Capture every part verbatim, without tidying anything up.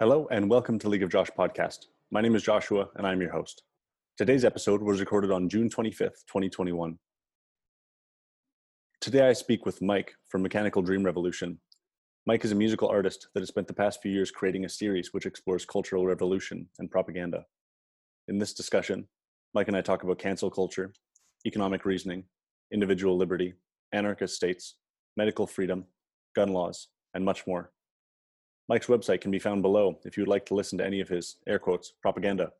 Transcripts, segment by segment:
Hello and welcome to League of Josh podcast. My name is Joshua and I'm your host. Today's episode was recorded on June twenty-fifth, twenty twenty-one. Today I speak with Mike from Mechanical Dream Revolution. Mike is a musical artist that has spent the past few years creating a series which explores cultural revolution and propaganda. In this discussion, Mike and I talk about cancel culture, economic reasoning, individual liberty, anarchist states, medical freedom, gun laws, and much more. Mike's website can be found below if you would like to listen to any of his, air quotes, propaganda,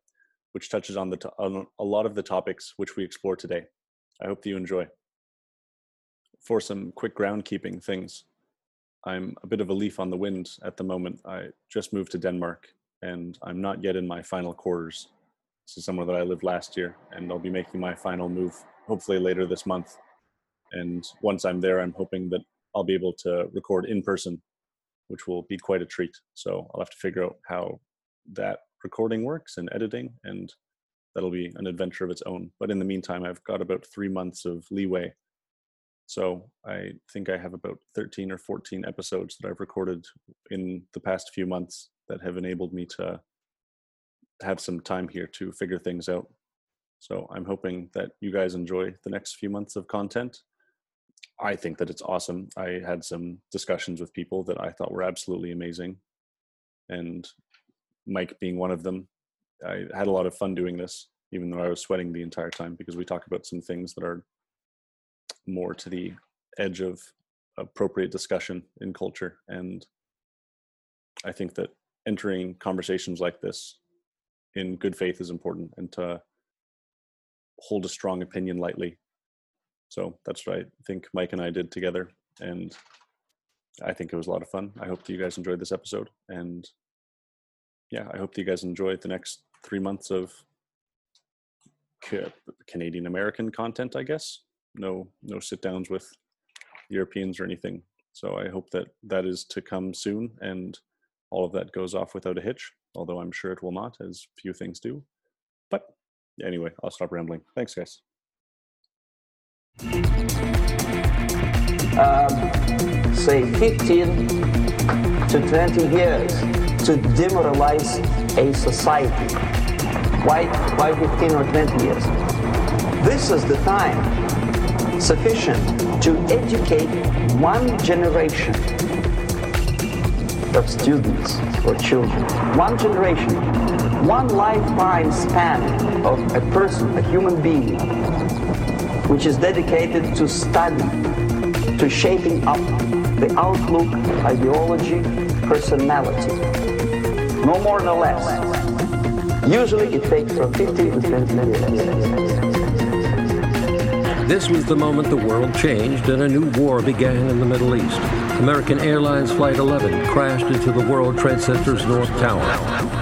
which touches on, the to- on a lot of the topics which we explore today. I hope that you enjoy. For some quick groundkeeping things, I'm a bit of a leaf on the wind at the moment. I just moved to Denmark, and I'm not yet in my final quarters. This is somewhere that I lived last year, and I'll be making my final move hopefully later this month. And once I'm there, I'm hoping that I'll be able to record in person, which will be quite a treat. So I'll have to figure out how that recording works and editing, and that'll be an adventure of its own. But in the meantime, I've got about three months of leeway. So I think I have about thirteen or fourteen episodes that I've recorded in the past few months that have enabled me to have some time here to figure things out. So I'm hoping that you guys enjoy the next few months of content. I think that it's awesome. I had some discussions with people that I thought were absolutely amazing, and Mike being one of them. I had a lot of fun doing this, even though I was sweating the entire time, because we talk about some things that are more to the edge of appropriate discussion in culture. And I think that entering conversations like this in good faith is important, and to hold a strong opinion lightly. So that's what I think Mike and I did together, and I think it was a lot of fun. I hope that you guys enjoyed this episode, and yeah, I hope that you guys enjoyed the next three months of Canadian-American content, I guess. No, no sit-downs with Europeans or anything. So I hope that that is to come soon, and all of that goes off without a hitch, although I'm sure it will not, as few things do. But anyway, I'll stop rambling. Thanks, guys. Um, say fifteen to twenty years to demoralize a society. Why, why fifteen or twenty years? This is the time sufficient to educate one generation of students or children. One generation, one lifetime span of a person, a human being, which is dedicated to study, to shaping up the outlook, ideology, personality. No more, no less. Usually it takes from fifteen to twenty years. This was the moment the world changed and a new war began in the Middle East. American Airlines Flight eleven crashed into the World Trade Center's North Tower.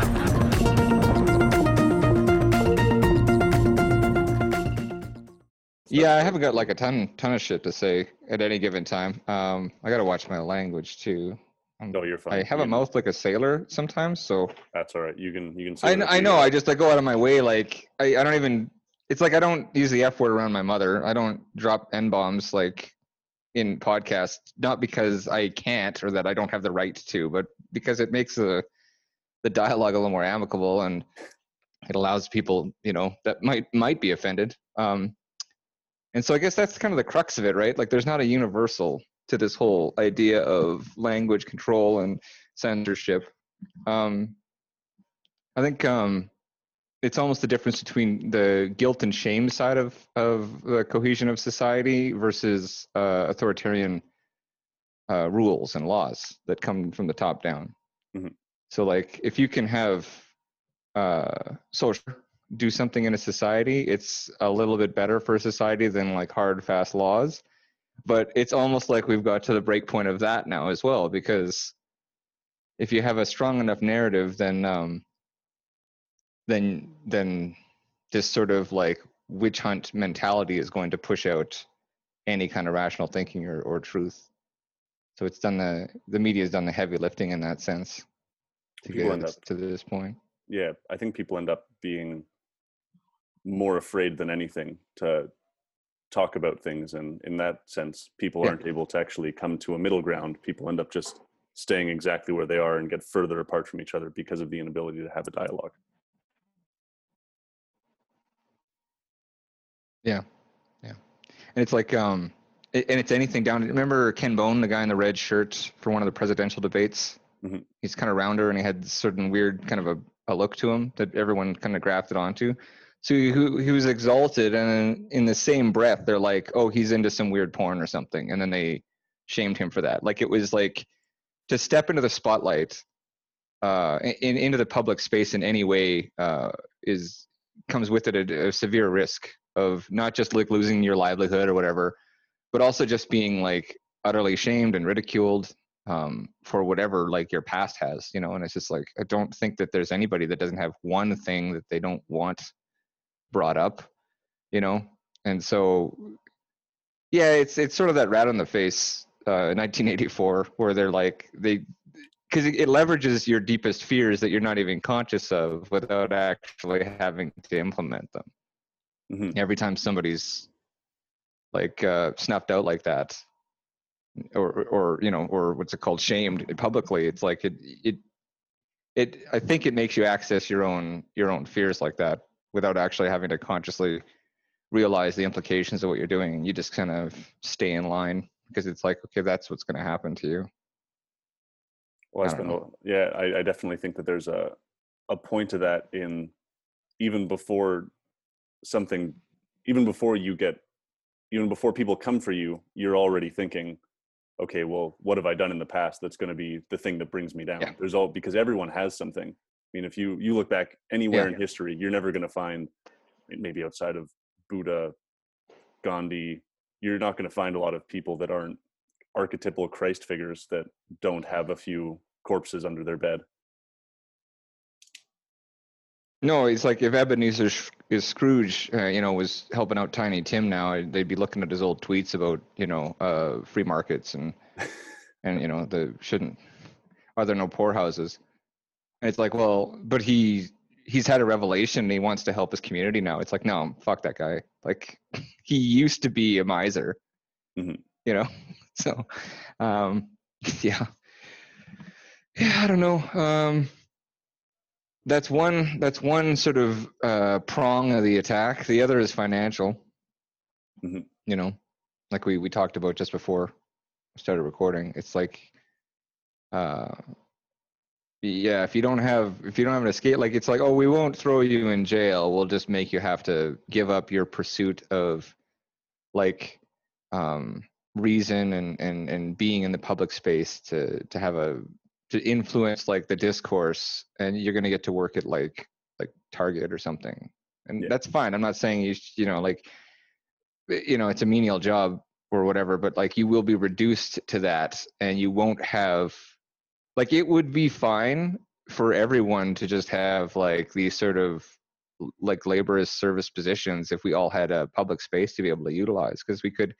Yeah, I haven't got like a ton ton of shit to say at any given time. Um, I gotta watch my language too. I'm, no, you're fine. I have you a know. mouth like a sailor sometimes, so that's all right. You can you can. Say I, I know. I just I go out of my way. Like I, I don't even. It's like I don't use the F word around my mother. I don't drop N bombs like in podcasts, not because I can't or that I don't have the right to, but because it makes the the dialogue a little more amicable, and it allows people, you know, that might might be offended. Um, And so I guess that's kind of the crux of it, right? Like there's not a universal to this whole idea of language control and censorship. Um, I think um, it's almost the difference between the guilt and shame side of, of the cohesion of society versus uh, authoritarian uh, rules and laws that come from the top down. Mm-hmm. So like if you can have uh, social... do something in a society, it's a little bit better for society than like hard, fast laws. But it's almost like we've got to the break point of that now as well, because if you have a strong enough narrative, then um, then then this sort of like witch hunt mentality is going to push out any kind of rational thinking or, or truth. So it's done the the media's done the heavy lifting in that sense to people get to this point. Yeah, I think people end up being more afraid than anything to talk about things, and in that sense people yeah. aren't able to actually come to a middle ground. People end up just staying exactly where they are and get further apart from each other because of the inability to have a dialogue. Yeah. Yeah. And it's like, um, it, and it's anything down. Remember Ken Bone, the guy in the red shirt for one of the presidential debates? Mm-hmm. He's kind of rounder and he had certain weird kind of a, a look to him that everyone kind of grafted onto. So he, he was exalted, and in the same breath, they're like, oh, he's into some weird porn or something. And then they shamed him for that. Like, it was like to step into the spotlight, uh, in, into the public space in any way, uh, is comes with it a, a severe risk of not just like losing your livelihood or whatever, but also just being like utterly shamed and ridiculed, um, for whatever like your past has, you know. And it's just like, I don't think that there's anybody that doesn't have one thing that they don't want brought up, you know. And so yeah, it's it's sort of that rat on the face, uh nineteen eighty-four, where they're like, they, because it, it leverages your deepest fears that you're not even conscious of without actually having to implement them. Mm-hmm. Every time somebody's like uh snuffed out like that, or or you know, or what's it called, shamed publicly, it's like it it it I think it makes you access your own your own fears like that without actually having to consciously realize the implications of what you're doing. You just kind of stay in line because it's like, okay, that's what's going to happen to you. Well, I I a, yeah, I, I definitely think that there's a, a point to that in even before something, even before you get, even before people come for you, you're already thinking, okay, well, what have I done in the past that's going to be the thing that brings me down? Yeah. There's all, because everyone has something. I mean, if you, you look back anywhere yeah. in history, you're never going to find, maybe outside of Buddha, Gandhi, you're not going to find a lot of people that aren't archetypal Christ figures that don't have a few corpses under their bed. No, it's like if Ebenezer is Scrooge, uh, you know, was helping out Tiny Tim now, they'd be looking at his old tweets about, you know, uh, free markets and, and you know, the shouldn't, are there no poorhouses? And it's like, well, but he he's had a revelation and he wants to help his community now. It's like, no, fuck that guy. Like, he used to be a miser, mm-hmm. you know? So, um, yeah. Yeah, I don't know. Um, that's one That's one sort of uh, prong of the attack. The other is financial, mm-hmm. you know, like we, we talked about just before we started recording. It's like... Uh, yeah, if you don't have if you don't have an escape, like it's like, oh, we won't throw you in jail, we'll just make you have to give up your pursuit of like um reason and and and being in the public space to to have a to influence like the discourse, and you're going to get to work at like like Target or something. And yeah. That's fine. I'm not saying you you know like you know it's a menial job or whatever, but like you will be reduced to that, and you won't have like, it would be fine for everyone to just have like these sort of like laborious service positions if we all had a public space to be able to utilize, because we could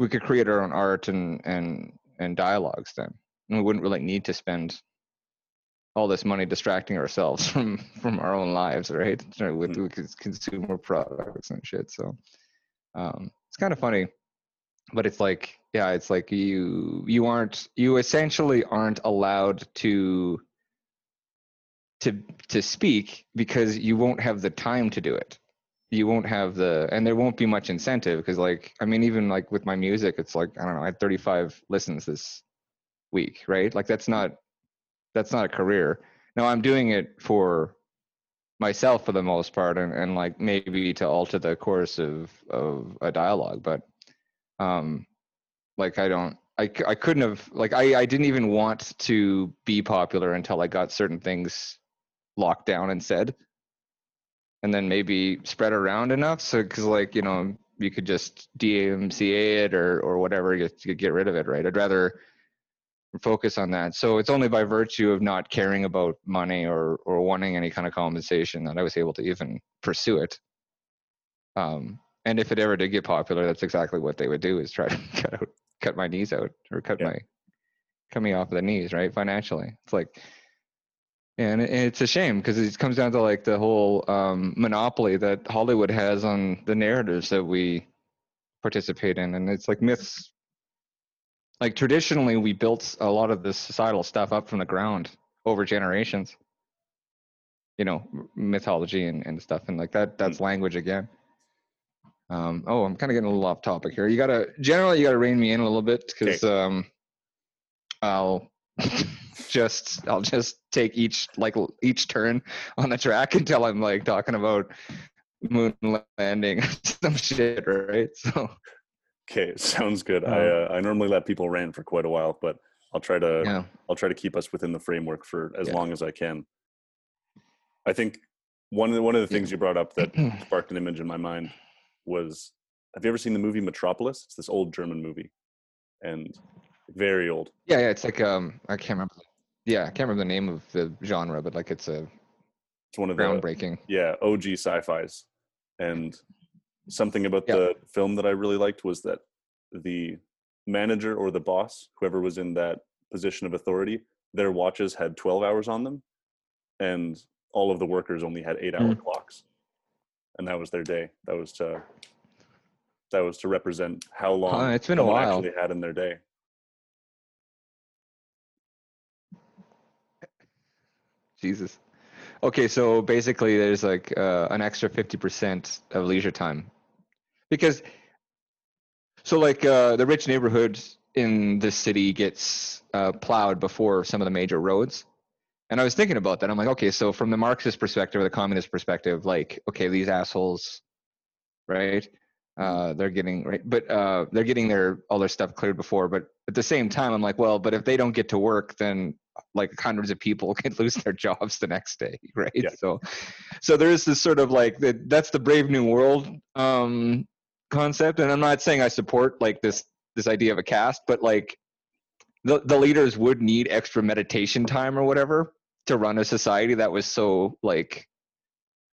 we could create our own art and and and dialogues then, and we wouldn't really need to spend all this money distracting ourselves from from our own lives, right? With, mm-hmm. with consumer products and shit. So um, it's kind of funny. But it's like, yeah, it's like you you aren't you essentially aren't allowed to to to speak because you won't have the time to do it. You won't have the, and there won't be much incentive, because like, I mean, even like with my music, it's like, I don't know, I had thirty-five listens this week, right? Like that's not that's not a career. Now I'm doing it for myself for the most part, and, and like maybe to alter the course of, of a dialogue, but Um, like I don't, I, I couldn't have, like, I, I didn't even want to be popular until I got certain things locked down and said, and then maybe spread around enough. So, cause like, you know, you could just D M C A it or, or whatever, you could get rid of it. Right. I'd rather focus on that. So it's only by virtue of not caring about money or, or wanting any kind of compensation that I was able to even pursue it. Um, And if it ever did get popular, that's exactly what they would do, is try to cut out, cut my knees out or cut yeah. my, cut me off of the knees, right? Financially. It's like, and it's a shame because it comes down to like the whole um, monopoly that Hollywood has on the narratives that we participate in. And it's like myths Like traditionally, we built a lot of this societal stuff up from the ground over generations. You know, mythology and, and stuff, and like that, that's language again. Um, oh, I'm kind of getting a little off topic here. You gotta, generally, you gotta rein me in a little bit because okay. um, I'll just, I'll just take each like each turn on the track until I'm like talking about moon landing, some shit, right? So. Okay, sounds good. Um, I uh, I normally let people rant for quite a while, but I'll try to yeah. I'll try to keep us within the framework for as yeah. long as I can. I think one of the, one of the things you brought up that sparked an image in my mind was, have you ever seen the movie Metropolis? It's this old German movie, and very old. Yeah, yeah, it's like um, I can't remember. Yeah, I can't remember the name of the genre, but like it's a it's one of groundbreaking. The, yeah, O G sci-fis, and something about yeah. the film that I really liked was that the manager or the boss, whoever was in that position of authority, their watches had twelve hours on them, and all of the workers only had eight hour mm. clocks, and that was their day. That was to, that was to represent how long uh, it's been a while actually had in their day. Jesus. Okay. So basically there's like uh, an extra fifty percent of leisure time because so like uh, the rich neighborhoods in this city gets uh, plowed before some of the major roads. And I was thinking about that. I'm like, okay, so from the Marxist perspective or the communist perspective, like, okay, these assholes, right? Uh, they're getting right, but uh, they're getting their all their stuff cleared before. But at the same time, I'm like, well, but if they don't get to work, then like hundreds of people could lose their jobs the next day, right? Yeah. So, so there is this sort of like the, that's the Brave New World um, concept. And I'm not saying I support like this this idea of a caste, but like the the leaders would need extra meditation time or whatever to run a society that was so like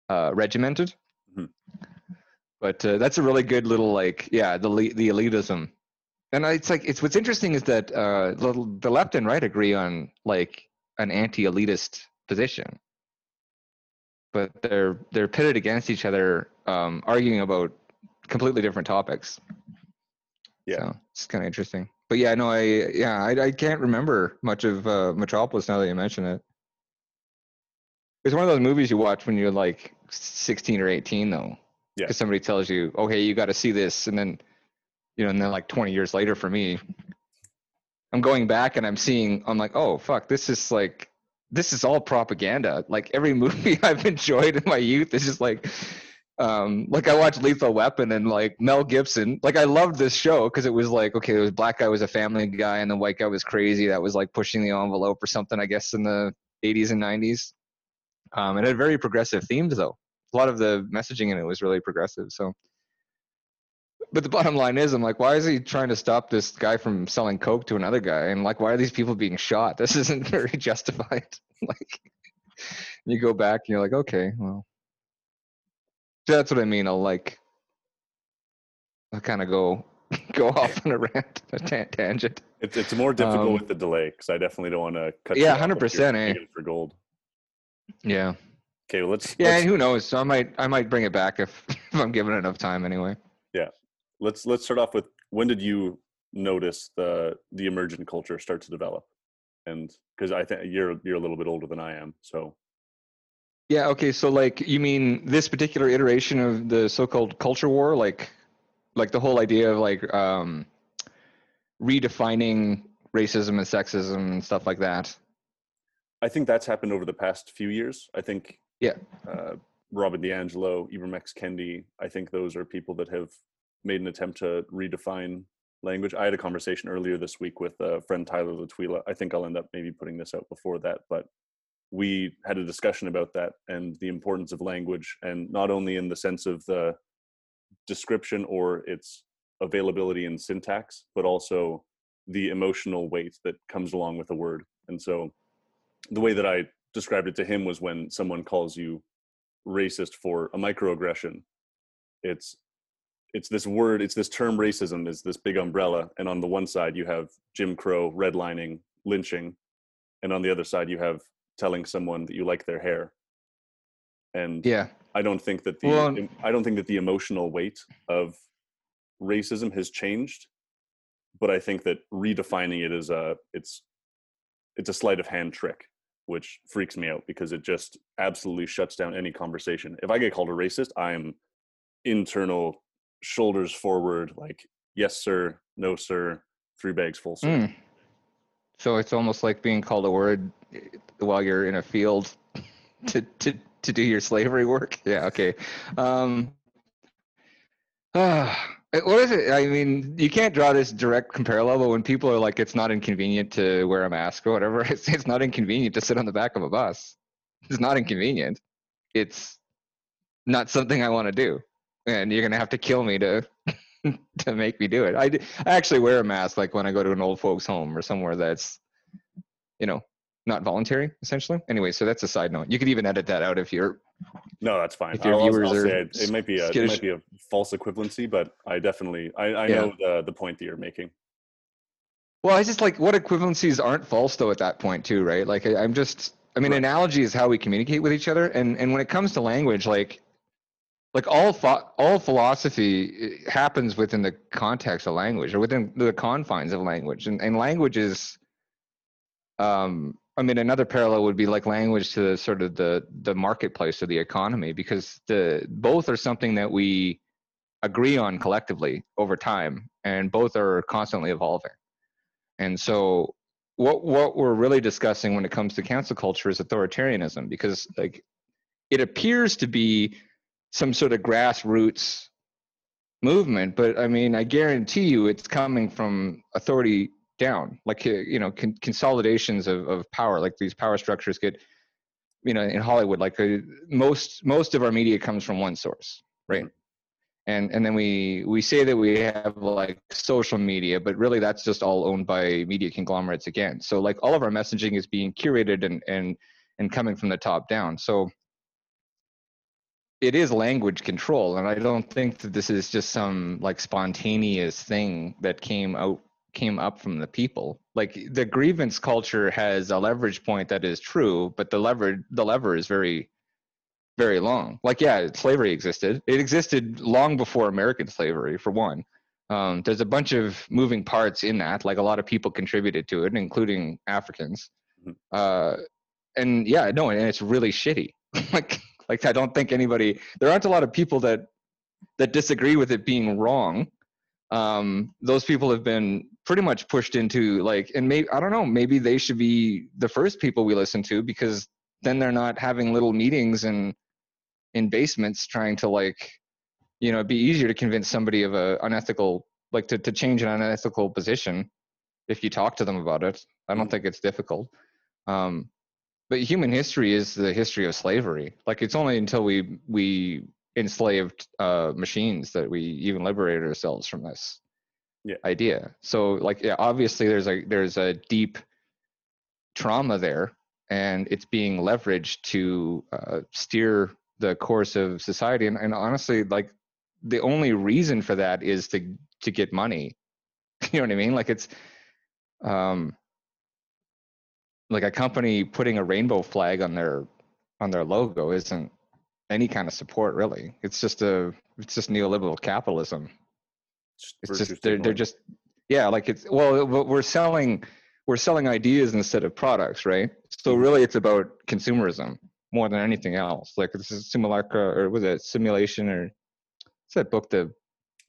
uh regimented. Mm-hmm. But uh, that's a really good little like yeah the the elitism, and I, it's like it's what's interesting is that uh the, the left and right agree on like an anti-elitist position, but they're they're pitted against each other um arguing about completely different topics. Yeah, so it's kind of interesting. But yeah, no, I yeah, I, I can't remember much of uh, Metropolis now that you mention it. It's one of those movies you watch when you're like sixteen or eighteen, though. Yeah. Because somebody tells you, "Oh, hey, you got to see this," and then, you know, and then like twenty years later for me, I'm going back and I'm seeing, I'm like, "Oh, fuck, this is like, this is all propaganda." Like every movie I've enjoyed in my youth is just like. Um, like I watched Lethal Weapon and like Mel Gibson, like I loved this show because it was like, okay, it was black guy was a family guy and the white guy was crazy. That was like pushing the envelope or something, I guess, in the eighties and nineties. Um, it had very progressive themes though. A lot of the messaging in it was really progressive. So, but the bottom line is I'm like, why is he trying to stop this guy from selling coke to another guy? And like, why are these people being shot? This isn't very justified. Like you go back and you're like, okay, well, that's what I mean. I'll like, I'll kind of go, go off on a rant, a t- tangent. It's it's more difficult um, with the delay because I definitely don't want to cut. Yeah, hundred percent. Eh? For gold. Yeah. Okay. Well, let's. Yeah, let's, and who knows? So I might I might bring it back if, if I'm given enough time anyway. Yeah. Let's let's start off with when did you notice the the emergent culture start to develop? And because I think you're you're a little bit older than I am, so. Yeah, okay, so like you mean this particular iteration of the so-called culture war, like like the whole idea of like um, redefining racism and sexism and stuff like that? I think that's happened over the past few years. I think yeah, uh, Robin DiAngelo, Ibram X. Kendi, I think those are people that have made an attempt to redefine language. I had a conversation earlier this week with a friend, Tyler Lutwila. I think I'll end up maybe putting this out before that, but we had a discussion about that and the importance of language, and not only in the sense of the description or its availability in syntax, but also the emotional weight that comes along with a word. And so the way that I described it to him was when someone calls you racist for a microaggression, it's it's this word, it's this term racism is this big umbrella. And on the one side you have Jim Crow, redlining, lynching. And on the other side you have telling someone that you like their hair. And yeah, I don't think that the well, I don't think that the emotional weight of racism has changed, but I think that redefining it is a, it's, it's a sleight of hand trick, which freaks me out because it just absolutely shuts down any conversation. If I get called a racist, I'm internal, shoulders forward, like, yes, sir, no, sir, three bags full, sir. Mm. So it's almost like being called a word while you're in a field to, to, to do your slavery work. Yeah. Okay. Um, uh, what is it? I mean, you can't draw this direct parallel, but when people are like, it's not inconvenient to wear a mask or whatever, it's, it's not inconvenient to sit on the back of a bus. It's not inconvenient. It's not something I want to do. And you're going to have to kill me to, to make me do it. I, I actually wear a mask, like when I go to an old folks home or somewhere that's, you know, not voluntary, essentially. Anyway, so that's a side note. You could even edit that out if you're... No, that's fine. If your I'll, viewers I'll are say it, it might be a skittish. It might be a false equivalency, but I definitely I, I yeah. know the the point that you're making. Well, I just like what equivalencies aren't false though at that point too, right? Like I, I'm just I mean, right. Analogy is how we communicate with each other, and and when it comes to language, like like all fo- all philosophy happens within the context of language or within the confines of language, and and language is. Um, I mean, another parallel would be like language to the, sort of the the marketplace or the economy, because the both are something that we agree on collectively over time, and both are constantly evolving. And so, what what we're really discussing when it comes to cancel culture is authoritarianism, because like it appears to be some sort of grassroots movement, but I mean, I guarantee you, it's coming from authority down, like, you know, con- consolidations of, of power, like these power structures get, you know, in Hollywood, like uh, most most of our media comes from one source, right? And and then we we say that we have like social media, but really that's just all owned by media conglomerates again. So like all of our messaging is being curated and and and coming from the top down. So it is language control, and I don't think that this is just some like spontaneous thing that came out came up from the people. Like the grievance culture has a leverage point that is true, but the lever the lever is very, very long. Like, yeah, slavery existed. It existed long before American slavery, for one. Um, there's a bunch of moving parts in that, like a lot of people contributed to it, including Africans. Uh, and yeah, no, and it's really shitty. like, like I don't think anybody, there aren't a lot of people that, that disagree with it being wrong. Um, those people have been pretty much pushed into like, and maybe, I don't know, maybe they should be the first people we listen to, because then they're not having little meetings and in basements trying to like, you know, it'd be easier to convince somebody of a unethical, like to, to change an unethical position. If you talk to them about it, I don't think it's difficult. Um, but human history is the history of slavery. Like it's only until we, we, enslaved uh machines that we even liberated ourselves from this yeah. idea. So like yeah, obviously there's a there's a deep trauma there, and it's being leveraged to uh, steer the course of society, and, and honestly like the only reason for that is to to get money. You know what I mean? Like it's um like a company putting a rainbow flag on their on their logo isn't any kind of support, really. It's just a, it's just neoliberal capitalism. It's just they're they're just yeah, like it's well, we're selling we're selling ideas instead of products, right? So really, it's about consumerism more than anything else. Like this is Simulacra, or was it Simulation, or what's that book that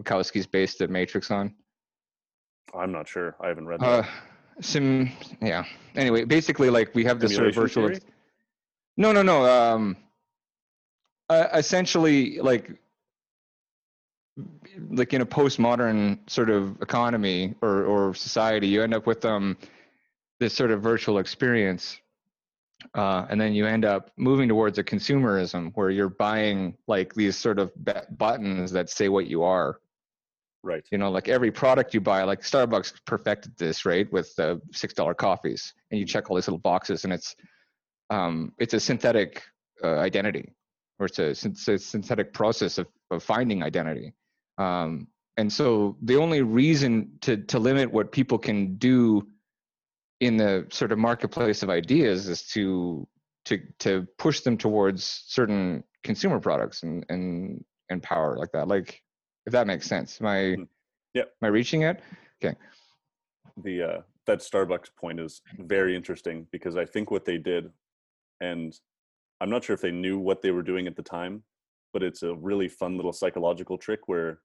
Wachowskis based the Matrix on? I'm not sure. I haven't read that. Uh, sim, yeah. Anyway, basically, like we have this sort of virtual. Theory? No, no, no. Um, Uh, essentially, like, like in a postmodern sort of economy or, or society, you end up with um, this sort of virtual experience, uh, and then you end up moving towards a consumerism where you're buying like these sort of b- buttons that say what you are. Right. You know, like every product you buy, like Starbucks perfected this, right, with the uh, six dollar coffees, and you check all these little boxes, and it's um, it's a synthetic uh, identity. Or it's a, it's a synthetic process of, of finding identity. Um, and so the only reason to, to limit what people can do in the sort of marketplace of ideas is to to to push them towards certain consumer products and and, and power like that. Like, if that makes sense. Am I, yeah. am I reaching it? Okay. the uh, that Starbucks point is very interesting, because I think what they did, and I'm not sure if they knew what they were doing at the time, but it's a really fun little psychological trick where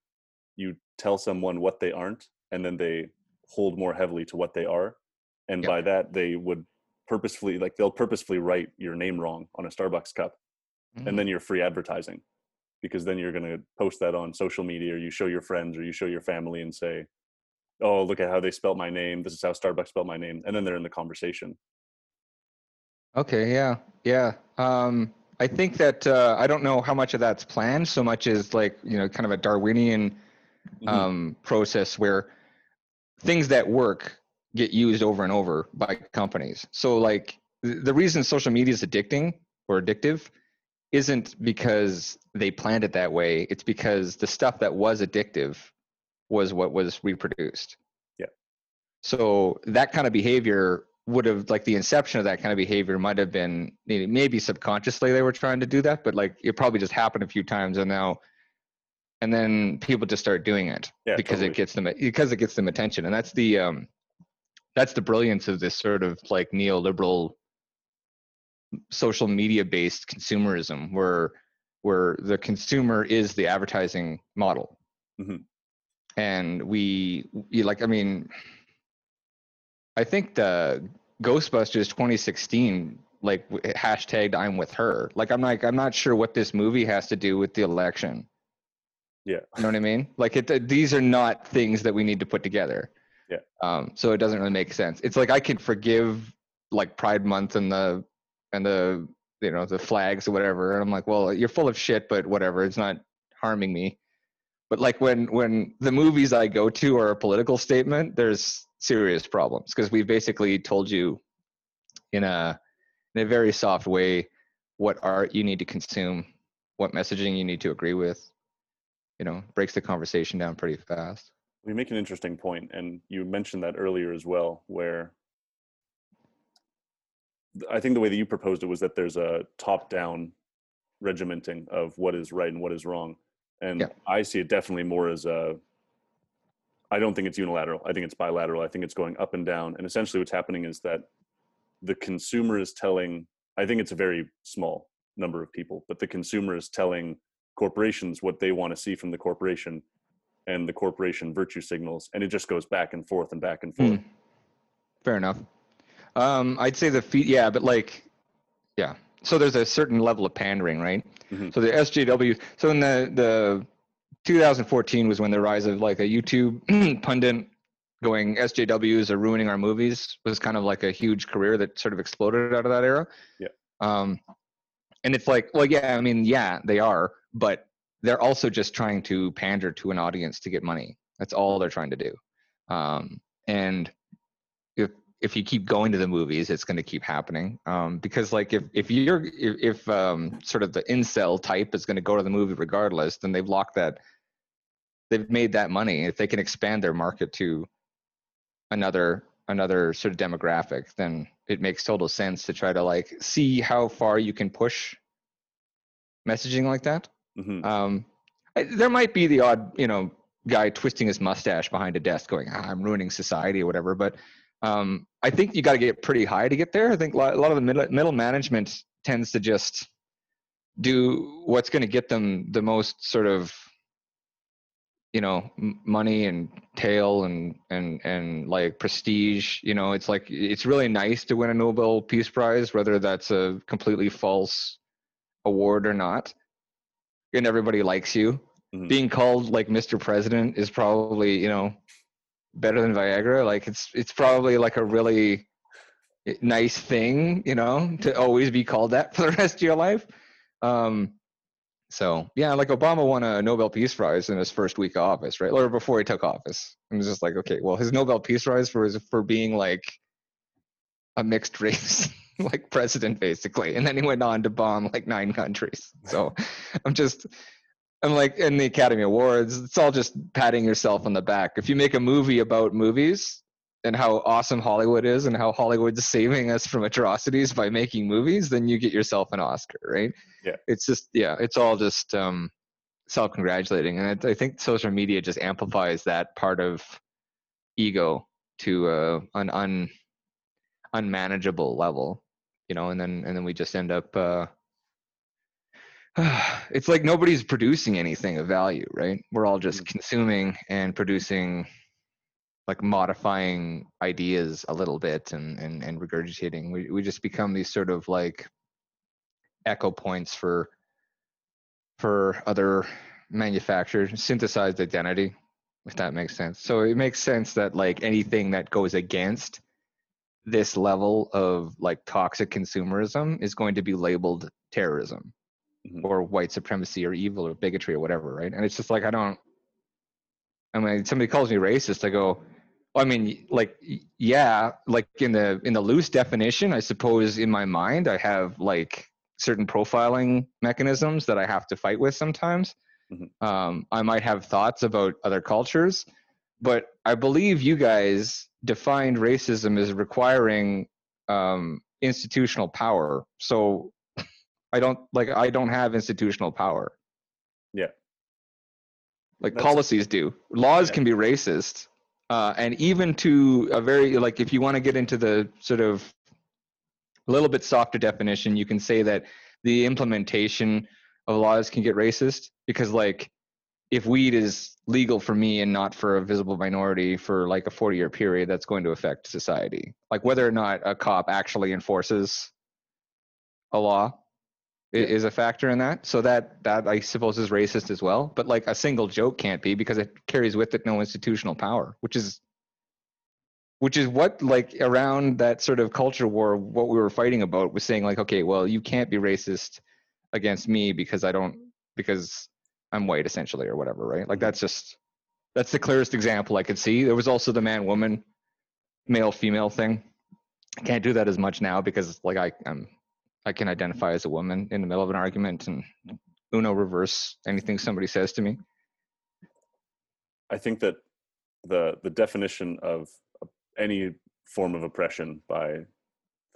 you tell someone what they aren't, and then they hold more heavily to what they are. And yep. by that, they would purposefully, like they'll purposefully write your name wrong on a Starbucks cup. Mm-hmm. And then you're free advertising, because then you're going to post that on social media, or you show your friends, or you show your family and say, oh, look at how they spelled my name. This is how Starbucks spelled my name. And then they're in the conversation. Okay. Yeah. Yeah. Um, I think that, uh, I don't know how much of that's planned so much as like, you know, kind of a Darwinian um, mm-hmm. process where things that work get used over and over by companies. So like th- the reason social media is addicting or addictive isn't because they planned it that way. It's because the stuff that was addictive was what was reproduced. Yeah. So that kind of behavior would have, like the inception of that kind of behavior might have been, maybe subconsciously they were trying to do that, but like it probably just happened a few times and now, and then people just start doing it yeah, because totally. it gets them, because it gets them attention. And that's the, um, that's the brilliance of this sort of like neoliberal social media based consumerism where, where the consumer is the advertising model. Mm-hmm. And we, we like, I mean, I think the Ghostbusters twenty sixteen, like hashtagged I'm with her. Like, I'm like, I'm not sure what this movie has to do with the election. Yeah. You know what I mean? Like it, these are not things that we need to put together. Yeah. Um, so it doesn't really make sense. It's like, I could forgive like Pride Month and the, and the, you know, the flags or whatever. And I'm like, well, you're full of shit, but whatever. It's not harming me. But like when, when the movies I go to are a political statement, there's serious problems. Cause we've basically told you in a, in a very soft way, what art you need to consume, what messaging you need to agree with, you know, breaks the conversation down pretty fast. You make an interesting point, and you mentioned that earlier as well, where I think the way that you proposed it was that there's a top-down regimenting of what is right and what is wrong. And yeah. I see it definitely more as a, I don't think it's unilateral. I think it's bilateral. I think it's going up and down. And essentially what's happening is that the consumer is telling, I think it's a very small number of people, but the consumer is telling corporations what they want to see from the corporation, and the corporation virtue signals, and it just goes back and forth and back and forth. Mm. Fair enough. Um, I'd say the feet, yeah, but like, yeah. So there's a certain level of pandering, right? Mm-hmm. So the S J W, so in the, the twenty fourteen was when the rise of like a YouTube pundit going S J Ws are ruining our movies was kind of like a huge career that sort of exploded out of that era. Yeah. Um, and it's like, well, yeah, I mean, yeah, they are, but they're also just trying to pander to an audience to get money. That's all they're trying to do. Um, and if if you keep going to the movies, it's going to keep happening. Um, because like if if you're if, if um, sort of the incel type is going to go to the movie regardless, then they've locked that. They've made that money. If they can expand their market to another another sort of demographic, then it makes total sense to try to like see how far you can push messaging like that. Mm-hmm. Um, I, there might be the odd, you know, guy twisting his mustache behind a desk going, ah, I'm ruining society or whatever. But um, I think you got to get pretty high to get there. I think a lot, a lot of the middle, middle management tends to just do what's going to get them the most sort of, you know, m- money and tail and, and, and like prestige. You know, it's like, it's really nice to win a Nobel Peace Prize, whether that's a completely false award or not. And everybody likes you. Mm-hmm. Being called like Mister President is probably, you know, better than Viagra. Like it's it's probably like a really nice thing, you know, to always be called that for the rest of your life. Um, so yeah, like Obama won a Nobel Peace Prize in his first week of office, right? Or before he took office. I'm just like, okay, well, his Nobel Peace Prize for his, for being like a mixed race. Like president basically, and then he went on to bomb like nine countries. So I'm just, I'm like in the Academy Awards, it's all just patting yourself on the back. If you make a movie about movies and how awesome Hollywood is and how Hollywood's saving us from atrocities by making movies, then you get yourself an Oscar, right? Yeah. It's just, yeah, it's all just um, self-congratulating. And I, I think social media just amplifies that part of ego to uh, an un unmanageable level, you know, and then and then we just end up. Uh, it's like nobody's producing anything of value, right? We're all just consuming and producing, like modifying ideas a little bit and and and regurgitating. We we just become these sort of like echo points for for other manufactured synthesized identity, if that makes sense. So it makes sense that like anything that goes against this level of like toxic consumerism is going to be labeled terrorism or white supremacy or evil or bigotry or whatever, right? And it's just like, I don't, I mean, somebody calls me racist, I go, I mean, like, yeah, like in the in the loose definition, I suppose in my mind, I have like certain profiling mechanisms that I have to fight with sometimes. Mm-hmm. Um, I might have thoughts about other cultures, but I believe you guys defined racism as requiring um, institutional power. So I don't like I don't have institutional power. Yeah. Like That's, policies do. Laws yeah. can be racist. Uh, and even to a very, like, if you want to get into the sort of a little bit softer definition, you can say that the implementation of laws can get racist because, like, if weed is legal for me and not for a visible minority for like a forty year period, that's going to affect society. Like whether or not a cop actually enforces a law yeah. is a factor in that. So that, that I suppose is racist as well, but like a single joke can't be because it carries with it no institutional power, which is, which is what like around that sort of culture war, what we were fighting about was saying like, okay, well, you can't be racist against me because I don't, because I'm white essentially or whatever, right? Like that's just, that's the clearest example I could see. There was also the man, woman, male, female thing. I can't do that as much now because like I I'm, I can identify as a woman in the middle of an argument and uno reverse anything somebody says to me. I think that the the definition of any form of oppression by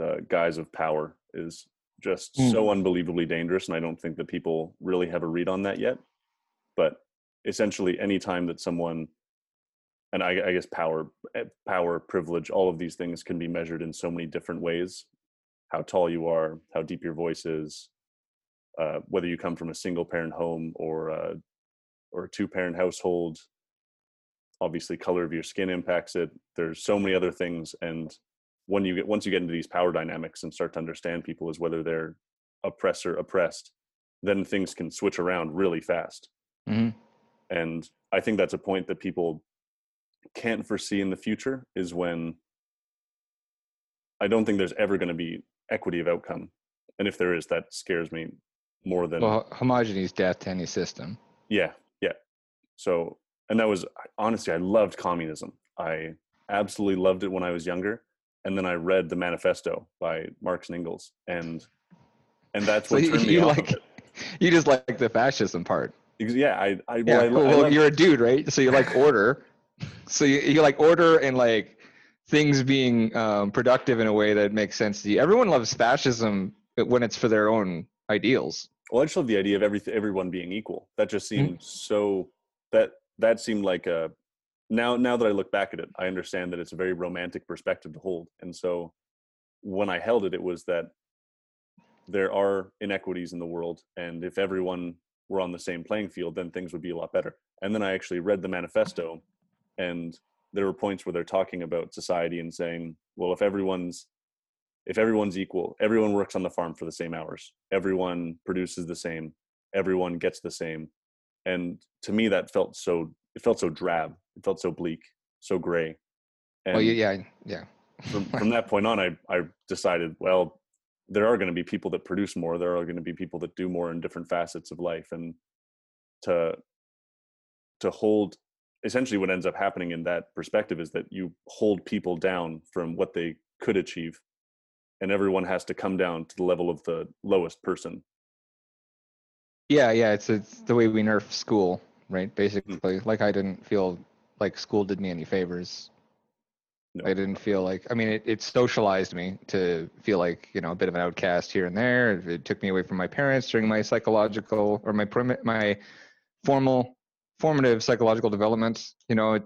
the guise of power is just mm. so unbelievably dangerous. And I don't think that people really have a read on that yet. But essentially, any time that someone, and I, I guess power, power, privilege, all of these things can be measured in so many different ways. How tall you are, how deep your voice is, uh, whether you come from a single-parent home or uh, or a two-parent household. Obviously, color of your skin impacts it. There's so many other things, and when you get once you get into these power dynamics and start to understand people as whether they're oppressor, oppressed, then things can switch around really fast. Mm-hmm. And I think that's a point that people can't foresee in the future is when I don't think there's ever going to be equity of outcome. And if there is, that scares me more than... Well, homogeneity is death to any system. Yeah, yeah. So, and that was, honestly, I loved communism. I absolutely loved it when I was younger. And then I read the Manifesto by Marx and Engels. And and that's what so turned you, me you off like, of it. You just like the fascism part. Yeah, I. I, yeah, well, I well, I love you're it. a dude, right? So you like order. So you, you like order and like things being um, productive in a way that makes sense to you. Everyone loves fascism when it's for their own ideals. Well, I just love the idea of every everyone being equal. That just seemed mm-hmm. so. That that seemed like a. Now, now that I look back at it, I understand that it's a very romantic perspective to hold. And so, when I held it, it was that there are inequities in the world, and if everyone were on the same playing field, then things would be a lot better. And then I actually read the Manifesto, and there were points where they're talking about society and saying, well, if everyone's if everyone's equal, everyone works on the farm for the same hours, everyone produces the same, everyone gets the same. And to me, that felt so it felt so drab, it felt so bleak, so gray. And oh yeah, yeah. from, from that point on, I I decided, well, there are going to be people that produce more. There are going to be people that do more in different facets of life. And to, to hold, essentially what ends up happening in that perspective is that you hold people down from what they could achieve. And everyone has to come down to the level of the lowest person. Yeah, yeah. It's, it's the way we nerf school, right? Basically, mm-hmm. like I didn't feel like school did me any favors. No. I didn't feel like, I mean, it, it socialized me to feel like, you know, a bit of an outcast here and there. It, it took me away from my parents during my psychological or my my formal, formative psychological development. You know, it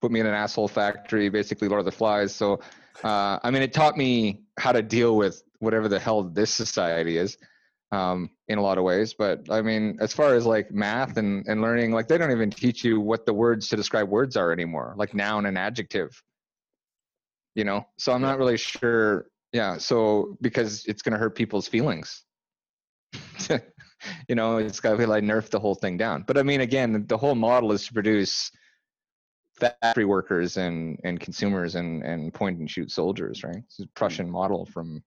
put me in an asshole factory, basically Lord of the Flies. So, uh, I mean, it taught me how to deal with whatever the hell this society is, um, in a lot of ways. But I mean, as far as like math and, and learning, like they don't even teach you what the words to describe words are anymore, like noun and adjective, you know? So I'm not really sure. Yeah. So, because it's going to hurt people's feelings, you know, it's got to be like nerf the whole thing down. But I mean, again, the whole model is to produce factory workers and, and consumers and, and point and shoot soldiers, right? It's a Prussian model from,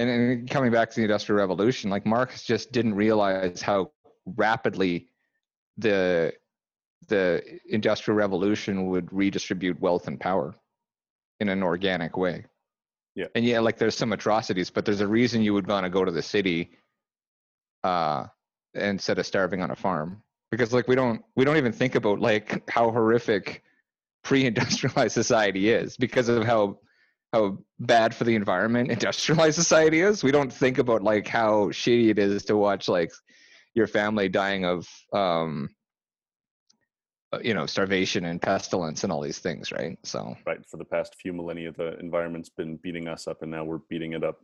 and then coming back to the Industrial Revolution, like Marx just didn't realize how rapidly the, the Industrial Revolution would redistribute wealth and power in an organic way. Yeah. And yeah, like there's some atrocities, but there's a reason you would want to go to the city uh, instead of starving on a farm. Because like we don't we don't even think about like how horrific pre-industrialized society is because of how how bad for the environment industrialized society is. We don't think about like how shitty it is to watch like your family dying of um you know starvation and pestilence and all these things, right? So right, for the past few millennia the environment's been beating us up and now we're beating it up.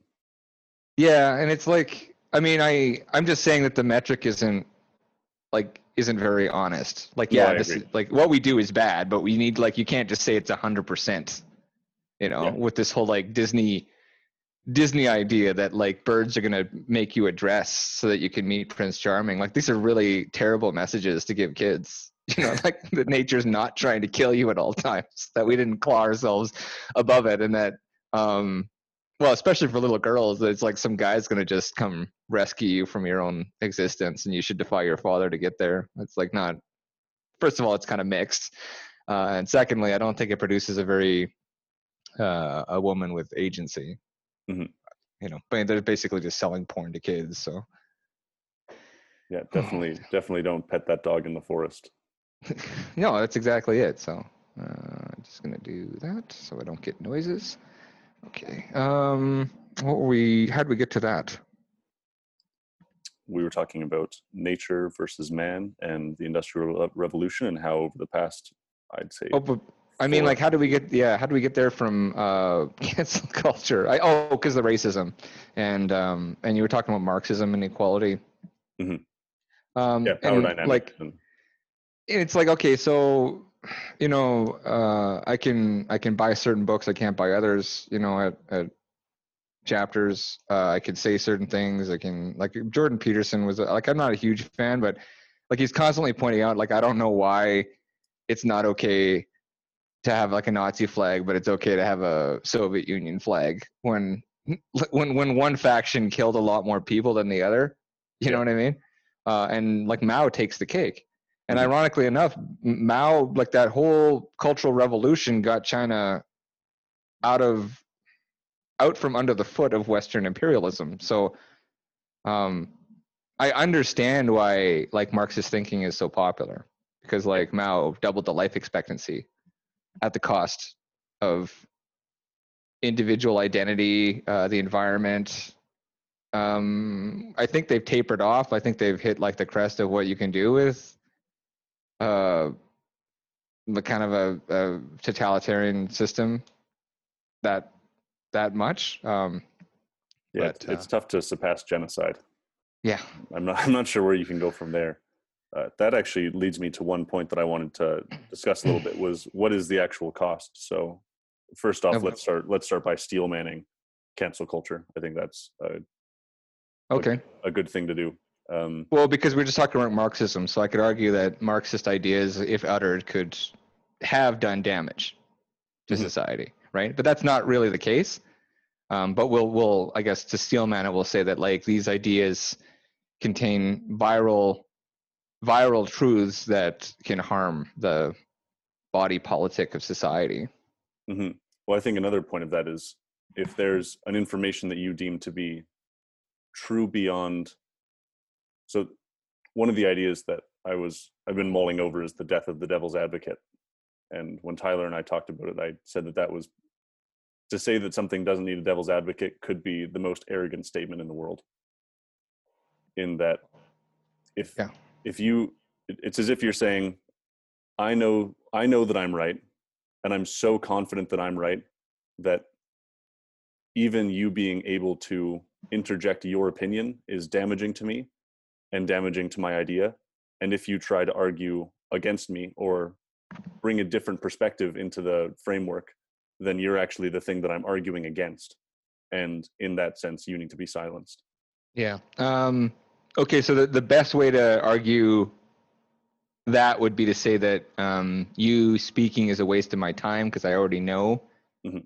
Yeah, and it's like I mean I I'm just saying that the metric isn't like isn't very honest. Like yeah, yeah this is, like what we do is bad, but we need like you can't just say it's a hundred percent, you know. Yeah. With this whole like Disney Disney idea that like birds are going to make you a dress so that you can meet Prince Charming, like these are really terrible messages to give kids, you know. Like that nature's not trying to kill you at all times, that we didn't claw ourselves above it, and that um well, especially for little girls, it's like some guy's going to just come rescue you from your own existence and you should defy your father to get there. It's like not, first of all, it's kind of mixed. Uh, and secondly, I don't think it produces a very, uh, a woman with agency, mm-hmm. you know, but they're basically just selling porn to kids. So. Yeah, definitely. Definitely don't pet that dog in the forest. No, that's exactly it. So uh, I'm just going to do that so I don't get noises. Okay. Um, what were we? How did we get to that? We were talking about nature versus man and the Industrial Revolution and how over the past, I'd say. Oh, but I mean, like, how do we get? Yeah, how do we get there from uh, cancel culture? I, oh, because the racism, and um, and you were talking about Marxism and equality. Mm-hmm. Um, yeah, power and dynamic. Like, and... it's like okay, so. You know, uh, I can I can buy certain books. I can't buy others. You know, at, at chapters, uh, I can say certain things. I can like Jordan Peterson was like I'm not a huge fan, but like he's constantly pointing out like I don't know why it's not okay to have like a Nazi flag, but it's okay to have a Soviet Union flag when when when one faction killed a lot more people than the other. You know what I mean? Uh, and like Mao takes the cake. And ironically enough, Mao, like that whole Cultural Revolution got China out of, out from under the foot of Western imperialism. So um, I understand why like Marxist thinking is so popular because like Mao doubled the life expectancy at the cost of individual identity, uh, the environment. Um, I think they've tapered off. I think they've hit like the crest of what you can do with uh the kind of a, a totalitarian system that that much um yeah but, it's uh, tough to surpass genocide. Yeah, i'm not i'm not sure where you can go from there. Uh, that actually leads me to one point that I wanted to discuss a little bit was what is the actual cost. So first off, okay. let's start let's start by steel manning cancel culture. I think that's a, okay a, a good thing to do. Um, well, because we're just talking about Marxism, so I could argue that Marxist ideas, if uttered, could have done damage to mm-hmm. society, right? But that's not really the case. Um, but we'll, we'll, I guess, to steelman it, we'll say that like these ideas contain viral, viral truths that can harm the body politic of society. Mm-hmm. Well, I think another point of that is if there's an information that you deem to be true beyond. So one of the ideas that I was, I've been mulling over is the death of the devil's advocate. And when Tyler and I talked about it, I said that that was to say that something doesn't need a devil's advocate could be the most arrogant statement in the world. In that if, yeah. if you, it's as if you're saying, I know, I know that I'm right, and I'm so confident that I'm right that even you being able to interject your opinion is damaging to me and damaging to my idea. And if you try to argue against me or bring a different perspective into the framework, then you're actually the thing that I'm arguing against. And in that sense, you need to be silenced. Yeah. Um, okay. So the, the best way to argue that would be to say that um, you speaking is a waste of my time because I already know mm-hmm.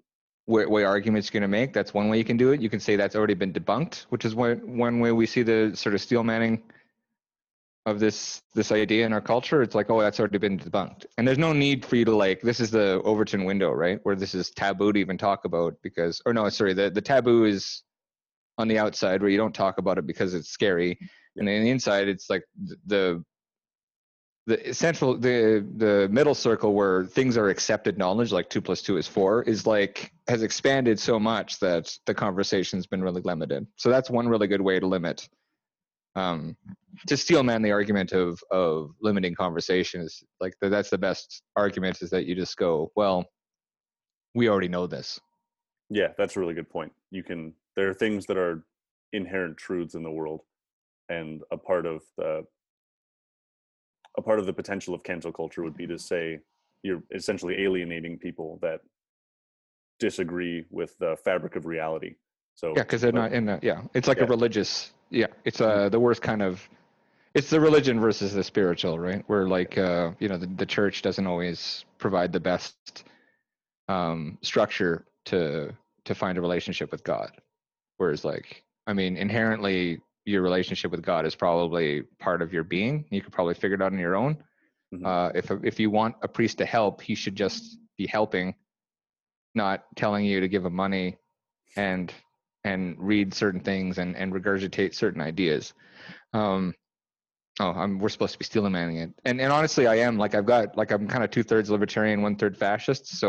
what, what arguments you're going to make. That's one way you can do it. You can say that's already been debunked, which is one, one way we see the sort of steel manning of this this idea in our culture. It's like, oh, that's already been debunked. And there's no need for you to like, this is the Overton window, right? Where this is taboo to even talk about because, or no, sorry, the, the taboo is on the outside where you don't talk about it because it's scary. And on the inside, it's like the the central, the the middle circle where things are accepted knowledge, like two plus two is four, is like, has expanded so much that the conversation's been really limited. So that's one really good way to limit Um, to steel man the argument of of limiting conversations. Like the, that's the best argument, is that you just go, well, we already know this. Yeah, that's a really good point. You can, there are things that are inherent truths in the world, and a part of the a part of the potential of cancel culture would be to say you're essentially alienating people that disagree with the fabric of reality. So yeah, because they're not in the yeah. It's like yeah. a religious. Yeah, it's uh, the worst kind of, it's the religion versus the spiritual, right? Where like, uh, you know, the, the church doesn't always provide the best um, structure to to find a relationship with God. Whereas like, I mean, inherently, your relationship with God is probably part of your being. You could probably figure it out on your own. Mm-hmm. Uh, if if you want a priest to help, he should just be helping, not telling you to give him money and... and read certain things and, and regurgitate certain ideas. Um, oh, I'm, we're supposed to be stealing manning it. And and honestly, I am. Like I've got, like I'm kind of two thirds libertarian, one third fascist. So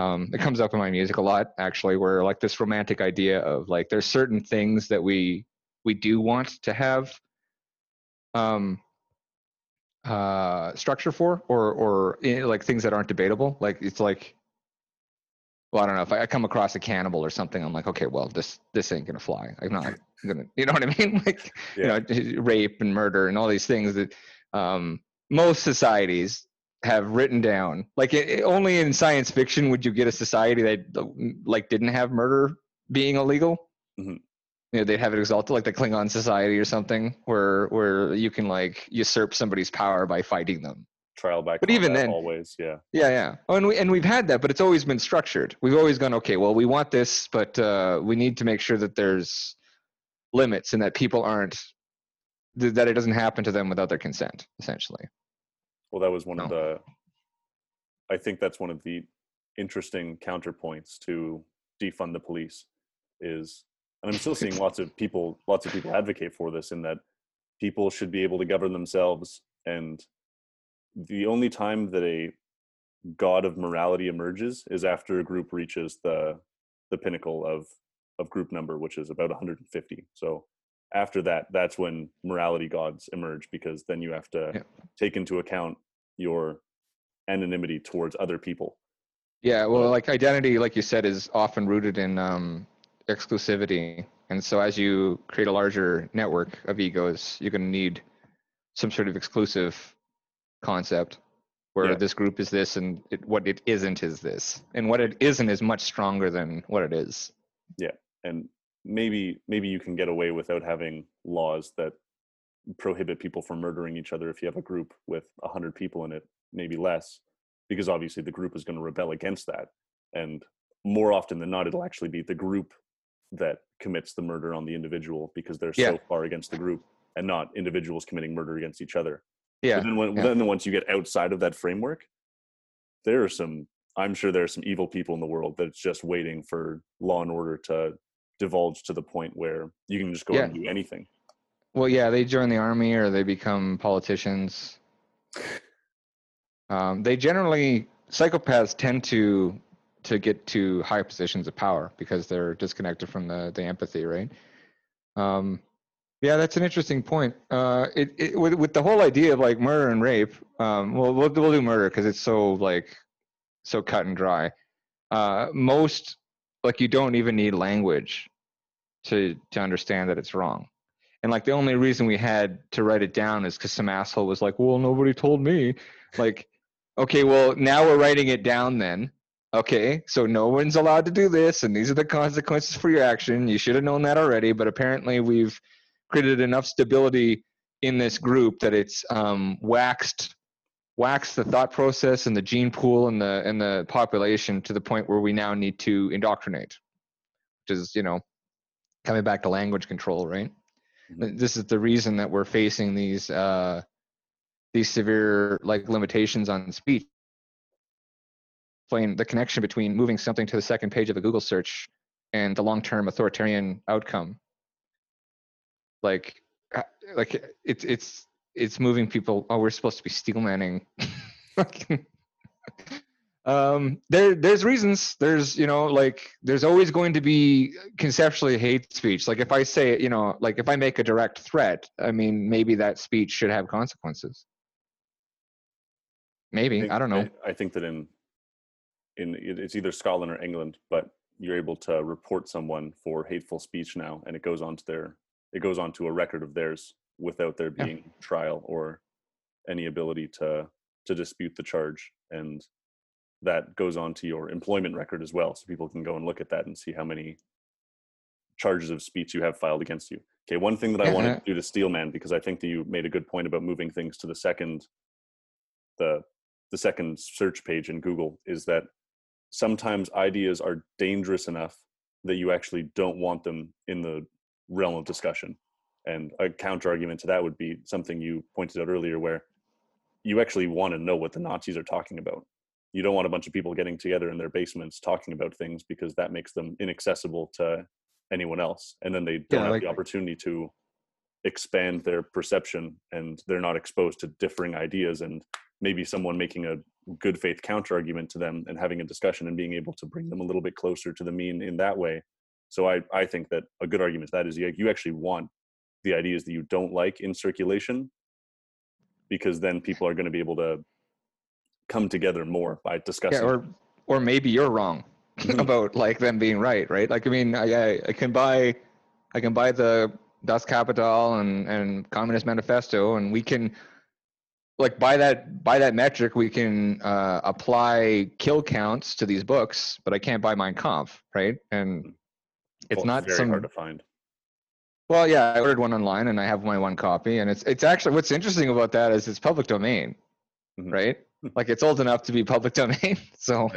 um, it comes up in my music a lot, actually, where like this romantic idea of like, there's certain things that we, we do want to have um, uh, structure for, or, or you know, like things that aren't debatable. Like it's like, well, I don't know, if I come across a cannibal or something, I'm like, okay, well, this this ain't gonna fly. I'm not gonna, you know what I mean? Like, yeah. you know, rape and murder and all these things that um, most societies have written down. Like, it, it, only in science fiction would you get a society that like didn't have murder being illegal. Mm-hmm. You know, they'd have it exalted, like the Klingon Society or something, where where you can like usurp somebody's power by fighting them. Trial by combat, but even then, always, yeah, yeah, yeah. Oh, and we and we've had that, but it's always been structured. We've always gone, okay, well, we want this, but uh, we need to make sure that there's limits and that people aren't th- that it doesn't happen to them without their consent, essentially. Well, that was one no. of the. I think that's one of the interesting counterpoints to defund the police is, and I'm still seeing lots of people, lots of people advocate for this, in that people should be able to govern themselves. And the only time that a god of morality emerges is after a group reaches the the pinnacle of of group number, which is about one hundred fifty. So after that, that's when morality gods emerge, because then you have to yeah. take into account your anonymity towards other people. Yeah, well, like identity, like you said, is often rooted in um, exclusivity. And so as you create a larger network of egos, you're going to need some sort of exclusive concept where yeah. this group is this and it, what it isn't is this, and what it isn't is much stronger than what it is. Yeah, and maybe maybe you can get away without having laws that prohibit people from murdering each other if you have a group with one hundred people in it, maybe less, because obviously the group is going to rebel against that, and more often than not it'll actually be the group that commits the murder on the individual because they're yeah. so far against the group, and not individuals committing murder against each other. Yeah. But then, when, yeah. then once you get outside of that framework, there are some, I'm sure there are some evil people in the world that's just waiting for law and order to divulge to the point where you can just go yeah. and do anything. Well, yeah, they join the army or they become politicians. Um, they generally, psychopaths tend to to get to high positions of power because they're disconnected from the, the empathy, right? Um, Yeah, that's an interesting point. Uh, it, it with, with the whole idea of like murder and rape. Um, well, we'll we'll do murder because it's so like so cut and dry. Uh, most like you don't even need language to to understand that it's wrong. And like the only reason we had to write it down is because some asshole was like, "Well, nobody told me." Like, okay, well now we're writing it down then. Okay, so no one's allowed to do this, and these are the consequences for your action. You should have known that already, but apparently we've created enough stability in this group that it's um, waxed, waxed the thought process and the gene pool and the and the population to the point where we now need to indoctrinate, which is, you know, coming back to language control, right? Mm-hmm. This is the reason that we're facing these uh, these severe like limitations on speech. Explain the connection between moving something to the second page of a Google search and the long-term authoritarian outcome. Like, like it's it's it's moving people. Oh, we're supposed to be steelmanning. um, there there's reasons. There's you know like there's always going to be conceptually hate speech. Like if I say you know like if I make a direct threat, I mean maybe that speech should have consequences. Maybe I, think, I don't know. I, I think that in in it's either Scotland or England, but you're able to report someone for hateful speech now, and it goes on to their. It goes on to a record of theirs without there being yeah. trial or any ability to to dispute the charge, and that goes on to your employment record as well, so people can go and look at that and see how many charges of speech you have filed against you. Okay, one thing that I yeah. wanted to do to Steelman, because I think that you made a good point about moving things to the second the the second search page in Google, is that sometimes ideas are dangerous enough that you actually don't want them in the realm of discussion. And a counter argument to that would be something you pointed out earlier, where you actually want to know what the Nazis are talking about. You don't want a bunch of people getting together in their basements talking about things, because that makes them inaccessible to anyone else, and then they don't yeah, have like, the opportunity to expand their perception, and they're not exposed to differing ideas, and maybe someone making a good faith counter argument to them and having a discussion and being able to bring them a little bit closer to the mean in that way. So I, I think that a good argument to that is you, you actually want the ideas that you don't like in circulation, because then people are going to be able to come together more by discussing. Yeah, or, or maybe you're wrong about like them being right, right? Like, I mean, I, I, I can buy I can buy the Das Kapital and, and Communist Manifesto, and we can, like by that, by that metric, we can uh, apply kill counts to these books, but I can't buy Mein Kampf, right? And It's well, not it's very some, hard to find. Well, yeah, I ordered one online and I have my one copy, and it's it's actually what's interesting about that is it's public domain, mm-hmm. right? Like it's old enough to be public domain. So,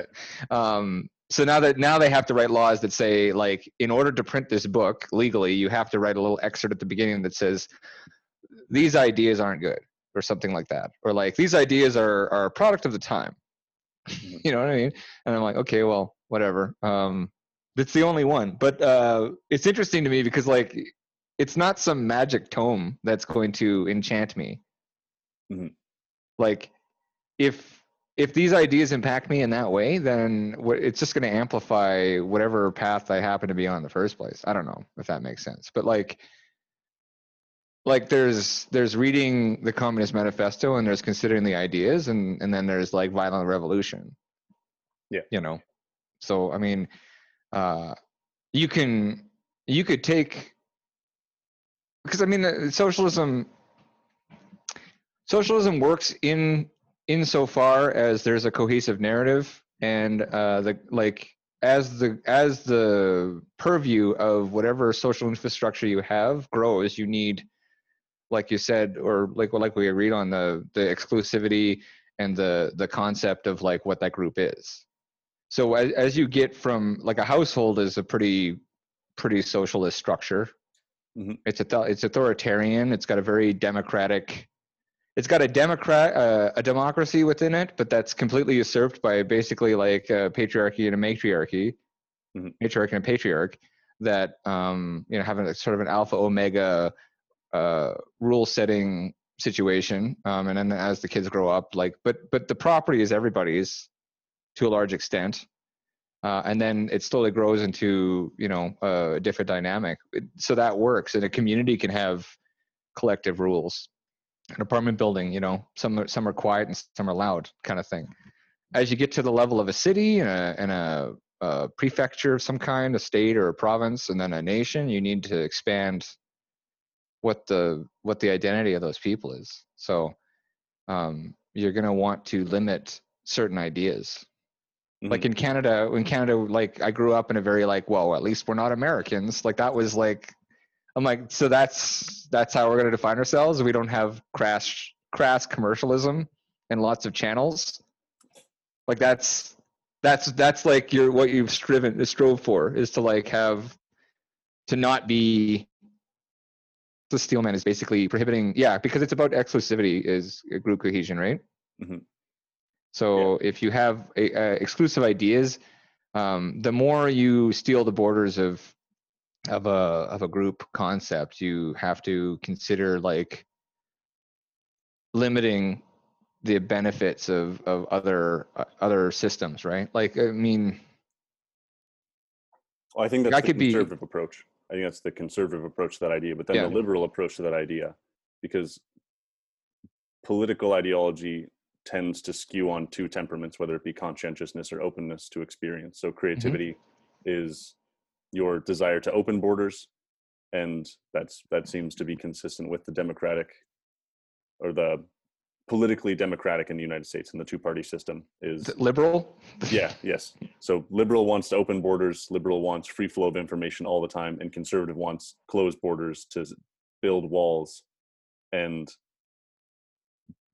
um, so now that now they have to write laws that say like in order to print this book legally, you have to write a little excerpt at the beginning that says these ideas aren't good or something like that, or like these ideas are are a product of the time. You know what I mean? And I'm like, okay, well, whatever. Um, That's the only one, but uh, it's interesting to me because, like, it's not some magic tome that's going to enchant me. Mm-hmm. Like, if if these ideas impact me in that way, then it's just going to amplify whatever path I happen to be on in the first place. I don't know if that makes sense, but like, like there's there's reading the Communist Manifesto, and there's considering the ideas, and and then there's like violent revolution. Yeah, you know, so I mean. Uh, you can, you could take, because I mean, socialism, socialism works in, insofar as there's a cohesive narrative and, uh, the, like as the, as the purview of whatever social infrastructure you have grows, you need, like you said, or like, well, like we agreed on the, the exclusivity and the, the concept of like what that group is. So as, as you get from like a household is a pretty, pretty socialist structure. Mm-hmm. It's a, it's authoritarian. It's got a very democratic, it's got a democrat, uh, a democracy within it, but that's completely usurped by basically like a patriarchy and a matriarchy, mm-hmm. matriarch and a patriarch that, um, you know, having a sort of an alpha omega, uh, rule setting situation. Um, and then as the kids grow up, like, but, but the property is everybody's, to a large extent, Uh, and then it slowly grows into, you know, uh, a different dynamic. So that works. And a community can have collective rules. An apartment building, you know, some are, some are quiet and some are loud, kind of thing. As you get to the level of a city and a, and a, a prefecture of some kind, a state or a province, and then a nation, you need to expand what the what the identity of those people is. So um, you're going to want to limit certain ideas. Like in Canada, in Canada, like I grew up in a very like, well, at least we're not Americans. Like that was like, I'm like, so that's, that's how we're going to define ourselves. We don't have crass, crass commercialism and lots of channels. Like that's, that's, that's like your, what you've striven, strove for is to like have, to not be, the Steelman is basically prohibiting. Yeah. Because it's about exclusivity is group cohesion, right? Mm-hmm. So yeah. If you have a, uh, exclusive ideas, um, the more you steal the borders of of a of a group concept, you have to consider like limiting the benefits of of other uh, other systems, right? Like, I mean, well, I think that's I the conservative be, approach. I think that's the conservative approach to that idea, but then yeah. the liberal approach to that idea, because political ideology tends to skew on two temperaments, whether it be conscientiousness or openness to experience. So creativity mm-hmm. is your desire to open borders, and that's that seems to be consistent with the democratic or the politically democratic in the United States, and the two-party system is liberal. Yeah, yes. So liberal wants to open borders, liberal wants free flow of information all the time, and conservative wants closed borders to build walls. And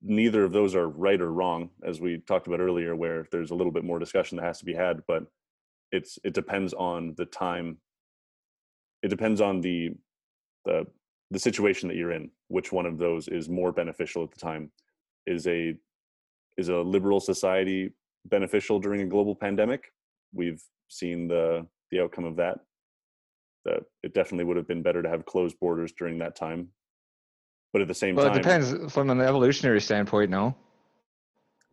neither of those are right or wrong, as we talked about earlier, where there's a little bit more discussion that has to be had, but it's it depends on the time. It depends on the the the situation that you're in, which one of those is more beneficial at the time. Is a is a liberal society beneficial during a global pandemic? We've seen the the outcome of that. That it definitely would have been better to have closed borders during that time. But at the same well, time, well, it depends from an evolutionary standpoint. No.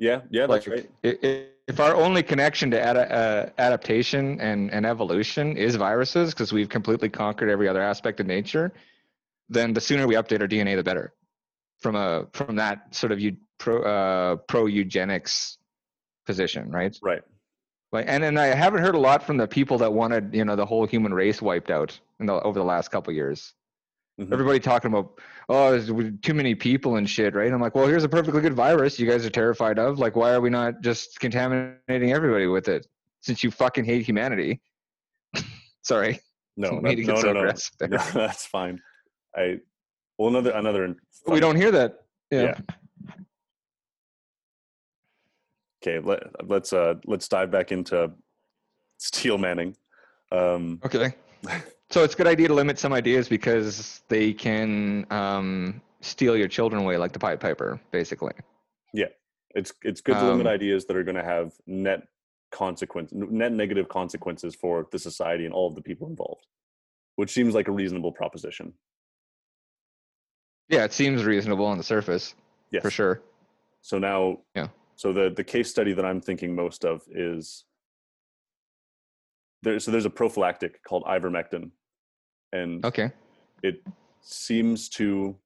Yeah, yeah, like, that's right. If, if our only connection to ad, uh, adaptation and, and evolution is viruses, because we've completely conquered every other aspect of nature, then the sooner we update our D N A, the better. From a from that sort of pro uh, pro eugenics position, right? Right. Like, and and I haven't heard a lot from the people that wanted, you know, the whole human race wiped out in the, over the last couple of years. Mm-hmm. Everybody talking about, oh, there's too many people and shit, right? I'm like, well, here's a perfectly good virus you guys are terrified of. Like, why are we not just contaminating everybody with it? Since you fucking hate humanity. Sorry. No, no, no, so no, no. no, that's fine. I, well, another, another. Fun. We don't hear that. Yeah. yeah. Okay. Let, let's, uh, let's dive back into steel manning. Um, okay. So it's a good idea to limit some ideas because they can um, steal your children away, like the Pied Piper, basically. Yeah, it's it's good to limit um, ideas that are going to have net consequence, net negative consequences for the society and all of the people involved, which seems like a reasonable proposition. Yeah, it seems reasonable on the surface. Yes, for sure. So now, yeah. So the the case study that I'm thinking most of is there. So there's a prophylactic called ivermectin. And okay. it seems to,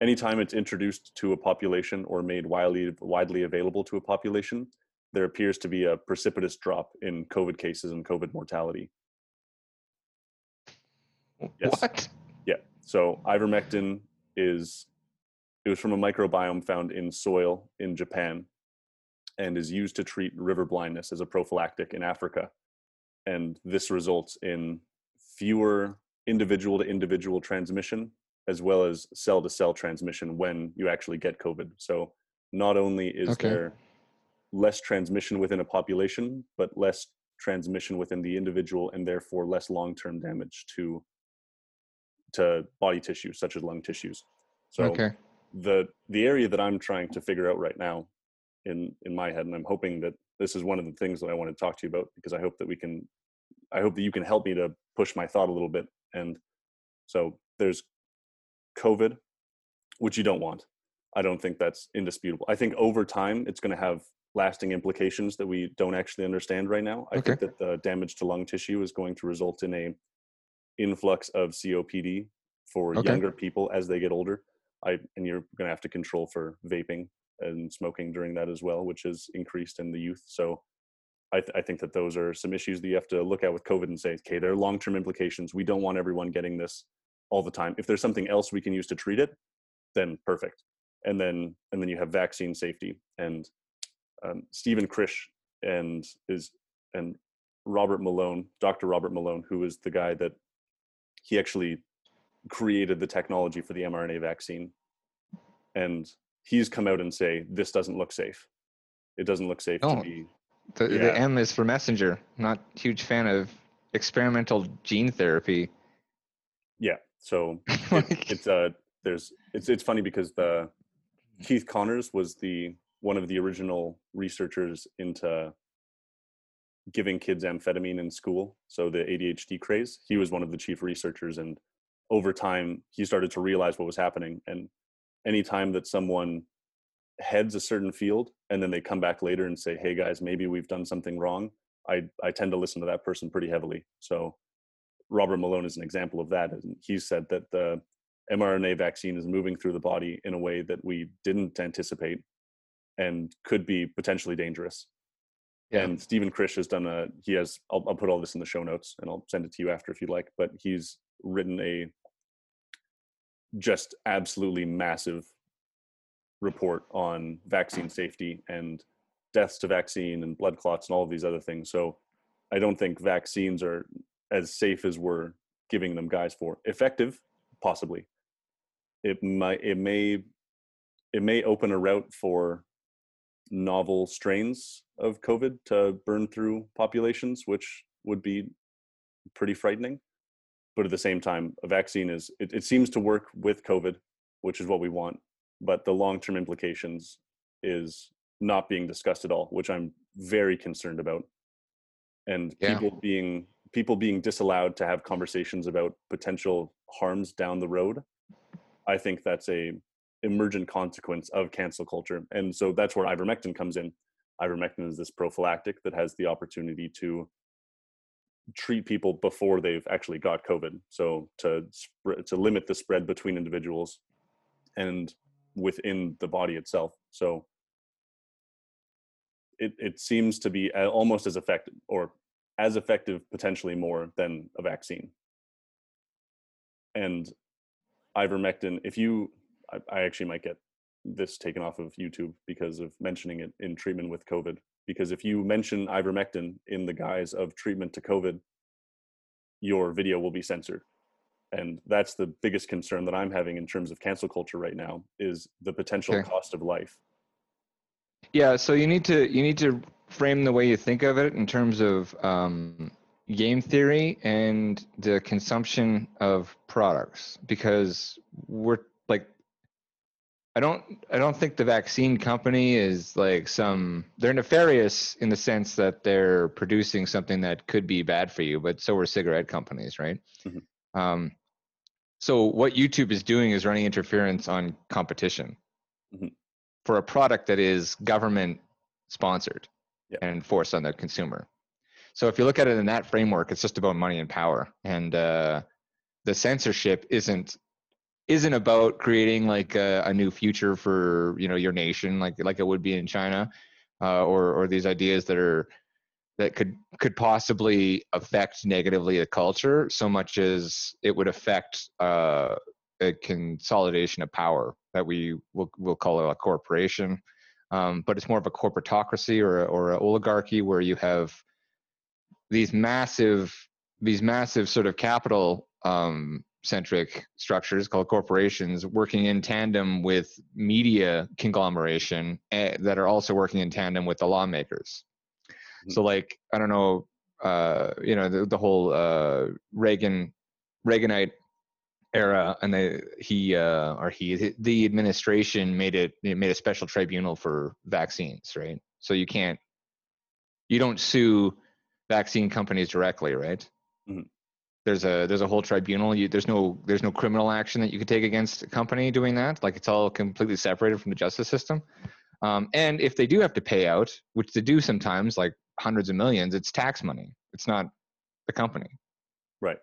anytime it's introduced to a population or made widely widely available to a population, there appears to be a precipitous drop in COVID cases and COVID mortality. Yes. What? Yeah. So ivermectin is, it was from a microbiome found in soil in Japan and is used to treat river blindness as a prophylactic in Africa. And this results in fewer individual to individual transmission, as well as cell to cell transmission when you actually get COVID. So not only is okay. there less transmission within a population, but less transmission within the individual, and therefore less long-term damage to, to body tissue, such as lung tissues. So okay. the, the area that I'm trying to figure out right now in, in my head, and I'm hoping that this is one of the things that I want to talk to you about, because I hope that we can, I hope that you can help me to push my thought a little bit. And so there's COVID, which you don't want. I don't think that's indisputable. I think over time, it's going to have lasting implications that we don't actually understand right now. I okay. think that the damage to lung tissue is going to result in a influx of C O P D for okay. younger people as they get older. I and you're going to have to control for vaping and smoking during that as well, which is increased in the youth. So I, th- I think that those are some issues that you have to look at with COVID and say, okay, there are long-term implications. We don't want everyone getting this all the time. If there's something else we can use to treat it, then perfect. And then, and then you have vaccine safety and um, Steven Kirsch and is, and Robert Malone, Doctor Robert Malone, who is the guy that he actually created the technology for the mRNA vaccine. And he's come out and say, this doesn't look safe. It doesn't look safe no. to be. The, yeah. the M is for messenger. Not huge fan of experimental gene therapy. Yeah. So it, it's uh there's it's it's funny because the Keith Connors was the one of the original researchers into giving kids amphetamine in school. So the A D H D craze. He was one of the chief researchers, and over time he started to realize what was happening. And anytime that someone heads a certain field and then they come back later and say, hey guys, maybe we've done something wrong, I, I tend to listen to that person pretty heavily. So Robert Malone is an example of that. And he said that the mRNA vaccine is moving through the body in a way that we didn't anticipate and could be potentially dangerous. Yeah. And Steven Kirsch has done a, he has, I'll, I'll put all this in the show notes and I'll send it to you after if you'd like, but he's written a just absolutely massive report on vaccine safety and deaths to vaccine and blood clots and all of these other things. So I don't think vaccines are as safe as we're giving them guys for. Effective, possibly. It might, it may, it may open a route for novel strains of COVID to burn through populations, which would be pretty frightening. But at the same time, a vaccine is, it, it seems to work with COVID, which is what we want. But the long-term implications is not being discussed at all, which I'm very concerned about. And yeah. people being people being disallowed to have conversations about potential harms down the road, I think that's a emergent consequence of cancel culture. And so that's where ivermectin comes in. Ivermectin is this prophylactic that has the opportunity to treat people before they've actually got COVID. So to to limit the spread between individuals and within the body itself. So it, it seems to be almost as effective, or as effective, potentially more than a vaccine. And ivermectin, if you, I, I actually might get this taken off of YouTube because of mentioning it in treatment with COVID, because if you mention ivermectin in the guise of treatment to COVID, your video will be censored. And that's the biggest concern that I'm having in terms of cancel culture right now, is the potential okay. cost of life. Yeah, so you need to you need to frame the way you think of it in terms of um, game theory and the consumption of products, because we're like, I don't I don't think the vaccine company is like some, they're nefarious in the sense that they're producing something that could be bad for you, but so are cigarette companies, right? Mm-hmm. Um, So what YouTube is doing is running interference on competition mm-hmm. for a product that is government sponsored yep. and forced on the consumer. So if you look at it in that framework, it's just about money and power. And uh, the censorship isn't isn't about creating like a, a new future for, you know, your nation, like like it would be in China, uh, or or these ideas that are that could could possibly affect negatively the culture, so much as it would affect uh, a consolidation of power that we will we'll call it a corporation, um, but it's more of a corporatocracy or or an oligarchy where you have these massive these massive sort of capital um, centric structures called corporations working in tandem with media conglomeration that are also working in tandem with the lawmakers. So like, I don't know, uh, you know, the, the whole uh, Reagan, Reaganite era, and they, he uh, or he, the administration made it, it made a special tribunal for vaccines, right? So you can't, you don't sue vaccine companies directly, right? Mm-hmm. There's a there's a whole tribunal. You, there's no there's no criminal action that you could take against a company doing that. Like it's all completely separated from the justice system. Um, and if they do have to pay out, which they do sometimes, like hundreds of millions, it's tax money. It's not the company. Right.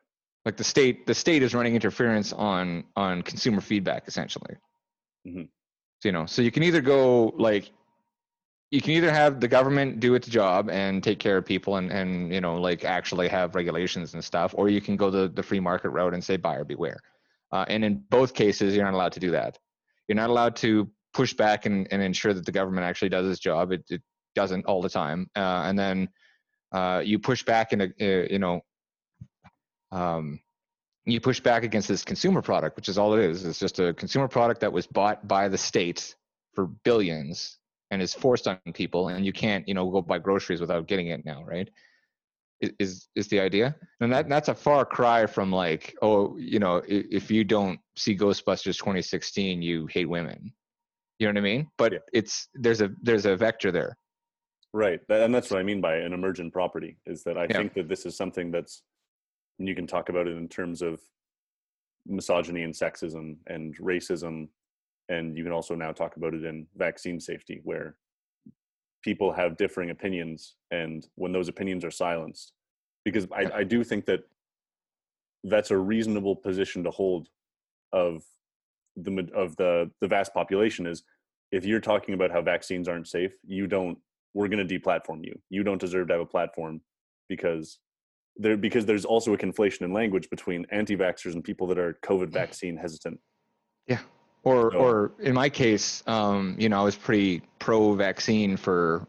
Like the state, the state is running interference on, on consumer feedback, essentially. Mm-hmm. So, you know, so you can either go like, you can either have the government do its job and take care of people and, and, you know, like actually have regulations and stuff, or you can go the, the free market route and say buyer beware. Uh, and in both cases, you're not allowed to do that. You're not allowed to push back and, and ensure that the government actually does its job. It, it doesn't all the time. Uh, and then uh, you push back in a, a you know, um, you push back against this consumer product, which is all it is. It's just a consumer product that was bought by the state for billions and is forced on people. And you can't, you know, go buy groceries without getting it now, right? Is is the idea. And that that's a far cry from like, oh, you know, if, if you don't see Ghostbusters twenty sixteen, you hate women. You know what I mean? But yeah. it's there's a there's a vector there. Right, and that's what I mean by an emergent property, is that I yeah. think that this is something that's, and you can talk about it in terms of misogyny and sexism and racism, and you can also now talk about it in vaccine safety, where people have differing opinions, and when those opinions are silenced, because I, I do think that that's a reasonable position to hold of the of the the vast population, is if you're talking about how vaccines aren't safe, you don't we're going to deplatform you. You don't deserve to have a platform, because there because there's also a conflation in language between anti-vaxxers and people that are COVID vaccine hesitant. Yeah. Or, or in my case, um, you know, I was pretty pro-vaccine for,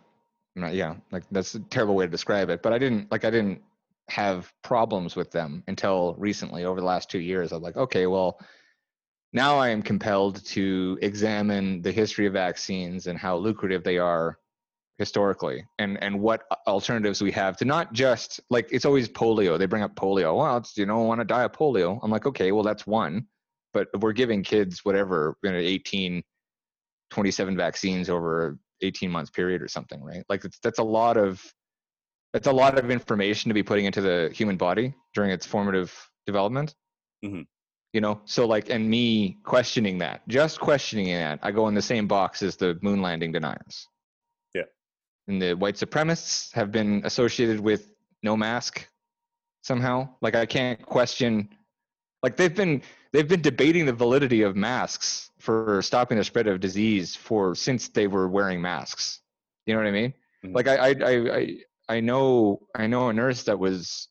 yeah, like that's a terrible way to describe it. But I didn't, like, I didn't have problems with them until recently. Over the last two years, I'm like, okay, well, now I am compelled to examine the history of vaccines and how lucrative they are historically, and and what alternatives we have to not just, like, it's always polio. They bring up polio. Well, it's, you don't want to die of polio. I'm like, okay, well, that's one. But we're giving kids whatever, you know, eighteen, twenty-seven vaccines over eighteen months period or something, right? Like it's, that's a lot of, that's a lot of information to be putting into the human body during its formative development, mm-hmm. you know? So like, and me questioning that, just questioning that, I go in the same box as the moon landing deniers. Yeah. And the white supremacists have been associated with no mask somehow. Like I can't question, like they've been, They've been debating the validity of masks for stopping the spread of disease for since they were wearing masks. You know what I mean? Mm-hmm. Like I, I, I, I know, I know a nurse that was,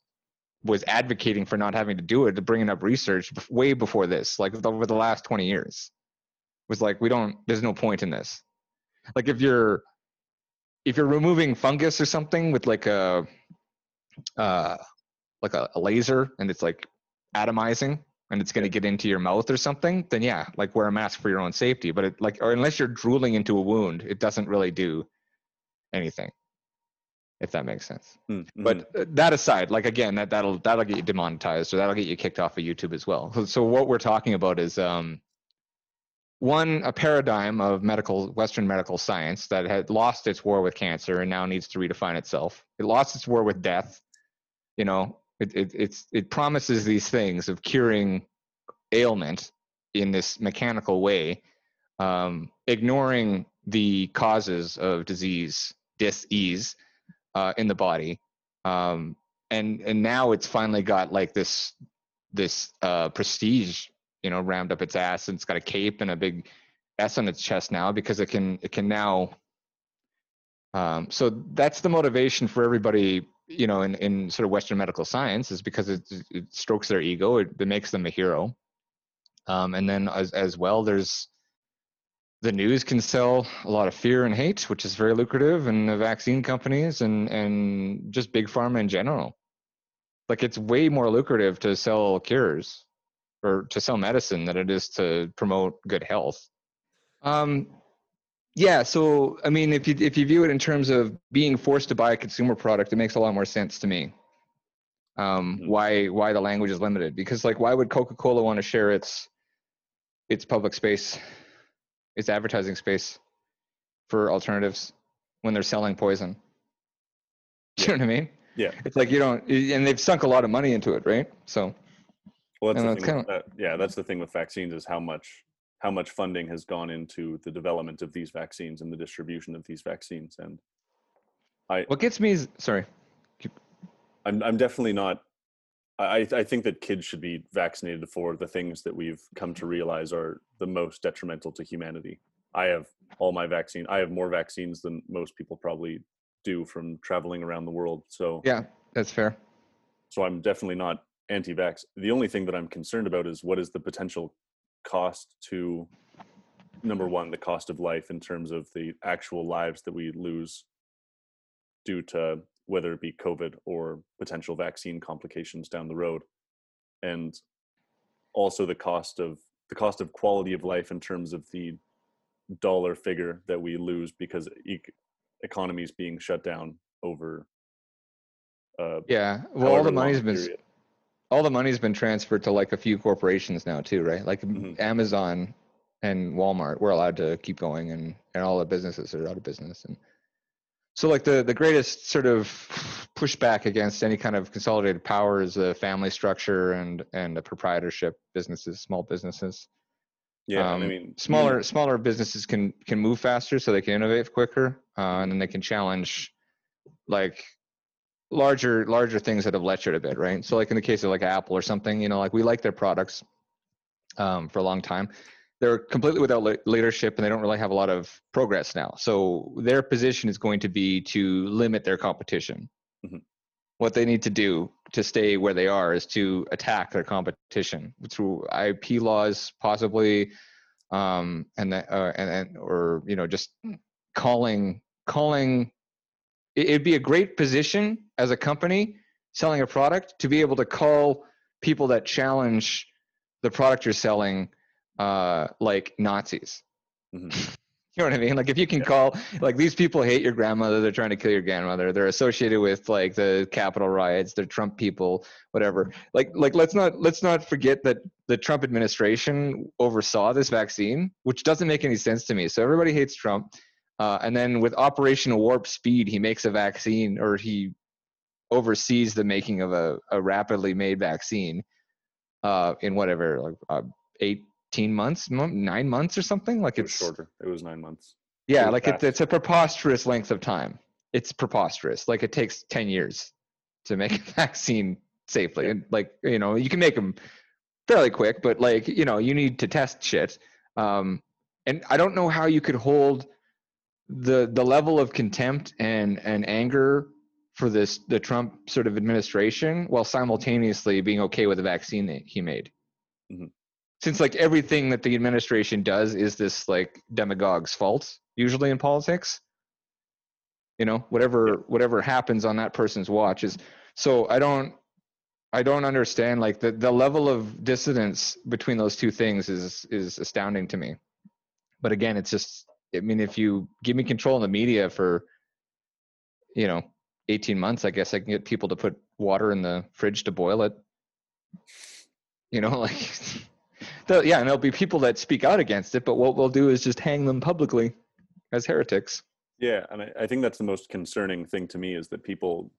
was advocating for not having to do it, to bringing up research way before this, like over the last twenty years, was like, we don't, there's no point in this. Like if you're, if you're removing fungus or something with like a, uh, like a, a laser, and it's like atomizing, and it's going to get into your mouth or something, then yeah, like wear a mask for your own safety. But it, like, or unless you're drooling into a wound, it doesn't really do anything, if that makes sense. Mm-hmm. But that aside, like again, that that'll that'll get you demonetized, or that'll get you kicked off of YouTube as well. So, so what we're talking about is um, one a paradigm of medical Western medical science that had lost its war with cancer and now needs to redefine itself. It lost its war with death, you know. It, it it's it promises these things of curing ailment in this mechanical way, um, ignoring the causes of disease, dis-ease uh, in the body, um, and and now it's finally got like this this uh, prestige, you know, rammed up its ass, and it's got a cape and a big S on its chest now because it can it can now. Um, so that's the motivation for everybody. You know, in, in sort of Western medical science, is because it, it strokes their ego, it, it makes them a hero. Um, and then as, as well, there's the news can sell a lot of fear and hate, which is very lucrative, and the vaccine companies and, and just big pharma in general. Like it's way more lucrative to sell cures or to sell medicine than it is to promote good health. Um, Yeah, so I mean, if you if you view it in terms of being forced to buy a consumer product, it makes a lot more sense to me. Um, why why the language is limited? Because like, why would Coca-Cola want to share its its public space, its advertising space, for alternatives when they're selling poison? Do you know what I mean? Yeah, it's like you don't, and they've sunk a lot of money into it, right? So, well, that's the thing with that, yeah, that's the thing with vaccines, is how much how much funding has gone into the development of these vaccines and the distribution of these vaccines. And I, what gets me is, sorry. I'm I'm definitely not, I, I think that kids should be vaccinated for the things that we've come to realize are the most detrimental to humanity. I have all my vaccine. I have more vaccines than most people probably do from traveling around the world. So yeah, that's fair. So I'm definitely not anti-vax. The only thing that I'm concerned about is what is the potential cost to, number one, the cost of life in terms of the actual lives that we lose due to whether it be COVID or potential vaccine complications down the road. And also the cost of the cost of quality of life in terms of the dollar figure that we lose because e- economies being shut down over. Uh, yeah, well, all the money's been period. all the money's been transferred to like a few corporations now too, right? Like mm-hmm. Amazon and Walmart were allowed to keep going, and and all the businesses are out of business. And so, like the the greatest sort of pushback against any kind of consolidated power is the family structure and and the proprietorship businesses, small businesses. Yeah, um, I mean, smaller yeah. smaller businesses can can move faster, so they can innovate quicker, uh, and then they can challenge like larger larger things that have lectured a bit, right? So, like in the case of like Apple or something, you know, like we like their products um, for a long time. They're completely without le- leadership, and they don't really have a lot of progress now. So their position is going to be to limit their competition. Mm-hmm. What they need to do to stay where they are is to attack their competition through I P laws, possibly, um, and that, uh, and and or you know just calling calling. It'd be a great position as a company selling a product to be able to call people that challenge the product you're selling uh, like Nazis. Mm-hmm. You know what I mean? Like if you can yeah. call, like these people hate your grandmother, they're trying to kill your grandmother, they're associated with like the Capitol riots, they're Trump people, whatever. Like, like let's not let's not forget that the Trump administration oversaw this vaccine, which doesn't make any sense to me. So everybody hates Trump, uh, and then with Operation Warp Speed, he makes a vaccine, or he oversees the making of a, a rapidly made vaccine uh, in whatever like uh, eight. eighteen months, nine months or something. Like it was it's shorter. It was nine months. Yeah. It like it, it's a preposterous length of time. It's preposterous. Like it takes ten years to make a vaccine safely. Yeah. And like, you know, you can make them fairly quick, but like, you know, you need to test shit. Um, and I don't know how you could hold the, the level of contempt and, and anger for this, the Trump sort of administration while simultaneously being okay with the vaccine that he made. Mm-hmm. Since like everything that the administration does is this like demagogue's fault, usually in politics, you know, whatever, whatever happens on that person's watch is, so I don't, I don't understand like the, the level of dissonance between those two things is, is astounding to me. But again, it's just, I mean, if you give me control in the media for, you know, eighteen months, I guess I can get people to put water in the fridge to boil it, you know, like So, yeah, and there'll be people that speak out against it, but what we'll do is just hang them publicly as heretics. Yeah, and I, I think that's the most concerning thing to me is that people,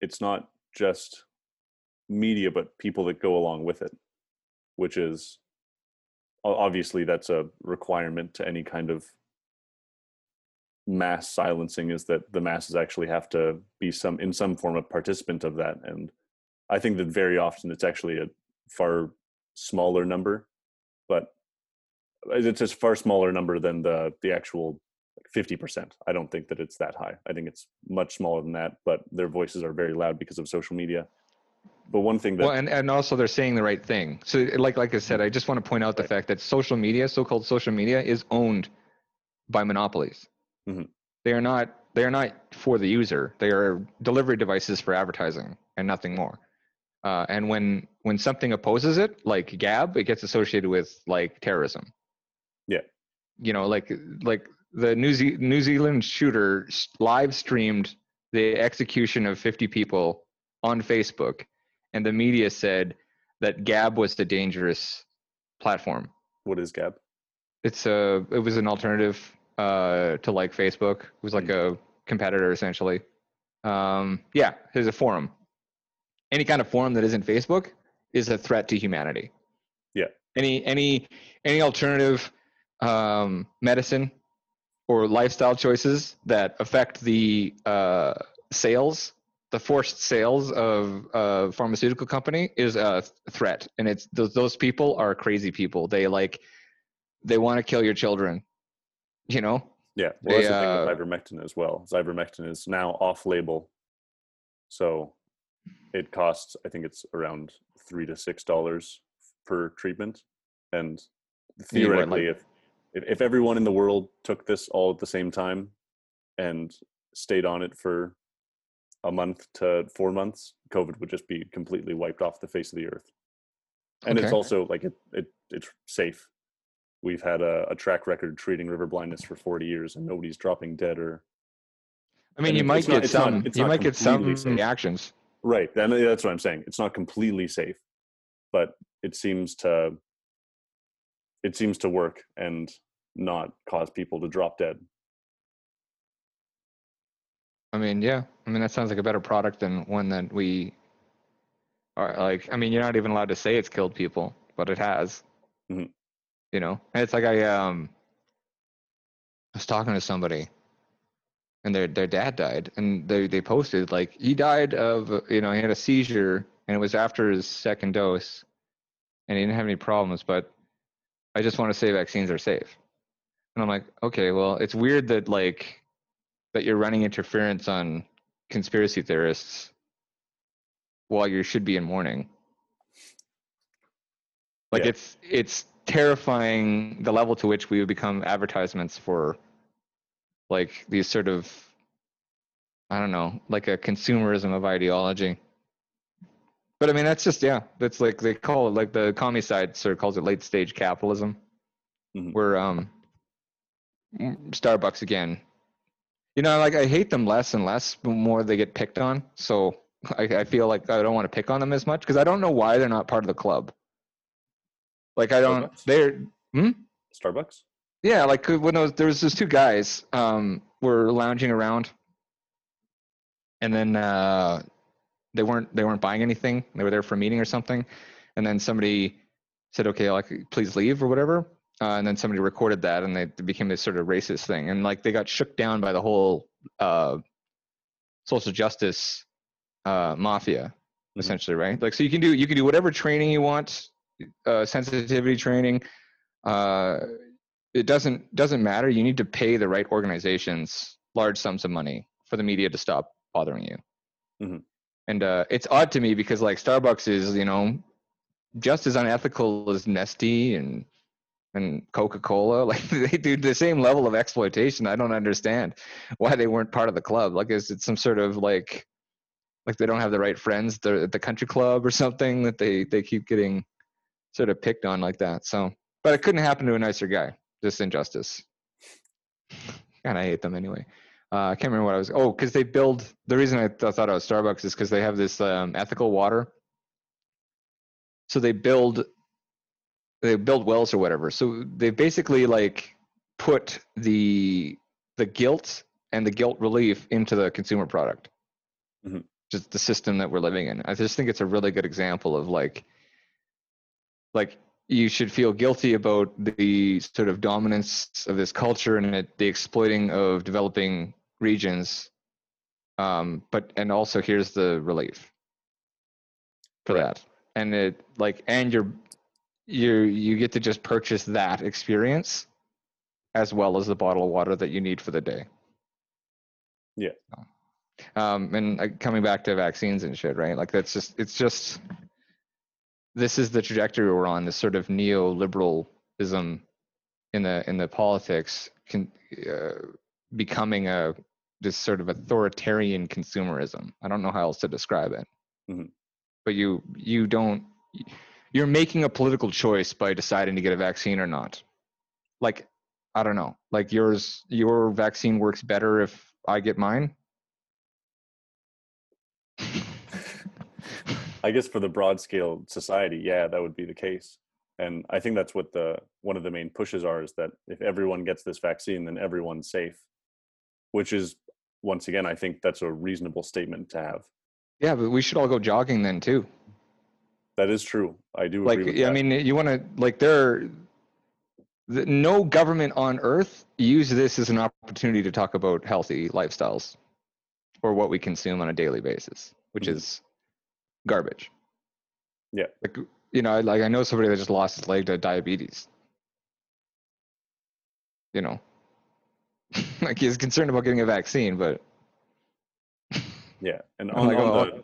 it's not just media, but people that go along with it, which is, obviously that's a requirement to any kind of mass silencing, is that the masses actually have to be some in some form a participant of that. And I think that very often it's actually a far smaller number, but it's a far smaller number than the the actual fifty percent. I don't think that it's that high. I think it's much smaller than that, but their voices are very loud because of social media. But one thing that well, and, and also they're saying the right thing. So like like I said, I just want to point out the right. fact that social media, so-called social media, is owned by monopolies. Mm-hmm. They are not they are not for the user. They are delivery devices for advertising and nothing more. Uh, and when, when something opposes it, like Gab, it gets associated with like terrorism. Yeah. You know, like, like the New, Ze- New Zealand shooter live streamed the execution of fifty people on Facebook. And the media said that Gab was the dangerous platform. What is Gab? It's a, it was an alternative, uh, to like Facebook. It was like mm-hmm. a competitor essentially. Um, yeah, there's a forum. Any kind of forum that isn't Facebook is a threat to humanity. Yeah. Any any any alternative um, medicine or lifestyle choices that affect the uh, sales, the forced sales of a pharmaceutical company is a threat. And it's those, those people are crazy people. They like, they want to kill your children, you know? Yeah. Well, they, that's the thing with ivermectin as well. Ivermectin is now off label. So it costs, I think it's around three to six dollars per treatment. And theoretically, like, if, if everyone in the world took this all at the same time and stayed on it for a month to four months, COVID would just be completely wiped off the face of the earth. And okay. It's also like, it, it it's safe. We've had a, a track record treating river blindness for forty years and nobody's dropping dead or. I mean, and you might get not, some, not, you might get some safe. reactions. Right. And that's what I'm saying. It's not completely safe, but it seems to, it seems to work and not cause people to drop dead. I mean, yeah. I mean, that sounds like a better product than one that we are like, I mean, you're not even allowed to say it's killed people, but it has, mm-hmm. you know, and it's like, I, um, I was talking to somebody and their, their dad died and they, they posted like, he died of, you know, he had a seizure and it was after his second dose and he didn't have any problems, but I just want to say vaccines are safe. And I'm like, okay, well, it's weird that like, that you're running interference on conspiracy theorists while you should be in mourning. Like yeah. it's, it's terrifying the level to which we would become advertisements for like these sort of, I don't know, like a consumerism of ideology. But I mean, that's just, yeah, that's like, they call it like the commie side sort of calls it late stage capitalism mm-hmm. where um, Starbucks again, you know, like I hate them less and less, the more they get picked on. So I, I feel like I don't want to pick on them as much because I don't know why they're not part of the club. Like I don't, Starbucks. they're, hmm? Starbucks? Yeah, like when those, there was those two guys um, were lounging around and then uh, they weren't, they weren't buying anything. They were there for a meeting or something. And then somebody said, okay, like please leave or whatever. Uh, and then somebody recorded that and they became this sort of racist thing. And like, they got shook down by the whole uh, social justice uh, mafia, mm-hmm. essentially, right? Like, so you can do, you can do whatever training you want, uh, sensitivity training. Uh, it doesn't, doesn't matter. You need to pay the right organizations large sums of money for the media to stop bothering you. Mm-hmm. And uh, it's odd to me because like Starbucks is, you know, just as unethical as Nestle and, and Coca-Cola, like they do the same level of exploitation. I don't understand why they weren't part of the club. Like, is it some sort of like, like they don't have the right friends they're at the country club or something that they, they keep getting sort of picked on like that. So, but it couldn't happen to a nicer guy, just injustice. And I hate them anyway. Uh, I can't remember what I was. Oh, cause they build, the reason I th- thought it was Starbucks is cause they have this um, ethical water. So they build they build wells or whatever. So they basically like put the the guilt and the guilt relief into the consumer product, mm-hmm. just the system that we're living in. I just think it's a really good example of like, like you should feel guilty about the sort of dominance of this culture and it, the exploiting of developing regions. Um, but, and also here's the relief for right. that. And it like, and you're, you you get to just purchase that experience as well as the bottle of water that you need for the day. Yeah. Um, and uh, coming back to vaccines and shit, right? Like that's just, it's just, this is the trajectory we're on, this sort of neoliberalism in the, in the politics can, uh, becoming a, this sort of authoritarian consumerism. I don't know how else to describe it, mm-hmm. but you, you don't, you, you're making a political choice by deciding to get a vaccine or not. Like, I don't know, like yours, your vaccine works better if I get mine. I guess for the broad scale society, yeah, that would be the case. And I think that's what the, one of the main pushes are is that if everyone gets this vaccine, then everyone's safe, which is once again, I think that's a reasonable statement to have. Yeah, but we should all go jogging then too. That is true. I do agree with that. I mean, you want to, like, there, no government on earth use this as an opportunity to talk about healthy lifestyles or what we consume on a daily basis, which mm-hmm. is garbage. Yeah. Like, you know, like I know somebody that just lost his leg to diabetes. You know, like he's concerned about getting a vaccine, but. Yeah. And on, like, on oh, the.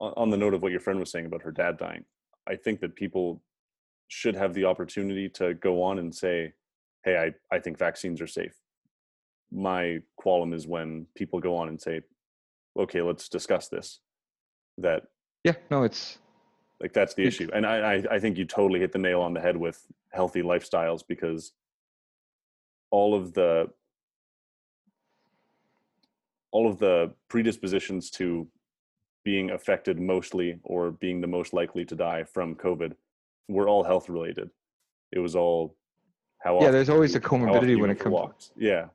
On the note of what your friend was saying about her dad dying, I think that people should have the opportunity to go on and say, hey, I, I think vaccines are safe. My qualm is when people go on and say, okay, let's discuss this. That yeah, no, it's like, that's the issue. And I, I, I think you totally hit the nail on the head with healthy lifestyles, because all of the, all of the predispositions to being affected mostly or being the most likely to die from COVID were all health related. It was all how yeah, there's always a comorbidity when it comes walks. to yeah.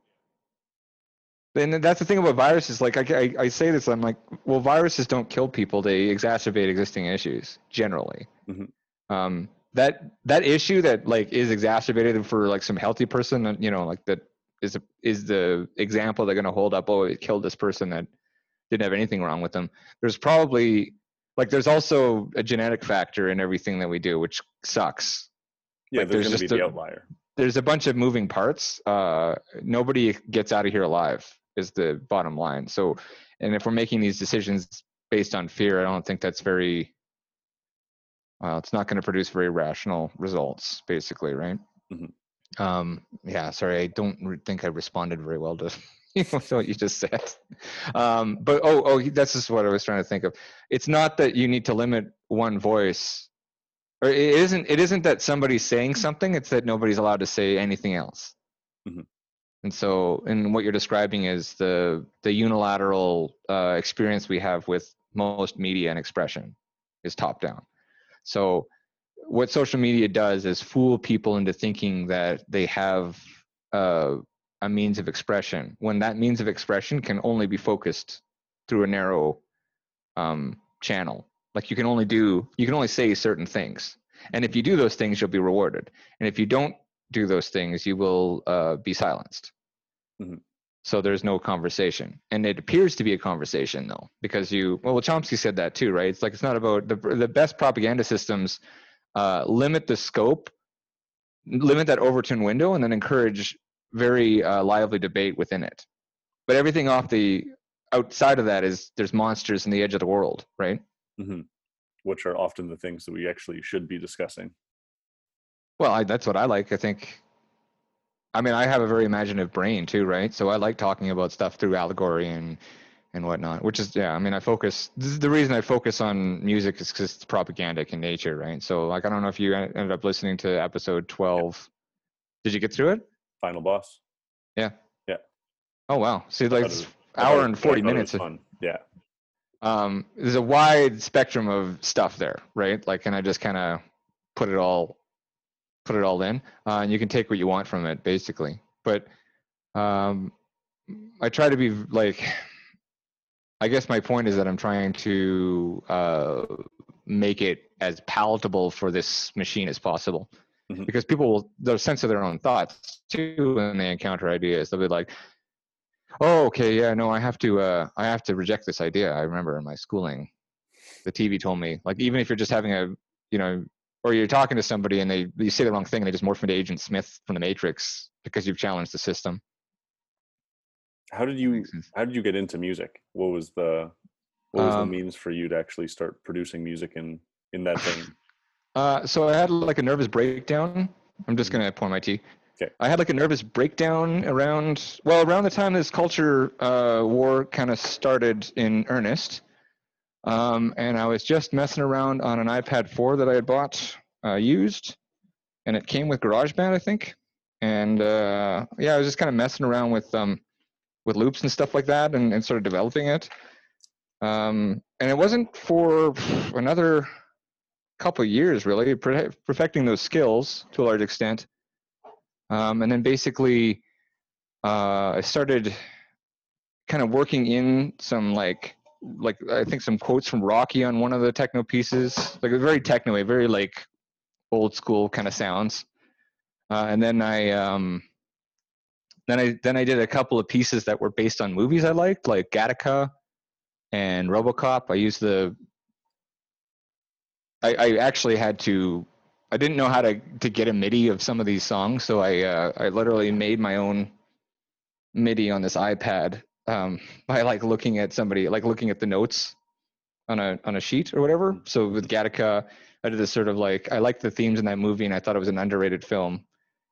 And that's the thing about viruses. Like I, I, I say this, I'm like, well, viruses don't kill people. They exacerbate existing issues generally. Mm-hmm. Um, that, that issue that like is exacerbated for like some healthy person, you know, like that is, a, is the example they're going to hold up. Oh, it killed this person that didn't have anything wrong with them. There's probably like, there's also a genetic factor in everything that we do, which sucks. Yeah. Like, there's there's just be a, the outlier. There's a bunch of moving parts. Uh, nobody gets out of here alive is the bottom line. So, and if we're making these decisions based on fear, I don't think that's very, well, it's not going to produce very rational results basically. Right. Mm-hmm. Um, yeah. Sorry. I don't re- think I responded very well to what you just said. Um, but oh, oh, that's just what I was trying to think of. It's not that you need to limit one voice, or it isn't. It isn't that somebody's saying something. It's that nobody's allowed to say anything else. Mm-hmm. And so, and what you're describing is the the unilateral uh, experience we have with most media and expression is top down. So, what social media does is fool people into thinking that they have. Uh, a means of expression, when that means of expression can only be focused through a narrow um, channel. Like you can only do, you can only say certain things. And if you do those things, you'll be rewarded. And if you don't do those things, you will uh, be silenced. Mm-hmm. So there's no conversation. And it appears to be a conversation though, because you, well, Wachowski said that too, right? It's like, it's not about the, the best propaganda systems uh, limit the scope, limit that Overton window, and then encourage very uh, lively debate within it. But everything off the outside of that is there's monsters in the edge of the world, right? Mm-hmm. Which are often the things that we actually should be discussing. Well, I, that's what I like. I think, I mean, I have a very imaginative brain too, right? So I like talking about stuff through allegory and, and whatnot, which is, yeah, I mean, I focus, this is the reason I focus on music is because it's propagandic in nature, right? So like, I don't know if you ended up listening to episode twelve. Did you get through it? Final boss. Yeah. Yeah. Oh wow. See, like an hour and forty minutes. Fun. Yeah. Um, there's a wide spectrum of stuff there, right? Like, and I just kind of put it all, put it all in, uh, and you can take what you want from it, basically. But um, I try to be like, I guess my point is that I'm trying to uh, make it as palatable for this machine as possible. Mm-hmm. Because people will, they'll censor their own thoughts too when they encounter ideas. They'll be like, "Oh, okay, yeah, no, I have to, uh, I have to reject this idea." I remember in my schooling, the T V told me, like, even if you're just having a, you know, or you're talking to somebody and they you say the wrong thing and they just morph into Agent Smith from the Matrix because you've challenged the system. How did you? How did you get into music? What was the, what was um, the means for you to actually start producing music in in that vein? Uh, so I had like a nervous breakdown. I'm just going to pour my tea. Okay. I had like a nervous breakdown around, well, around the time this culture uh, war kind of started in earnest. Um, and I was just messing around on an iPad four that I had bought, uh, used, and it came with GarageBand, I think. And uh, yeah, I was just kind of messing around with um, with loops and stuff like that and, and sort of developing it. Um, and it wasn't for another... couple of years really perfecting those skills to a large extent, um, and then basically uh, I started kind of working in some like like I think some quotes from Rocky on one of the techno pieces, like very techno-y, very like old school kind of sounds. Uh, and then I, um, then I, then I did a couple of pieces that were based on movies I liked, like Gattaca and Robocop. I used the, I, I actually had to, I didn't know how to, to get a MIDI of some of these songs. So I, uh, I literally made my own MIDI on this iPad, um, by like looking at somebody, like looking at the notes on a, on a sheet or whatever. So with Gattaca, I did this sort of like, I liked the themes in that movie and I thought it was an underrated film,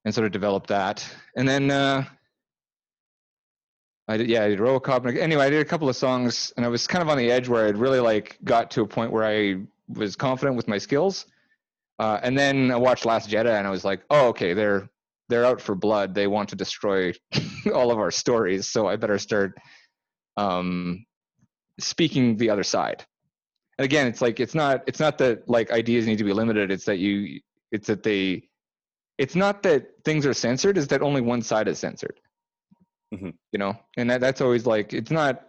and sort of developed that. And then, uh, I did, yeah, I did Robocop. Anyway, I did a couple of songs and I was kind of on the edge where I'd really like got to a point where I was confident with my skills. Uh, and then I watched Last Jedi and I was like, oh, okay, they're, they're out for blood. They want to destroy all of our stories. So I better start um, speaking the other side. And again, it's like, it's not, it's not that like ideas need to be limited. It's that you, it's that they, it's not that things are censored. It's that only one side is censored. Mm-hmm. You know, and that, that's always like, it's not,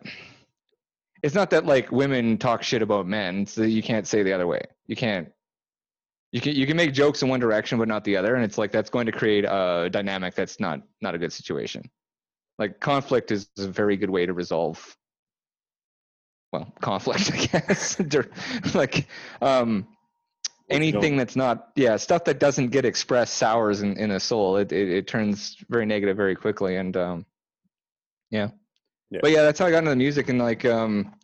it's not that like women talk shit about men. So you can't say the other way. You can't, you can, you can make jokes in one direction, but not the other. And it's like, that's going to create a dynamic. That's not, not a good situation. Like conflict is a very good way to resolve, well, conflict, I guess, like, um, anything that's not, yeah, stuff that doesn't get expressed sours in, in a soul. It, it, it turns very negative very quickly. And, um, yeah. yeah, but yeah, that's how I got into the music. And like, um,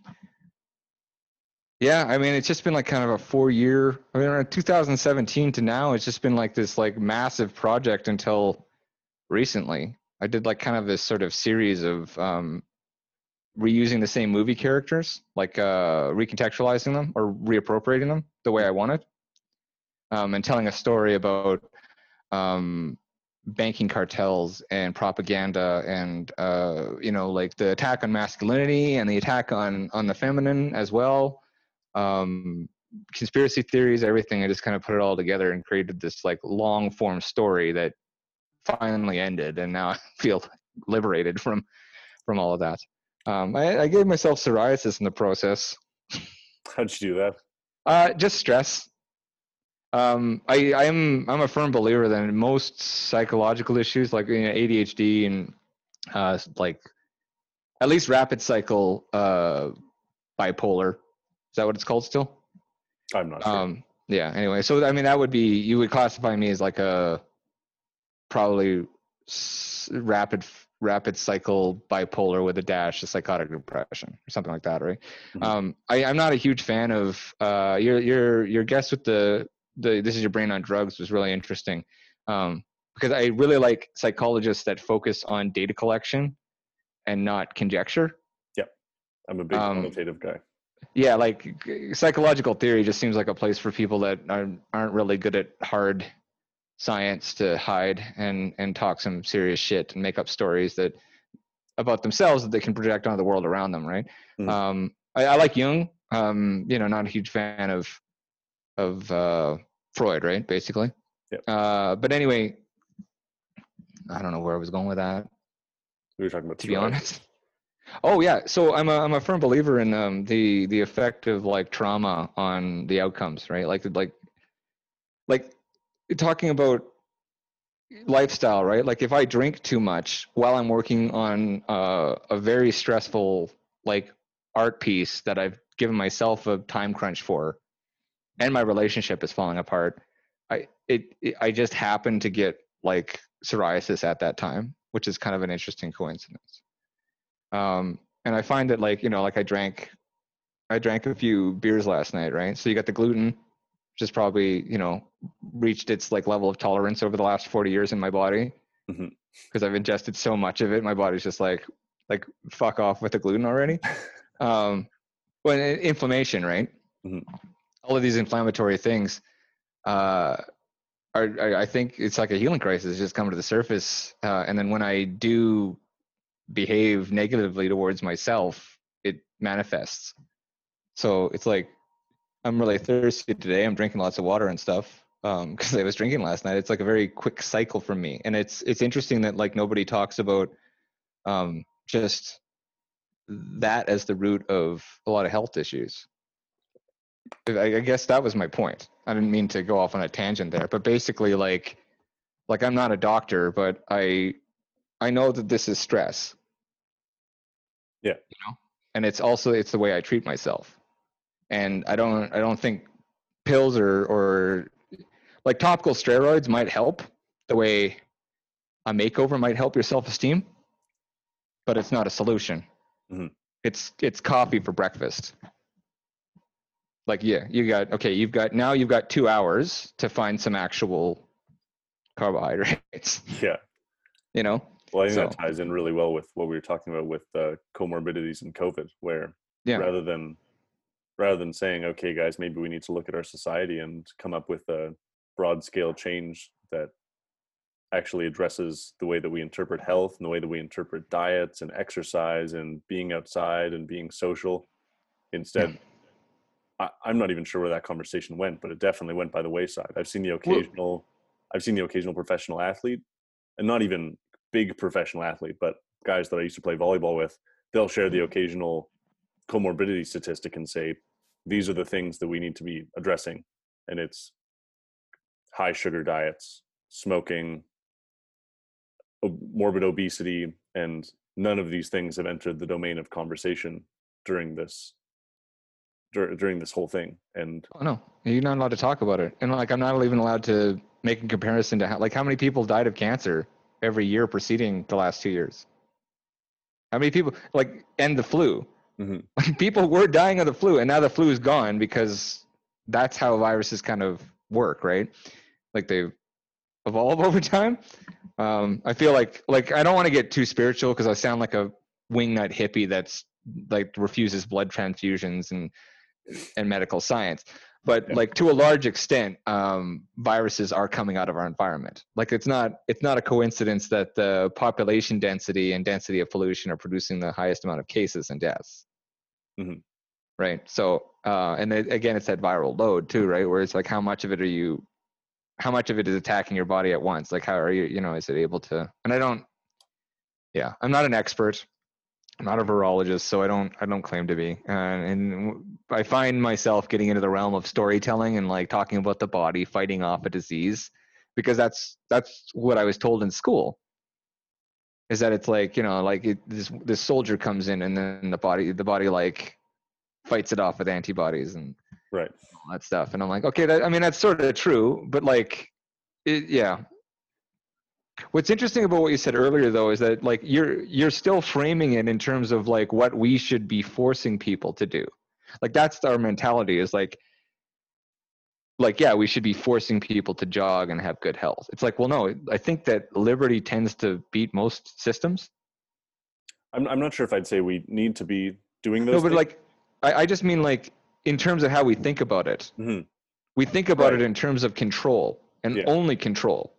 yeah, I mean, it's just been like kind of a four year, I mean, around two thousand seventeen to now, it's just been like this like massive project until recently. I did like kind of this sort of series of, um, reusing the same movie characters, like, uh, recontextualizing them or reappropriating them the way I wanted. Um, and telling a story about um, banking cartels and propaganda and, uh, you know, like the attack on masculinity and the attack on, on the feminine as well. Um, conspiracy theories, everything. I just kind of put it all together and created this like long form story that finally ended. And now I feel liberated from, from all of that. Um, I, I gave myself psoriasis in the process. How'd you do that? Uh, just stress. Um, I, I'm, I'm a firm believer that in most psychological issues, like you know, A D H D and, uh, like at least rapid cycle, uh, bipolar, is that what it's called still? I'm not sure. Um, yeah. Anyway. So, I mean, that would be, you would classify me as like a probably s- rapid, rapid cycle bipolar with a dash of psychotic depression or something like that. Right. Mm-hmm. Um, I, I'm not a huge fan of, uh, your, your, your guess with the, The, this is your brain on drugs was really interesting um, because I really like psychologists that focus on data collection and not conjecture. Yep. I'm a big um, quantitative guy. Yeah. Like psychological theory just seems like a place for people that aren't, aren't really good at hard science to hide and, and talk some serious shit and make up stories that about themselves that they can project onto the world around them. Right. Mm-hmm. Um, I, I like Jung, um, you know, not a huge fan of, of uh Freud, right, basically. Yep. Uh but anyway, I don't know where I was going with that. We were talking about to be honest. Oh yeah, so I'm a I'm a firm believer in um the the effect of like trauma on the outcomes, right? Like like like talking about lifestyle, right? Like if I drink too much while I'm working on uh, a very stressful like art piece that I've given myself a time crunch for, and my relationship is falling apart, I it, it I just happened to get like psoriasis at that time, which is kind of an interesting coincidence. Um, and I find that like you know like I drank, I drank a few beers last night, right? So you got the gluten, which is probably you know reached its like level of tolerance over the last forty years in my body, because mm-hmm. I've ingested so much of it, my body's just like like fuck off with the gluten already. um, well, inflammation, right? Mm-hmm. All of these inflammatory things uh, are, are, I think it's like a healing crisis just come to the surface. Uh, and then when I do behave negatively towards myself, it manifests. So it's like, I'm really thirsty today. I'm drinking lots of water and stuff um, because I was drinking last night. It's like a very quick cycle for me. And it's, it's interesting that like nobody talks about um, just that as the root of a lot of health issues. I guess that was my point. I didn't mean to go off on a tangent there, but basically, like, like I'm not a doctor, but I, I know that this is stress. Yeah. You know, and it's also, it's the way I treat myself. And I don't, I don't think pills or, or like topical steroids might help the way a makeover might help your self-esteem, but it's not a solution. Mm-hmm. It's, it's coffee for breakfast. Like, yeah, you got, okay, you've got, now you've got two hours to find some actual carbohydrates. Yeah. You know? Well, I think so. That ties in really well with what we were talking about with uh, comorbidities and COVID, where yeah. rather than, rather than saying, okay, guys, maybe we need to look at our society and come up with a broad scale change that actually addresses the way that we interpret health and the way that we interpret diets and exercise and being outside and being social. Instead, yeah. I, I'm not even sure where that conversation went, but it definitely went by the wayside. I've seen the occasional, Whoa. I've seen the occasional professional athlete, and not even big professional athlete, but guys that I used to play volleyball with, they'll share the occasional comorbidity statistic and say, these are the things that we need to be addressing. And it's high sugar diets, smoking, morbid obesity, and none of these things have entered the domain of conversation during this during this whole thing. And oh, no, you're not allowed to talk about it. And like, I'm not even allowed to make a comparison to how, like, how many people died of cancer every year preceding the last two years? How many people, like, and the flu, mm-hmm. like, people were dying of the flu, and now the flu is gone, because that's how viruses kind of work, right? Like, they evolve over time. Um, I feel like, like, I don't want to get too spiritual, because I sound like a wingnut hippie that's like refuses blood transfusions and, and medical science, but yeah. like, to a large extent, um, viruses are coming out of our environment. Like, it's not, it's not a coincidence that the population density and density of pollution are producing the highest amount of cases and deaths. Mm-hmm. Right. So, uh, and it, again, it's that viral load too, right? Where it's like, how much of it are you, how much of it is attacking your body at once? Like, how are you, you know, is it able to, and I don't, yeah, I'm not an expert. I'm not a virologist, so I don't, I don't claim to be. Uh, and I find myself getting into the realm of storytelling and like talking about the body fighting off a disease, because that's, that's what I was told in school, is that it's like, you know, like it, this, this soldier comes in and then the body, the body like fights it off with antibodies and right. all that stuff. And I'm like, okay, that, I mean, that's sort of true, but like, it, yeah. What's interesting about what you said earlier, though, is that like you're you're still framing it in terms of like what we should be forcing people to do. Like, that's our mentality, is like, like, yeah, we should be forcing people to jog and have good health. It's like, well, no, I think that liberty tends to beat most systems. I'm I'm not sure if I'd say we need to be doing those. No, but things. Like, I, I just mean like in terms of how we think about it. Mm-hmm. We think about right. it in terms of control and yeah. only control.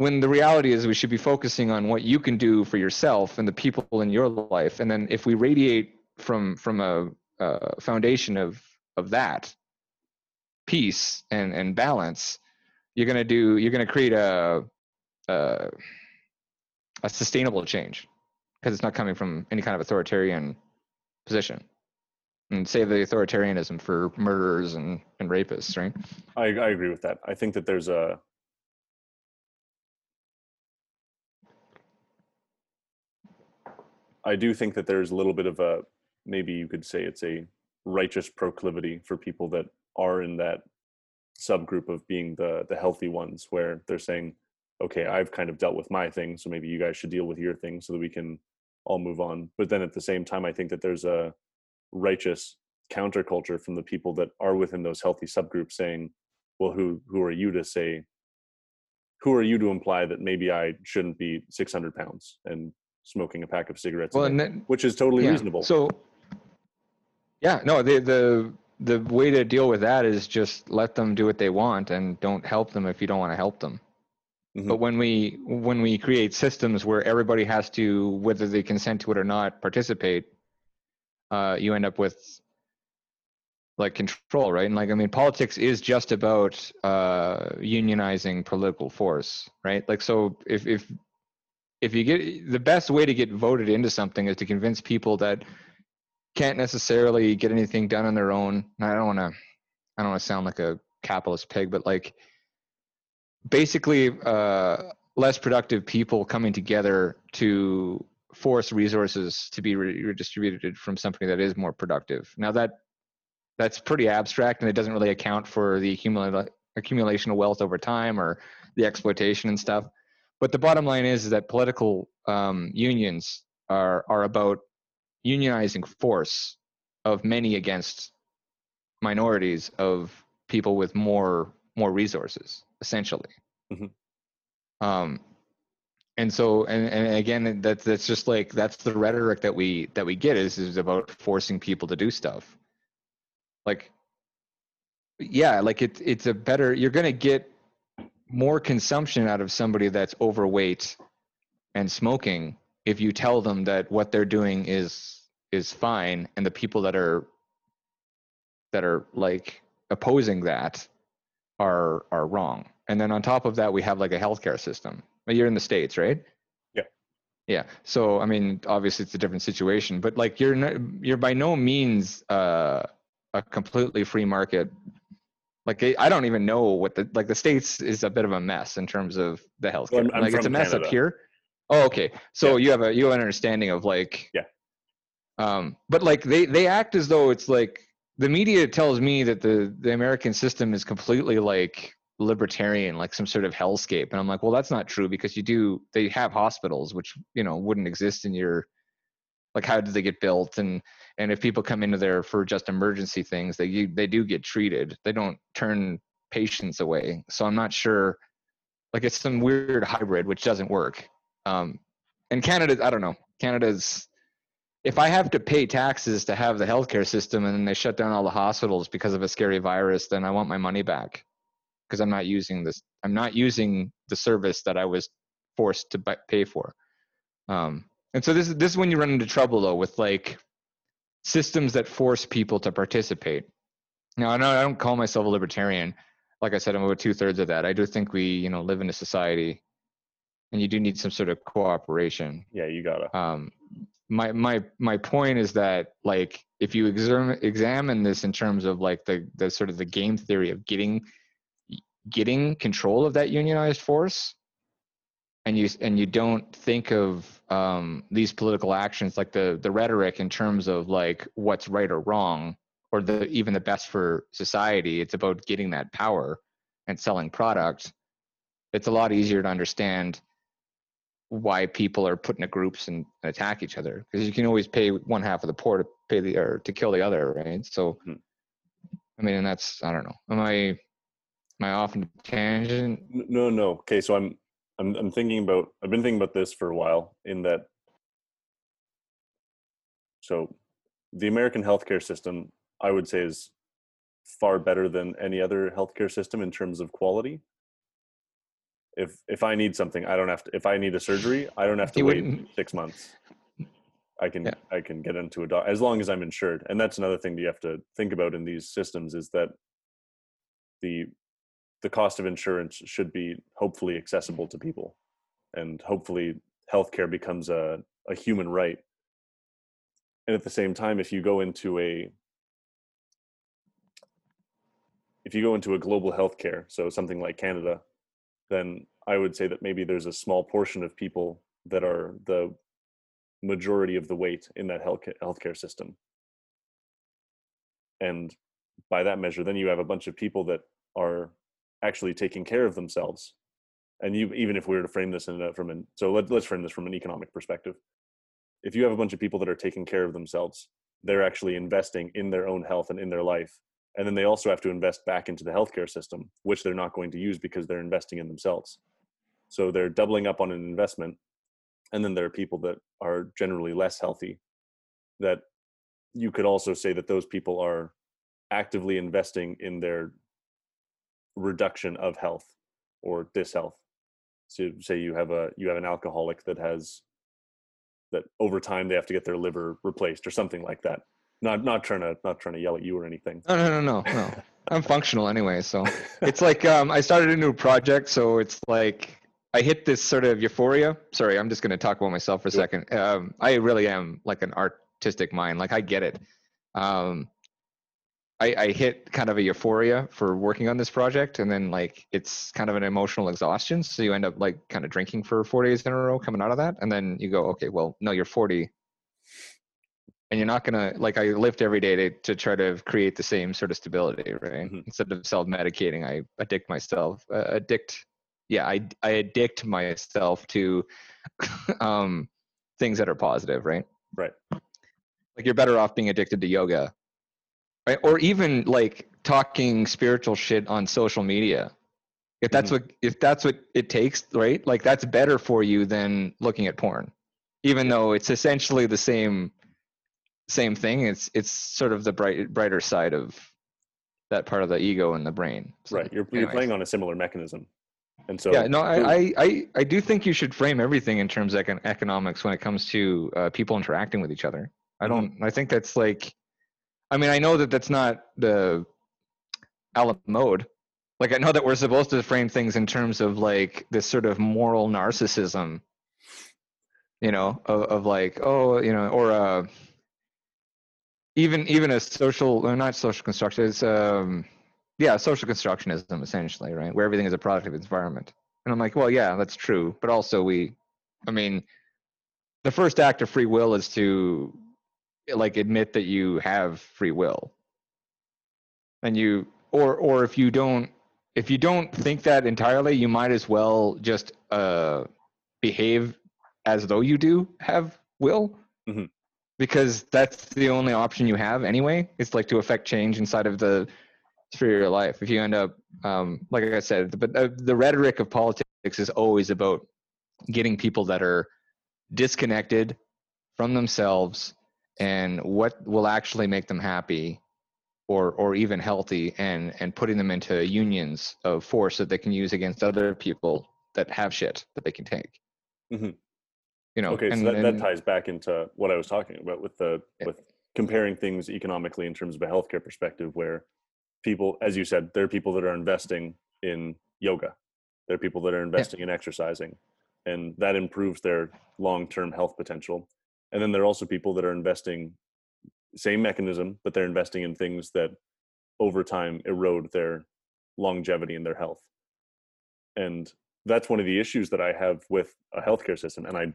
When the reality is we should be focusing on what you can do for yourself and the people in your life. And then if we radiate from from a, a foundation of of that peace and, and balance, you're gonna do you're gonna create a a, a sustainable change, because it's not coming from any kind of authoritarian position. And save the authoritarianism for murderers and, and rapists, right? I, I agree with that. I think that there's a I do think that there's a little bit of a, maybe you could say it's a righteous proclivity for people that are in that subgroup of being the the healthy ones, where they're saying, okay, I've kind of dealt with my thing, so maybe you guys should deal with your thing so that we can all move on. But then at the same time, I think that there's a righteous counterculture from the people that are within those healthy subgroups saying, well, who who are you to say, who are you to imply that maybe I shouldn't be six hundred pounds and smoking a pack of cigarettes, well, and then, which is totally yeah. reasonable. So, yeah, no, the the the way to deal with that is just let them do what they want and don't help them if you don't want to help them. Mm-hmm. But when we when we create systems where everybody has to, whether they consent to it or not, participate, uh, you end up with like control, right? And like, I mean, politics is just about uh, unionizing political force, right? Like, so if if if you get, the best way to get voted into something is to convince people that can't necessarily get anything done on their own. And I don't want to, I don't want to sound like a capitalist pig, but like basically uh, less productive people coming together to force resources to be re- redistributed from something that is more productive. Now that that's pretty abstract, and it doesn't really account for the accumula- accumulation of wealth over time or the exploitation and stuff. But the bottom line is, is that political um, unions are are about unionizing force of many against minorities of people with more more resources, essentially. Mm-hmm. Um, and so, and, and again, that's that's just like that's the rhetoric that we that we get is is about forcing people to do stuff. Like, yeah, like it's it's a better. You're gonna get more consumption out of somebody that's overweight and smoking if you tell them that what they're doing is is fine, and the people that are that are like opposing that are are wrong. And then on top of that, we have like a healthcare system. You're in the States, right? Yeah. Yeah. So I mean, obviously it's a different situation, but like you're not, you're by no means uh, a completely free market. Like, I don't even know what the, like the States is a bit of a mess in terms of the healthcare. Well, I'm, I'm like it's a mess Canada. Up here. Oh, okay. So yeah. you have a, you have an understanding of like, yeah. Um, but like they, they act as though it's like the media tells me that the, the American system is completely like libertarian, like some sort of hellscape. And I'm like, well, that's not true because you do, they have hospitals, which, you know, wouldn't exist in your, like, how did they get built? And, and if people come into there for just emergency things, they, they do get treated. They don't turn patients away. So I'm not sure, like it's some weird hybrid, which doesn't work. Um, and Canada, I don't know, Canada's, if I have to pay taxes to have the healthcare system and then they shut down all the hospitals because of a scary virus, then I want my money back because I'm not using this. I'm not using the service that I was forced to pay for. Um, And so this is this is when you run into trouble though with like systems that force people to participate. Now I know I don't call myself a libertarian. Like I said, I'm about two thirds of that. I do think we, you know, live in a society, and you do need some sort of cooperation. Yeah, you gotta. Um, my my my point is that like if you examine examine this in terms of like the the sort of the game theory of getting getting control of that unionized force. And you and you don't think of um, these political actions like the the rhetoric in terms of like what's right or wrong or the even the best for society. It's about getting that power and selling product. It's a lot easier to understand why people are put into groups and attack each other because you can always pay one half of the poor to pay the or to kill the other, right? So, mm-hmm. I mean, and that's I don't know. Am I am I off on a tangent? No, no. Okay, so I'm. I'm I'm thinking about I've been thinking about this for a while in that so the American healthcare system I would say is far better than any other healthcare system in terms of quality. If if I need something, I don't have to if I need a surgery, I don't have to you wait wouldn't. six months. I can yeah. I can get into a doc as long as I'm insured. And that's another thing that you have to think about in these systems is that the the cost of insurance should be hopefully accessible to people, and hopefully healthcare becomes a, a human right. And at the same time, if you go into a, if you go into a global healthcare, so something like Canada, then I would say that maybe there's a small portion of people that are the majority of the weight in that healthcare system. And by that measure, then you have a bunch of people that are actually taking care of themselves. And you, even if we were to frame this in a, from an, so let, let's frame this from an economic perspective. If you have a bunch of people that are taking care of themselves, they're actually investing in their own health and in their life. And then they also have to invest back into the healthcare system, which they're not going to use because they're investing in themselves. So they're doubling up on an investment. And then there are people that are generally less healthy that you could also say that those people are actively investing in their reduction of health or dishealth. So say you have a you have an alcoholic that has that over time they have to get their liver replaced or something like that. Not not trying to not trying to yell at you or anything. No no no no no. I'm functional anyway, so it's like um I started a new project, so it's like I hit this sort of euphoria. Sorry, I'm just going to talk about myself for a second. Um, I really am like an artistic mind. Like I get it. Um, I, I hit kind of a euphoria for working on this project. And then like, it's kind of an emotional exhaustion. So you end up like kind of drinking for four days in a row coming out of that. And then you go, okay, well, no, you're forty. And you're not going to, like, I lived every day to, to try to create the same sort of stability, right? Mm-hmm. Instead of self-medicating, I addict myself, uh, addict. Yeah, I, I addict myself to um, things that are positive, right? Right. Like you're better off being addicted to yoga, right? Or even like talking spiritual shit on social media. If that's mm-hmm. what, if that's what it takes, right? Like that's better for you than looking at porn, even though it's essentially the same, same thing. It's, it's sort of the bright, brighter side of that part of the ego and the brain. So, right. You're, anyways. You're playing on a similar mechanism. And so, yeah, no, I, I, I, I do think you should frame everything in terms of econ- economics when it comes to uh, people interacting with each other. I don't, I think that's like, I mean, I know that that's not the a la mode. Like, I know that we're supposed to frame things in terms of like this sort of moral narcissism, you know, of, of like, oh, you know, or uh, even, even a social, or not social construction, it's, um, yeah, social constructionism, essentially, right? Where everything is a product of environment. And I'm like, well, yeah, that's true. But also we, I mean, the first act of free will is to like admit that you have free will. And you, or or if you don't, if you don't think that entirely, you might as well just uh, behave as though you do have will. Mm-hmm. Because that's the only option you have anyway. It's like to affect change inside of the, for your life. If you end up, um, like I said, but the, the rhetoric of politics is always about getting people that are disconnected from themselves and what will actually make them happy or or even healthy, and and putting them into unions of force that they can use against other people that have shit that they can take. Mm-hmm. You know. Okay, and, so that, and, that ties back into what I was talking about with the with comparing things economically in terms of a healthcare perspective, where people, as you said, there are people that are investing in yoga. There are people that are investing yeah. in exercising, and that improves their long-term health potential. And then there are also people that are investing, same mechanism, but they're investing in things that over time erode their longevity and their health. And that's one of the issues that I have with a healthcare system. And I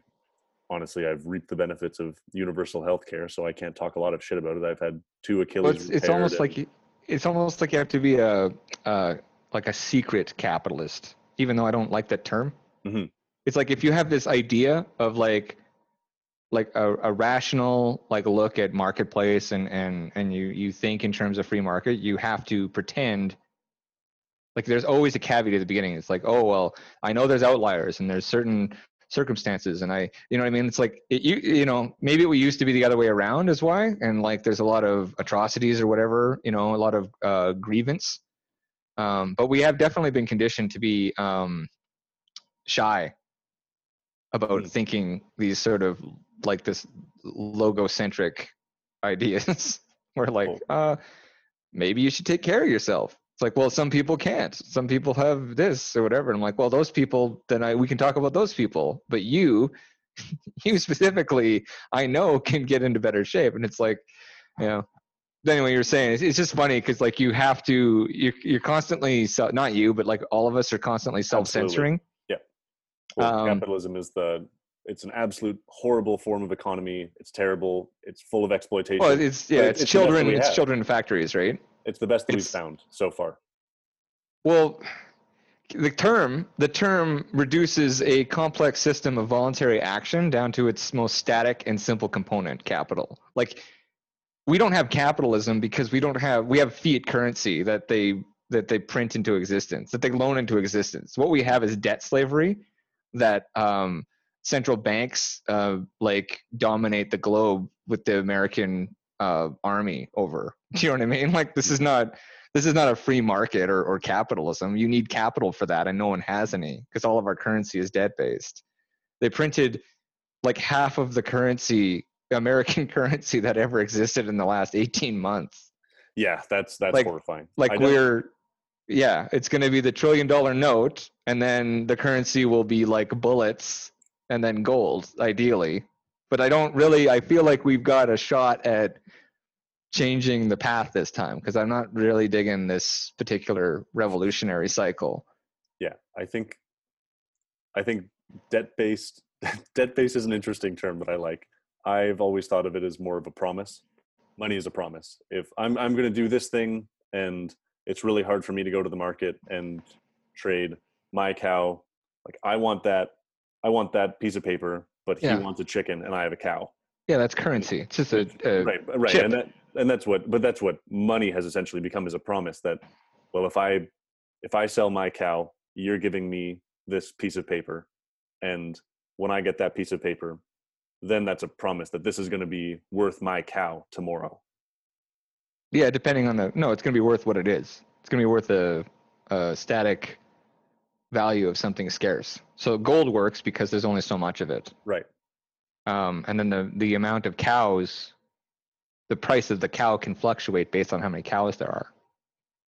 honestly, I've reaped the benefits of universal healthcare, so I can't talk a lot of shit about it. I've had two Achilles. Well, it's, it's almost and, like. You- It's almost like you have to be a, uh, like a secret capitalist, even though I don't like that term. Mm-hmm. It's like if you have this idea of like, like a, a rational like look at marketplace, and and and you you think in terms of free market, you have to pretend. Like there's always a caveat at the beginning. It's like, oh well, I know there's outliers and there's certain circumstances, and I, you know what I mean? It's like, it, you you know, maybe it used to be the other way around is why, and like there's a lot of atrocities or whatever, you know, a lot of uh, grievance. Um, but we have definitely been conditioned to be um, shy about mm-hmm. thinking these sort of like this logocentric ideas. We're like, oh. uh, maybe you should take care of yourself. It's like, well, some people can't. Some people have this or whatever. And I'm like, well, those people, then I we can talk about those people. But you, you specifically, I know can get into better shape. And it's like, you know, anyway, you're saying it's, it's just funny because like you have to, you're, you're constantly, not you, but like all of us are constantly self-censoring. Absolutely. Yeah. Well, um, capitalism is the, it's an absolute horrible form of economy. It's terrible. It's full of exploitation. Well, it's, yeah, it's, it's children, it's have. children in factories, right? It's the best that it's, we've found so far. Well, the term the term reduces a complex system of voluntary action down to its most static and simple component, capital. Like we don't have capitalism because we don't have we have fiat currency that they that they print into existence, that they loan into existence. What we have is debt slavery that um, central banks uh, like dominate the globe with the American uh, army over. Do you know what I mean? Like this is not this is not a free market or, or capitalism. You need capital for that, and no one has any because all of our currency is debt based. They printed like half of the currency, American currency, that ever existed in the last eighteen months. Yeah, that's that's like, horrifying. Like we're Yeah, it's going to be the trillion dollar note, and then the currency will be like bullets and then gold, ideally. But I don't really, I feel like we've got a shot at changing the path this time, because I'm not really digging this particular revolutionary cycle. Yeah, I think I think debt-based, debt-based is an interesting term that I like. I've always thought of it as more of a promise. Money is a promise. If I'm I'm going to do this thing, and it's really hard for me to go to the market and trade my cow. Like, I want that, I want that piece of paper, but he yeah. wants a chicken and I have a cow. Yeah, that's currency. It's just a, a right, right, chip. and that and that's what. But that's what money has essentially become, is a promise that, well, if I if I sell my cow, you're giving me this piece of paper, and when I get that piece of paper, then that's a promise that this is going to be worth my cow tomorrow. Yeah, depending on the... No, it's going to be worth what it is. It's going to be worth a, a static value of something scarce. So gold works because there's only so much of it. Right. Um, and then the, the amount of cows, the price of the cow can fluctuate based on how many cows there are.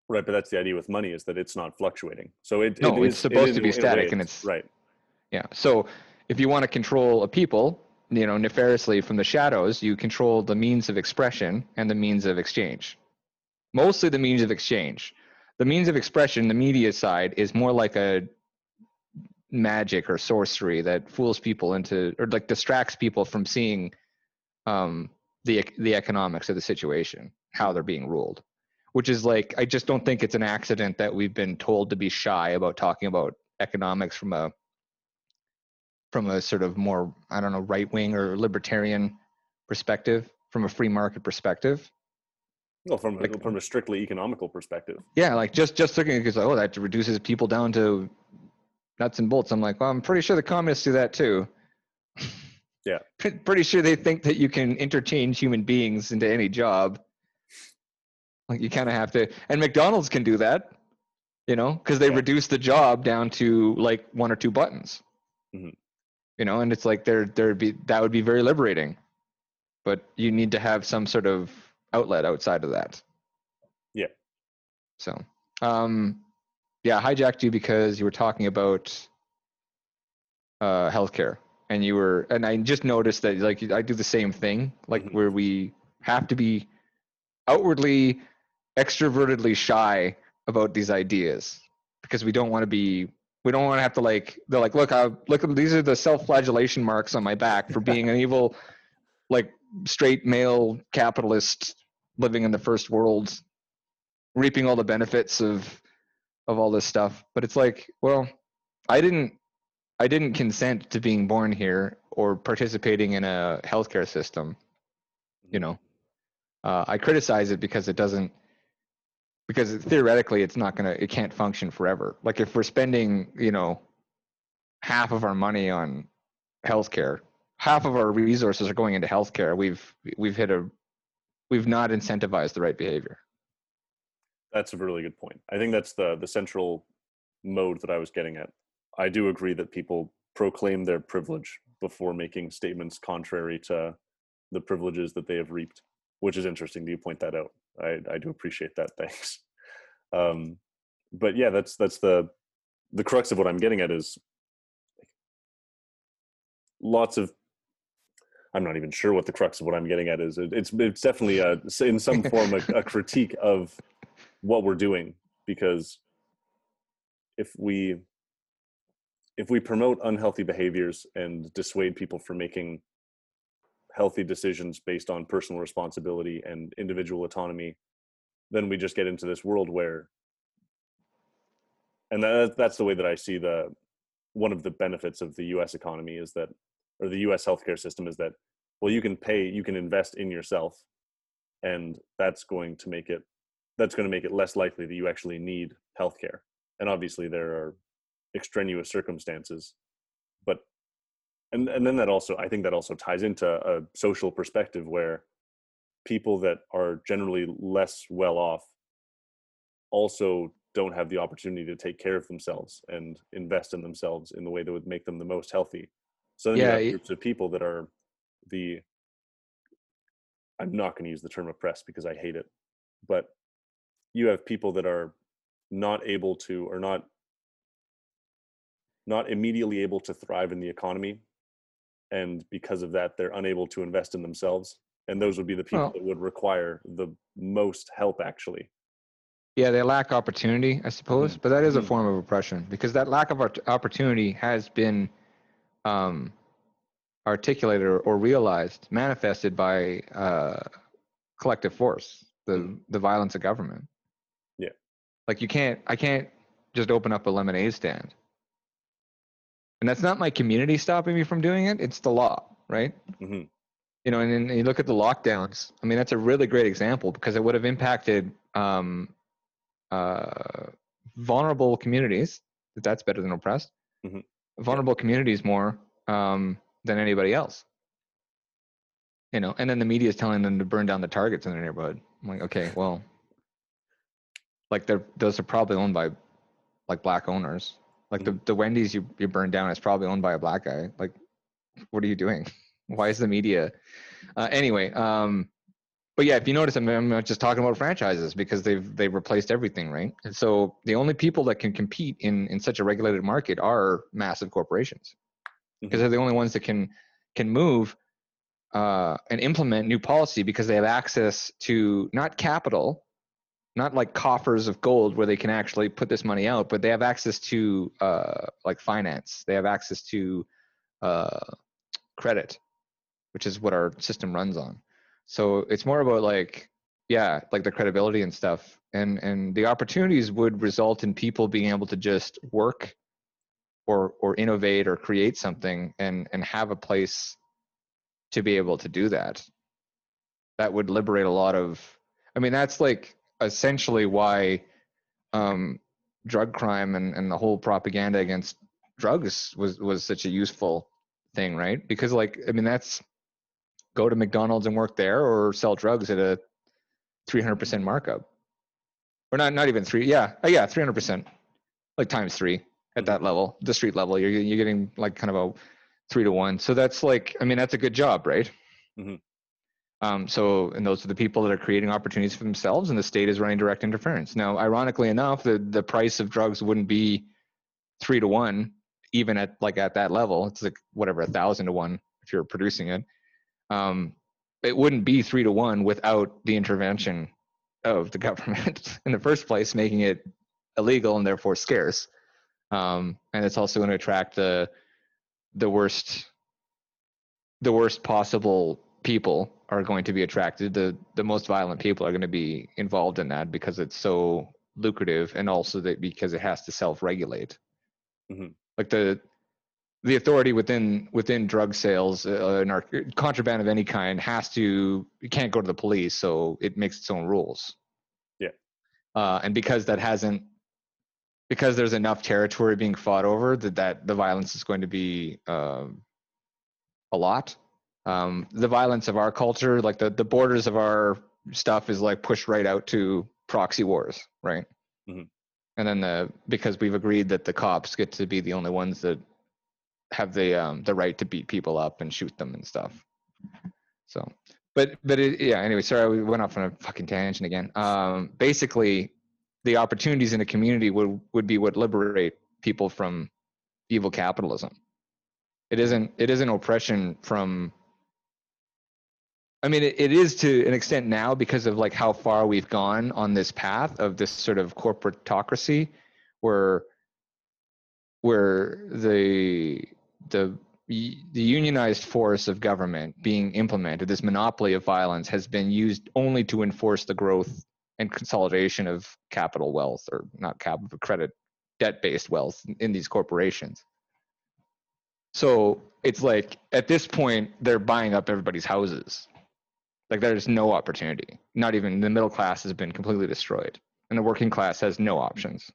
Right, but that's the idea with money, is that it's not fluctuating. So it, no, it it's is, supposed it is, to be static, it's, and it's... Right. Yeah, so if you want to control a people... you know, nefariously from the shadows, you control the means of expression and the means of exchange. Mostly the means of exchange. The means of expression, the media side, is more like a magic or sorcery that fools people into, or like distracts people from seeing um, the the economics of the situation, how they're being ruled. Which is like, I just don't think it's an accident that we've been told to be shy about talking about economics from a from a sort of more, I don't know, right-wing or libertarian perspective, from a free market perspective. Well, from, like, from a strictly economical perspective. Yeah, like just, just looking at it, like, oh, that reduces people down to nuts and bolts. I'm like, well, I'm pretty sure the communists do that too. Yeah. Pretty sure they think that you can interchange human beings into any job. Like, you kind of have to, and McDonald's can do that, you know, because they yeah. reduce the job down to like one or two buttons. Mm-hmm. You know, and it's like there, there'd be, that would be very liberating, but you need to have some sort of outlet outside of that. Yeah. So, um, yeah, I hijacked you because you were talking about uh, healthcare, and you were, and I just noticed that like I do the same thing, like mm-hmm. where we have to be outwardly, extrovertedly shy about these ideas because we don't want to be. We don't want to have to like, they're like, look, I, look, these are the self-flagellation marks on my back for being an evil, like straight male capitalist living in the first world, reaping all the benefits of, of all this stuff. But it's like, well, I didn't, I didn't consent to being born here or participating in a healthcare system. You know, uh, I criticize it because it doesn't, because theoretically it's not going to, it can't function forever. Like if we're spending, you know, half of our money on healthcare, half of our resources are going into healthcare. We've, we've hit a, we've not incentivized the right behavior. That's a really good point. I think that's the, the central mode that I was getting at. I do agree that people proclaim their privilege before making statements contrary to the privileges that they have reaped, which is interesting that you point that out. I, I do appreciate that. Thanks. Um, but yeah, that's, that's the, the crux of what I'm getting at is lots of, I'm not even sure what the crux of what I'm getting at is. It, it's, it's definitely a, in some form, a, a critique of what we're doing, because if we, if we promote unhealthy behaviors and dissuade people from making healthy decisions based on personal responsibility and individual autonomy, then we just get into this world where, and that, that's the way that I see the, one of the benefits of the U S economy is that, or the U S healthcare system is that, well, you can pay, you can invest in yourself, and that's going to make it, that's going to make it less likely that you actually need healthcare. And obviously there are extraneous circumstances, but And and then that also, I think that also ties into a social perspective where people that are generally less well off also don't have the opportunity to take care of themselves and invest in themselves in the way that would make them the most healthy. So then yeah, you have groups of people that are the, I'm not going to use the term oppressed because I hate it, but you have people that are not able to, or not not immediately able to thrive in the economy, and because of that they're unable to invest in themselves, and those would be the people oh. that would require the most help, actually. Yeah, they lack opportunity, I suppose, but that is a form of oppression, because that lack of opportunity has been um, articulated or, or realized, manifested by uh, collective force, the, mm-hmm. the violence of government. Yeah. Like you can't, I can't just open up a lemonade stand. And that's not my community stopping me from doing it. It's the law, right? Mm-hmm. You know, and then you look at the lockdowns. I mean, that's a really great example, because it would have impacted um, Uh, vulnerable communities, that's better than oppressed, mm-hmm. vulnerable communities more um, than anybody else. You know, and then the media is telling them to burn down the Targets in their neighborhood. I'm like, okay, well, like they're, those are probably owned by like black owners. Like mm-hmm. the, the Wendy's you, you burn down is probably owned by a black guy. Like, what are you doing? Why is the media? Uh, anyway, um, But yeah, if you notice, I'm, I'm not just talking about franchises, because they've they've replaced everything, right? And so the only people that can compete in, in such a regulated market are massive corporations, because mm-hmm. they're the only ones that can can move uh, and implement new policy, because they have access to not capital, not like coffers of gold where they can actually put this money out, but they have access to uh, like finance. They have access to uh, credit, which is what our system runs on. So it's more about like, yeah, like the credibility and stuff, and, and the opportunities would result in people being able to just work or, or innovate or create something and, and have a place to be able to do that. That would liberate a lot of, I mean, that's like essentially why um, drug crime and, and the whole propaganda against drugs was, was such a useful thing, right? Because like, I mean, that's, go to McDonald's and work there, or sell drugs at a three hundred percent markup, or not, not even three. Yeah. Oh yeah. three hundred percent, like times three at that level, the street level, you're, you're getting like kind of a three to one. So that's like, I mean, that's a good job, right? Mm-hmm. Um, so, and those are the people that are creating opportunities for themselves, and the state is running direct interference. Now, ironically enough, the, the price of drugs wouldn't be three to one, even at like at that level. It's like whatever, a thousand to one, if you're producing it. Um, it wouldn't be three to one without the intervention of the government in the first place, making it illegal and therefore scarce. Um, and it's also going to attract the the worst, the worst possible people are going to be attracted. The the most violent people are going to be involved in that, because it's so lucrative, and also that because it has to self-regulate. Mm-hmm. Like the. The authority within within drug sales uh, and our contraband of any kind has to it can't go to the police, so it makes its own rules. Yeah, uh, and because that hasn't, because there's enough territory being fought over that that the violence is going to be um, a lot. Um, the violence of our culture, like the the borders of our stuff, is like pushed right out to proxy wars, right? Mm-hmm. And then the because we've agreed that the cops get to be the only ones that have the um the right to beat people up and shoot them and stuff. So but but it, yeah anyway sorry we went off on a fucking tangent again. Um basically the opportunities in a community would would be what liberate people from evil capitalism. It isn't it isn't oppression from, I mean it, it is to an extent now, because of like how far we've gone on this path of this sort of corporatocracy where where the the the unionized force of government being implemented, this monopoly of violence has been used only to enforce the growth and consolidation of capital wealth, or not capital, but credit, debt-based wealth in these corporations. So it's like, at this point, they're buying up everybody's houses. Like there's no opportunity. Not even the middle class has been completely destroyed, and the working class has no options.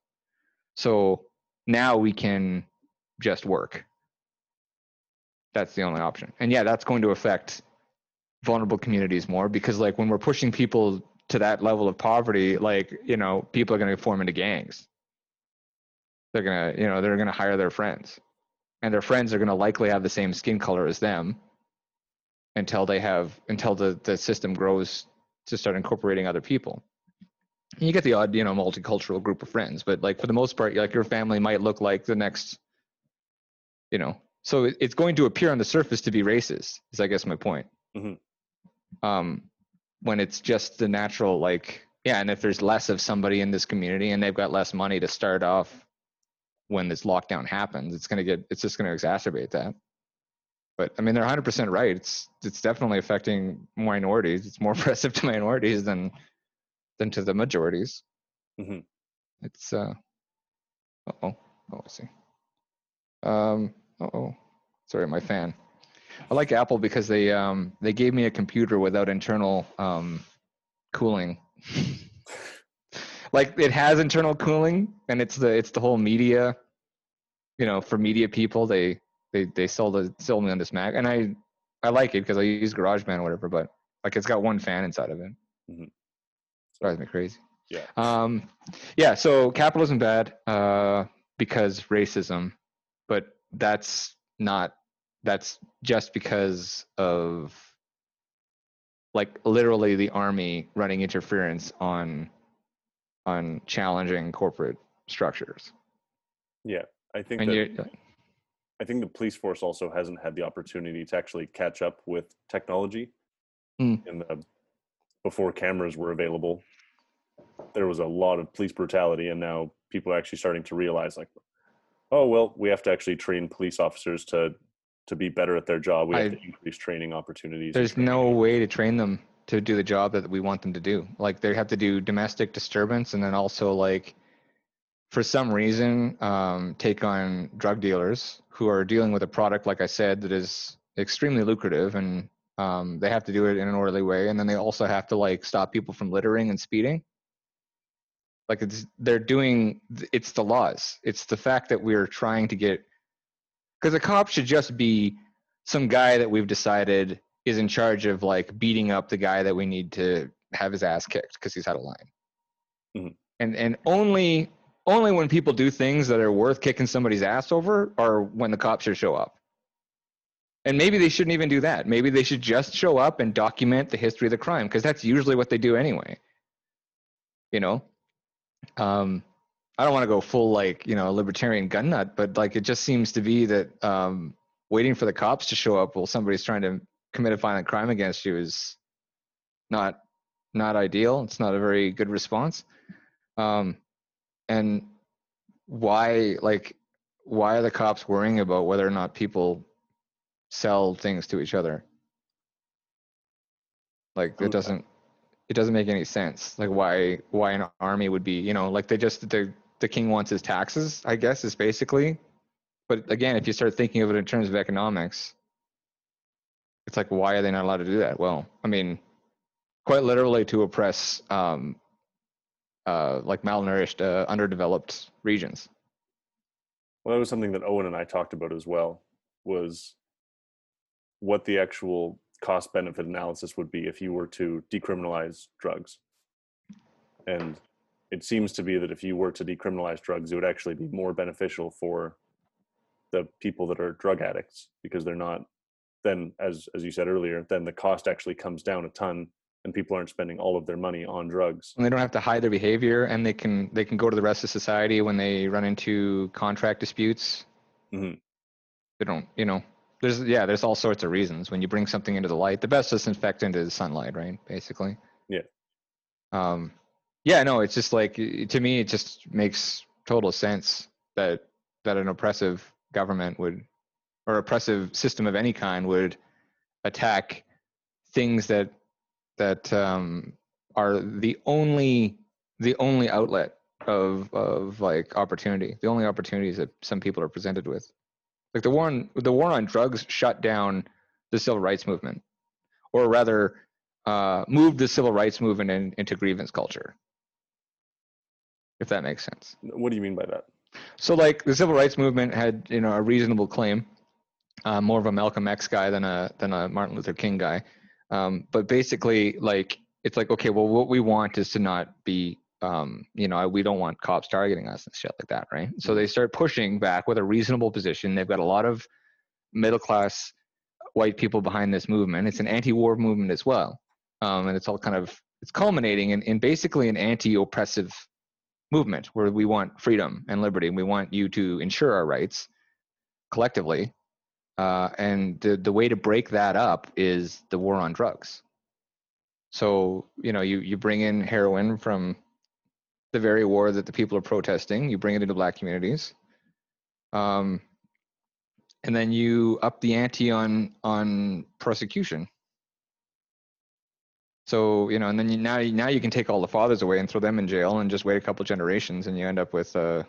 So now we can just work. That's the only option. And yeah, that's going to affect vulnerable communities more, because like when we're pushing people to that level of poverty, like, you know, people are going to form into gangs. They're going to, you know, they're going to hire their friends, and their friends are going to likely have the same skin color as them until they have, until the, the system grows to start incorporating other people. you get the odd, you know, multicultural group of friends, but like for the most part, like your family might look like the next, you know, so it's going to appear on the surface to be racist is I guess my point. Mm-hmm. Um, when it's just the natural, like, yeah. And if there's less of somebody in this community and they've got less money to start off when this lockdown happens, it's going to get, it's just going to exacerbate that. But I mean, they're one hundred percent right. It's, it's definitely affecting minorities. It's more oppressive to minorities than, than to the majorities. Mm-hmm. It's, uh, uh-oh. Oh, I see. Um, uh-oh. Sorry, my fan. I like Apple because they um they gave me a computer without internal um cooling. Like it has internal cooling, and it's the it's the whole media, you know, for media people. They they they sold a, sold me on this Mac, and I I like it because I use GarageBand or whatever. But like it's got one fan inside of it. Mm-hmm. Drives me crazy. Yeah. Um. Yeah. So capitalism bad. Uh. Because racism, but that's not. That's just because of like literally the army running interference on on challenging corporate structures. Yeah, I think that, I think the police force also hasn't had the opportunity to actually catch up with technology. Mm. In the, before cameras were available, there was a lot of police brutality, and now people are actually starting to realize like, oh, well, we have to actually train police officers to to be better at their job. We have I, to increase training opportunities. There's training. No way to train them to do the job that we want them to do. Like they have to do domestic disturbance. And then also like, for some reason, um, take on drug dealers who are dealing with a product, like I said, that is extremely lucrative, and um, they have to do it in an orderly way. And then they also have to like stop people from littering and speeding. Like it's, they're doing, it's the laws. It's the fact that we're trying to get, because a cop should just be some guy that we've decided is in charge of like beating up the guy that we need to have his ass kicked because he's out of line. Mm-hmm. And and only only when people do things that are worth kicking somebody's ass over are when the cops should show up. And maybe they shouldn't even do that. Maybe they should just show up and document the history of the crime, because that's usually what they do anyway. You know? Um, I don't want to go full, like, you know, libertarian gun nut, but like, it just seems to be that um, waiting for the cops to show up while somebody's trying to commit a violent crime against you is not, not ideal. It's not a very good response. Um, and why, like, why are the cops worrying about whether or not people sell things to each other? Like, it doesn't, it doesn't make any sense. Like why, why an army would be, you know, like they just, they the king wants his taxes, I guess, is basically. But again, if you start thinking of it in terms of economics, it's like, why are they not allowed to do that? Well, I mean, quite literally to oppress um, uh, like malnourished, uh, underdeveloped regions. Well, that was something that Owen and I talked about as well, was what the actual cost benefit analysis would be if you were to decriminalize drugs. And it seems to be that if you were to decriminalize drugs, it would actually be more beneficial for the people that are drug addicts, because they're not, then as as you said earlier, then the cost actually comes down a ton, and people aren't spending all of their money on drugs. And they don't have to hide their behavior, and they can they can go to the rest of society when they run into contract disputes. Mm-hmm. They don't, you know, there's, yeah, there's all sorts of reasons when you bring something into the light. The best disinfectant is sunlight, right? Basically. Yeah. Um, Yeah, no, it's just like, to me, it just makes total sense that that an oppressive government would, or oppressive system of any kind would attack things that that um, are the only the only outlet of of like opportunity, the only opportunities that some people are presented with. Like the war on, the war on drugs shut down the civil rights movement, or rather, uh, moved the civil rights movement in, into grievance culture. If that makes sense. What do you mean by that? So like the civil rights movement had, you know, a reasonable claim, uh, more of a Malcolm X guy than a, than a Martin Luther King guy. Um, but basically like, it's like, okay, well, what we want is to not be, um, you know, we don't want cops targeting us and shit like that. Right. So they start pushing back with a reasonable position. They've got a lot of middle-class white people behind this movement. It's an anti-war movement as well. Um, and it's all kind of it's culminating in, in basically an anti-oppressive movement where we want freedom and liberty, and we want you to ensure our rights collectively. Uh, and the, the way to break that up is the war on drugs. So, you know, you, you bring in heroin from the very war that the people are protesting, you bring it into black communities. Um, and then you up the ante on, on prosecution. So, you know, and then you, now, now you can take all the fathers away and throw them in jail and just wait a couple generations, and you end up with a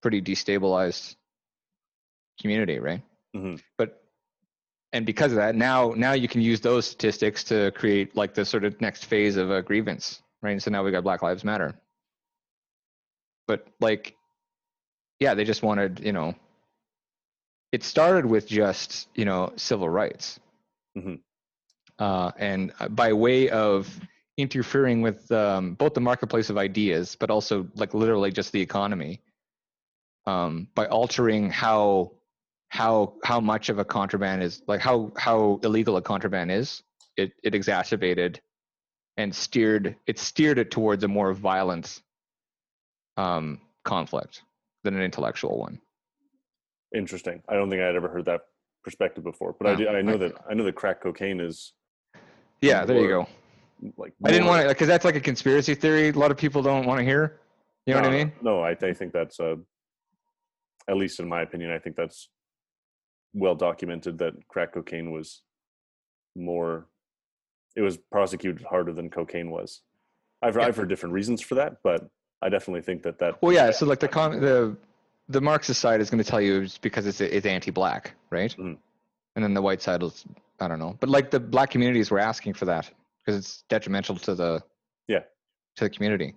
pretty destabilized community, right? Mm-hmm. But, and because of that, now, now you can use those statistics to create like the sort of next phase of a grievance, right? And so now we got Black Lives Matter. But like, yeah, they just wanted, you know, it started with just, you know, civil rights. Mm-hmm. Uh, and by way of interfering with um, both the marketplace of ideas, but also like literally just the economy, um, by altering how how how much of a contraband is, like how how illegal a contraband is, it it exacerbated and steered it steered it towards a more violent um, conflict than an intellectual one. Interesting. I don't think I'd ever heard that perspective before, but no, I do, I know I, that I know that crack cocaine is. Yeah, there or, you go. Like more. I didn't want to, because that's like a conspiracy theory a lot of people don't want to hear. You know no, what I mean? No, I, I think that's, uh, at least in my opinion, I think that's well documented that crack cocaine was more, it was prosecuted harder than cocaine was. I've, yeah. I've heard different reasons for that, but I definitely think that that... Well, yeah, so like the con- the the Marxist side is going to tell you it's because it's, it's anti-black, right? Mm. And then the white side is... I don't know, but like the black communities were asking for that because it's detrimental to the yeah to the community.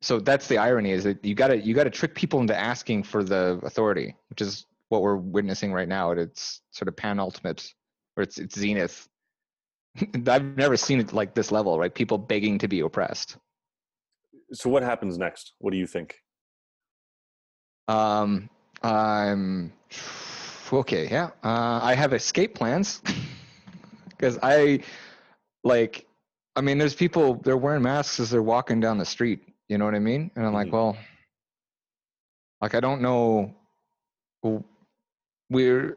So that's the irony, is that you gotta you gotta trick people into asking for the authority, which is what we're witnessing right now at its sort of penultimate, or its its zenith. I've never seen it like this level, right? People begging to be oppressed. So what happens next? What do you think? Um, I'm okay. Yeah, uh, I have escape plans. Because I, like, I mean, there's people, they're wearing masks as they're walking down the street. You know what I mean? And I'm mm-hmm. like, well, like, I don't know. We're,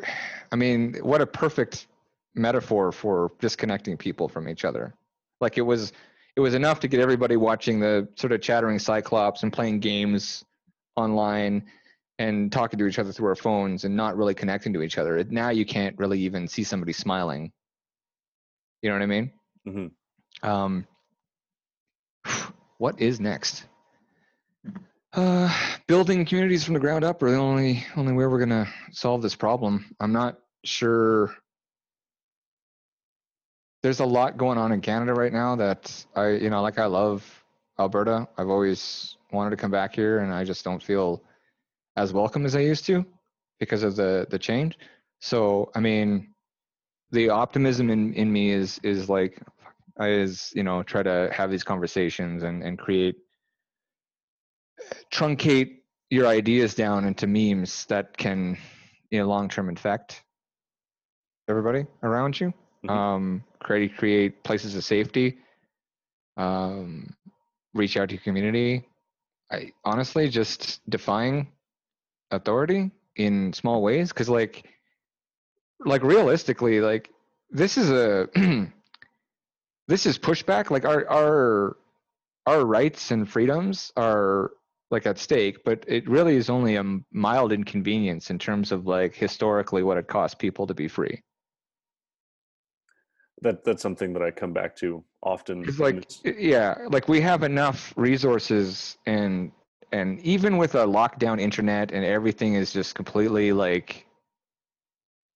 I mean, what a perfect metaphor for disconnecting people from each other. Like, it was, it was enough to get everybody watching the sort of chattering cyclops and playing games online and talking to each other through our phones and not really connecting to each other. Now you can't really even see somebody smiling. You know what I mean? Mm-hmm. Um, what is next? Uh, building communities from the ground up are the only only way we're gonna solve this problem. I'm not sure. There's a lot going on in Canada right now that I, you know, like I love Alberta. I've always wanted to come back here, and I just don't feel as welcome as I used to because of the the change. So, I mean. The optimism in, in me is, is like, is, you know, try to have these conversations and, and create, truncate your ideas down into memes that can, you know, long-term infect everybody around you, mm-hmm. um, create, create places of safety, um, reach out to your community. I honestly just defying authority in small ways. Cause like, like realistically, like this is a this is pushback. Like our our our rights and freedoms are like at stake, but it really is only a mild inconvenience in terms of like historically what it cost people to be free. That that's something that I come back to often. It's like it's... yeah, like we have enough resources, and and even with a lockdown internet and everything is just completely like.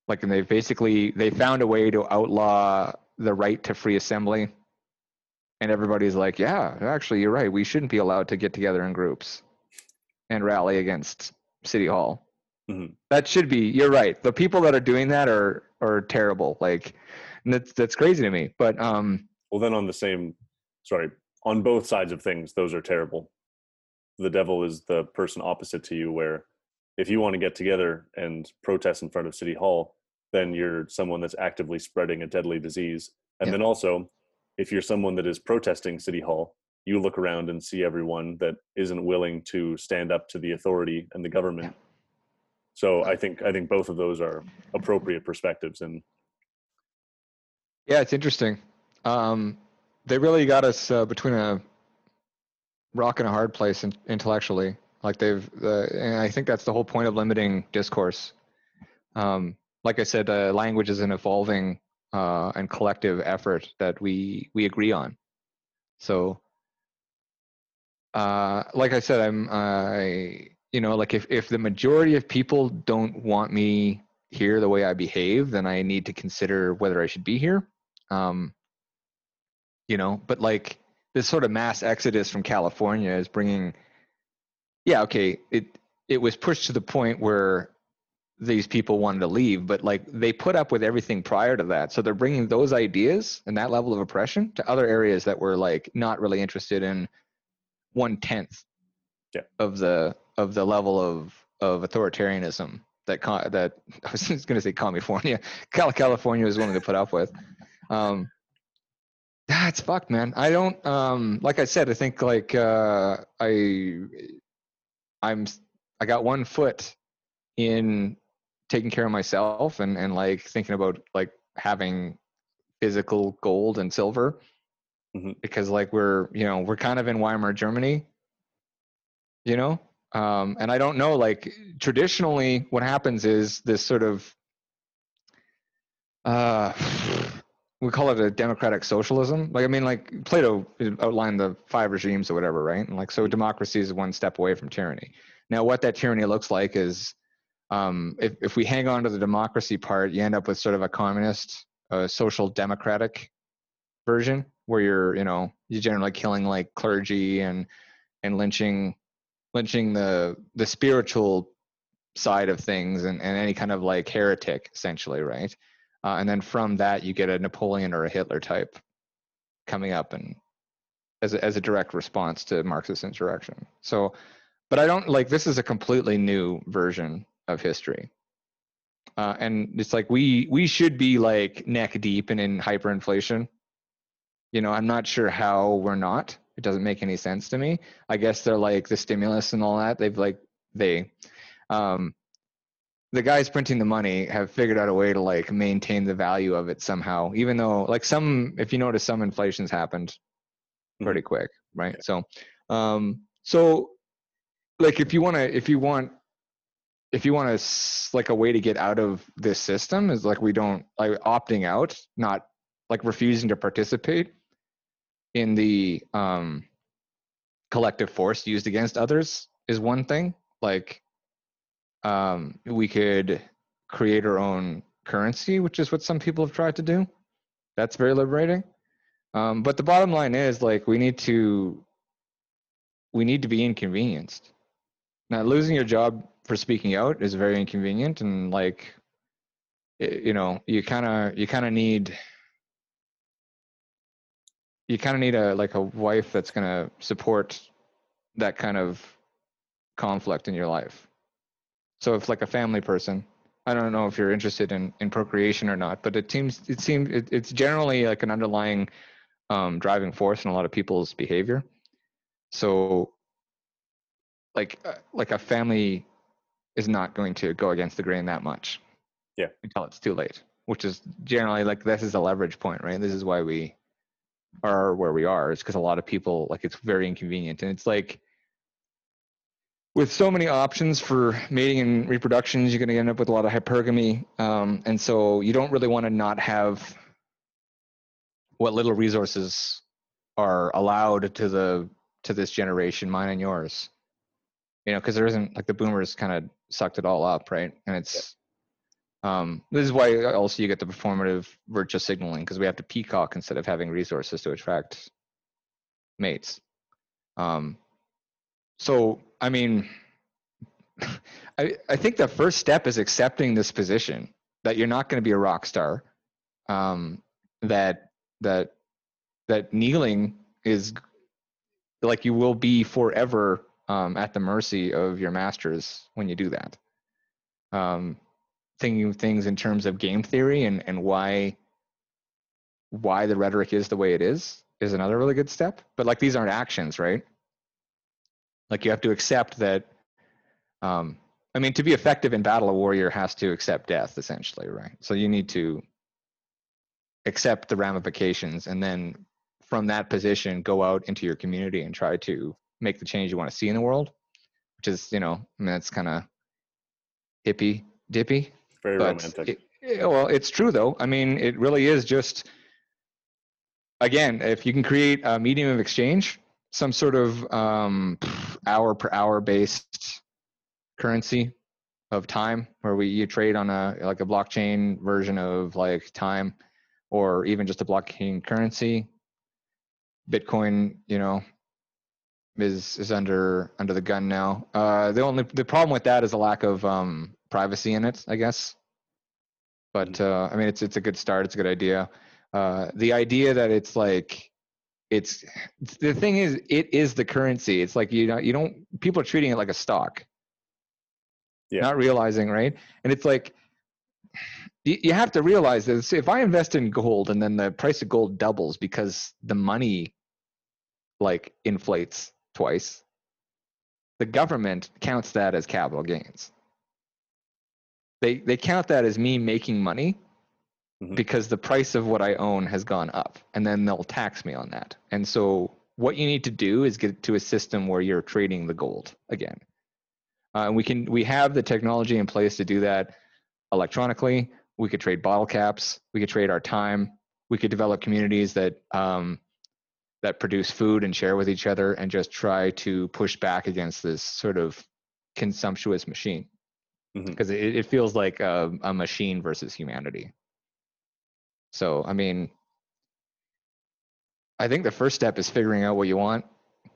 Like, and they basically, they found a way to outlaw the right to free assembly. And everybody's like, yeah, actually, you're right. We shouldn't be allowed to get together in groups and rally against City Hall. Mm-hmm. That should be, you're right. The people that are doing that are, are terrible. Like, and that's, that's crazy to me. But, um, well, then on the same, sorry, on both sides of things, those are terrible. The devil is the person opposite to you, where if you want to get together and protest in front of City Hall, then you're someone that's actively spreading a deadly disease. And yeah. then also if you're someone that is protesting City Hall, you look around and see everyone that isn't willing to stand up to the authority and the government. Yeah. So I think I think both of those are appropriate perspectives. And yeah, it's interesting. Um, they really got us uh, between a rock and a hard place in, intellectually. Like they've, uh, and I think that's the whole point of limiting discourse. Um, like I said, uh, language is an evolving uh, and collective effort that we we agree on. So, uh, like I said, I'm, I, you know, like if if the majority of people don't want me here the way I behave, then I need to consider whether I should be here. Um, you know, but like this sort of mass exodus from California is bringing, yeah, okay, it it was pushed to the point where these people wanted to leave, but like they put up with everything prior to that. So they're bringing those ideas and that level of oppression to other areas that were like not really interested in one tenth yeah. of the of the level of of authoritarianism that that I was just going to say California California was willing to put up with. Um, that's fucked, man. I don't um, like I said. I think like uh, I I'm I got one foot in taking care of myself and, and like thinking about like having physical gold and silver mm-hmm. because like we're, you know, we're kind of in Weimar Germany, you know? Um, and I don't know, like traditionally what happens is this sort of, uh, we call it a democratic socialism. Like, I mean, like Plato outlined the five regimes or whatever, right? And like, so democracy is one step away from tyranny. Now what that tyranny looks like is, Um, if, if we hang on to the democracy part, you end up with sort of a communist, uh, social democratic version where you're, you know, you're generally killing like clergy and, and lynching, lynching the, the spiritual side of things and, and any kind of like heretic essentially. Right. Uh, and then from that you get a Napoleon or a Hitler type coming up and as a, as a direct response to Marxist insurrection. So, but I don't like, this is a completely new version of history. Uh, and it's like, we, we should be like neck deep and in hyperinflation. You know, I'm not sure how we're not, it doesn't make any sense to me. I guess they're like the stimulus and all that. They've like, they, um, the guys printing the money have figured out a way to like maintain the value of it somehow, even though like some, if you notice, some inflation's happened pretty quick. Right. So, um, so like, if you want to, if you want, if you want to like a way to get out of this system is like, we don't like opting out, not like refusing to participate in the um, collective force used against others is one thing. Like um, we could create our own currency, which is what some people have tried to do. That's very liberating. Um, but the bottom line is like, we need to, we need to be inconvenienced. Now losing your job for speaking out is very inconvenient. And like, you know, you kind of, you kind of need, you kind of need a, like a wife that's going to support that kind of conflict in your life. So if like a family person, I don't know if you're interested in, in procreation or not, but it seems, it seems it, it's generally like an underlying um, driving force in a lot of people's behavior. So like, like a family is not going to go against the grain that much yeah. until it's too late, which is generally like, this is a leverage point, right? This is why we are where we are. It's because a lot of people, like it's very inconvenient. And it's like, with so many options for mating and reproductions, you're going to end up with a lot of hypergamy. Um, and so you don't really want to not have what little resources are allowed to the, to this generation, mine and yours. You know, because there isn't like the boomers kind of sucked it all up, right? And it's yeah. um, this is why also you get the performative virtue signaling because we have to peacock instead of having resources to attract mates. Um, so I mean, I I think the first step is accepting this position that you're not going to be a rock star, um, that that that kneeling is like you will be forever. Um, at the mercy of your masters when you do that. Um, thinking of things in terms of game theory and, and why why the rhetoric is the way it is is another really good step. But like, these aren't actions, right? Like, you have to accept that. Um, I mean, to be effective in battle, a warrior has to accept death, essentially, right? So you need to accept the ramifications, and then from that position, go out into your community and try to make the change you want to see in the world. Which is, you know, I mean, that's kind of hippy dippy. Very romantic. It, it, well, it's true though. I mean, it really is just, again, if you can create a medium of exchange, some sort of um, hour per hour based currency of time, where we you trade on a like a blockchain version of like time, or even just a blockchain currency. Bitcoin, you know, is is under under the gun now. Uh, the only the problem with that is a lack of um, privacy in it, I guess. But uh, I mean, it's it's a good start. It's a good idea. Uh, the idea that it's like, it's the thing is, it is the currency. It's like, you know, you don't, people are treating it like a stock. Yeah. Not realizing, right? And it's like, you have to realize this. If I invest in gold and then the price of gold doubles because the money like inflates twice, the government counts that as capital gains. They they count that as me making money, mm-hmm. because the price of what I own has gone up, and then they'll tax me on that. And so what you need to do is get to a system where you're trading the gold again. Uh, and we can we have the technology in place to do that electronically. We could trade bottle caps. We could trade our time. We could develop communities that um, that produce food and share with each other, and just try to push back against this sort of consumptuous machine, because mm-hmm. it, it feels like a, a machine versus humanity. So, I mean, I think the first step is figuring out what you want.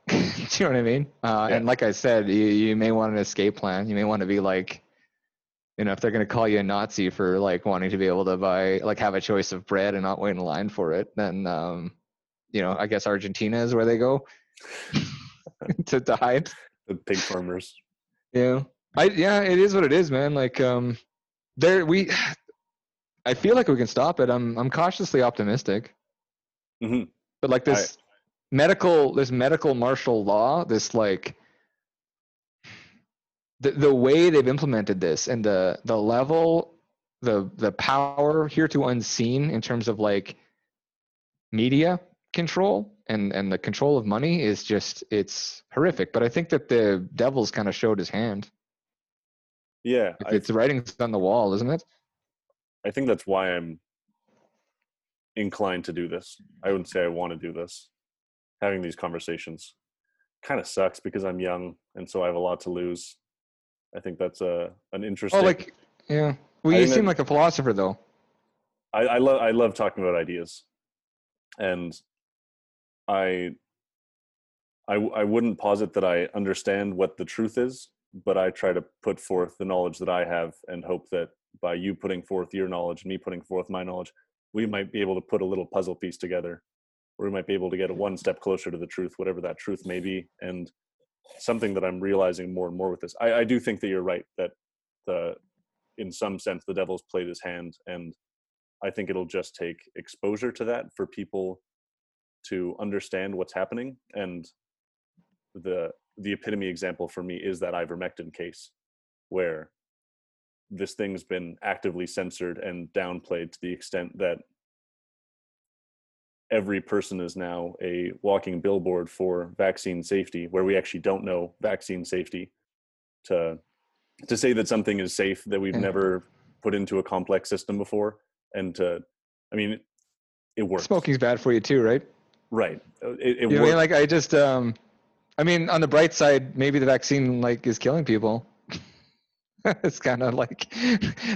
Do you know what I mean? Uh, yeah. And like I said, you, you may want an escape plan. You may want to be like, you know, if they're going to call you a Nazi for like wanting to be able to buy, like have a choice of bread and not wait in line for it, then, um, you know, I guess Argentina is where they go to, to hide. The pig farmers. Yeah. I, yeah, it is what it is, man. Like, um, there, we, I feel like we can stop it. I'm, I'm cautiously optimistic, mm-hmm. but like this I, medical, this medical martial law, this like, The the way they've implemented this, and the the level, the the power hereto unseen in terms of like media control and and the control of money is just, it's horrific. But I think that the devil's kind of showed his hand. Yeah, like, it's writing's on the wall, isn't it? I think that's why I'm inclined to do this. I wouldn't say I want to do this. Having these conversations kind of sucks because I'm young, and so I have a lot to lose. I think that's a an interesting. Oh, like yeah. Well, you seem that, like a philosopher, though. I, I love I love talking about ideas, and I, I I wouldn't posit that I understand what the truth is, but I try to put forth the knowledge that I have, and hope that by you putting forth your knowledge and me putting forth my knowledge, we might be able to put a little puzzle piece together, or we might be able to get one step closer to the truth, whatever that truth may be, and. Something that I'm realizing more and more with this. I, I do think that you're right, that the, in some sense, the devil's played his hand, and I think it'll just take exposure to that for people to understand what's happening. And the the epitome example for me is that ivermectin case, where this thing's been actively censored and downplayed to the extent that every person is now a walking billboard for vaccine safety, where we actually don't know vaccine safety. To to say that something is safe that we've yeah. never put into a complex system before, and to, I mean, it works. Smoking's bad for you too, right? Right. It, it you works. Know, like I just, um, I mean, on the bright side, maybe the vaccine like is killing people. It's kind of like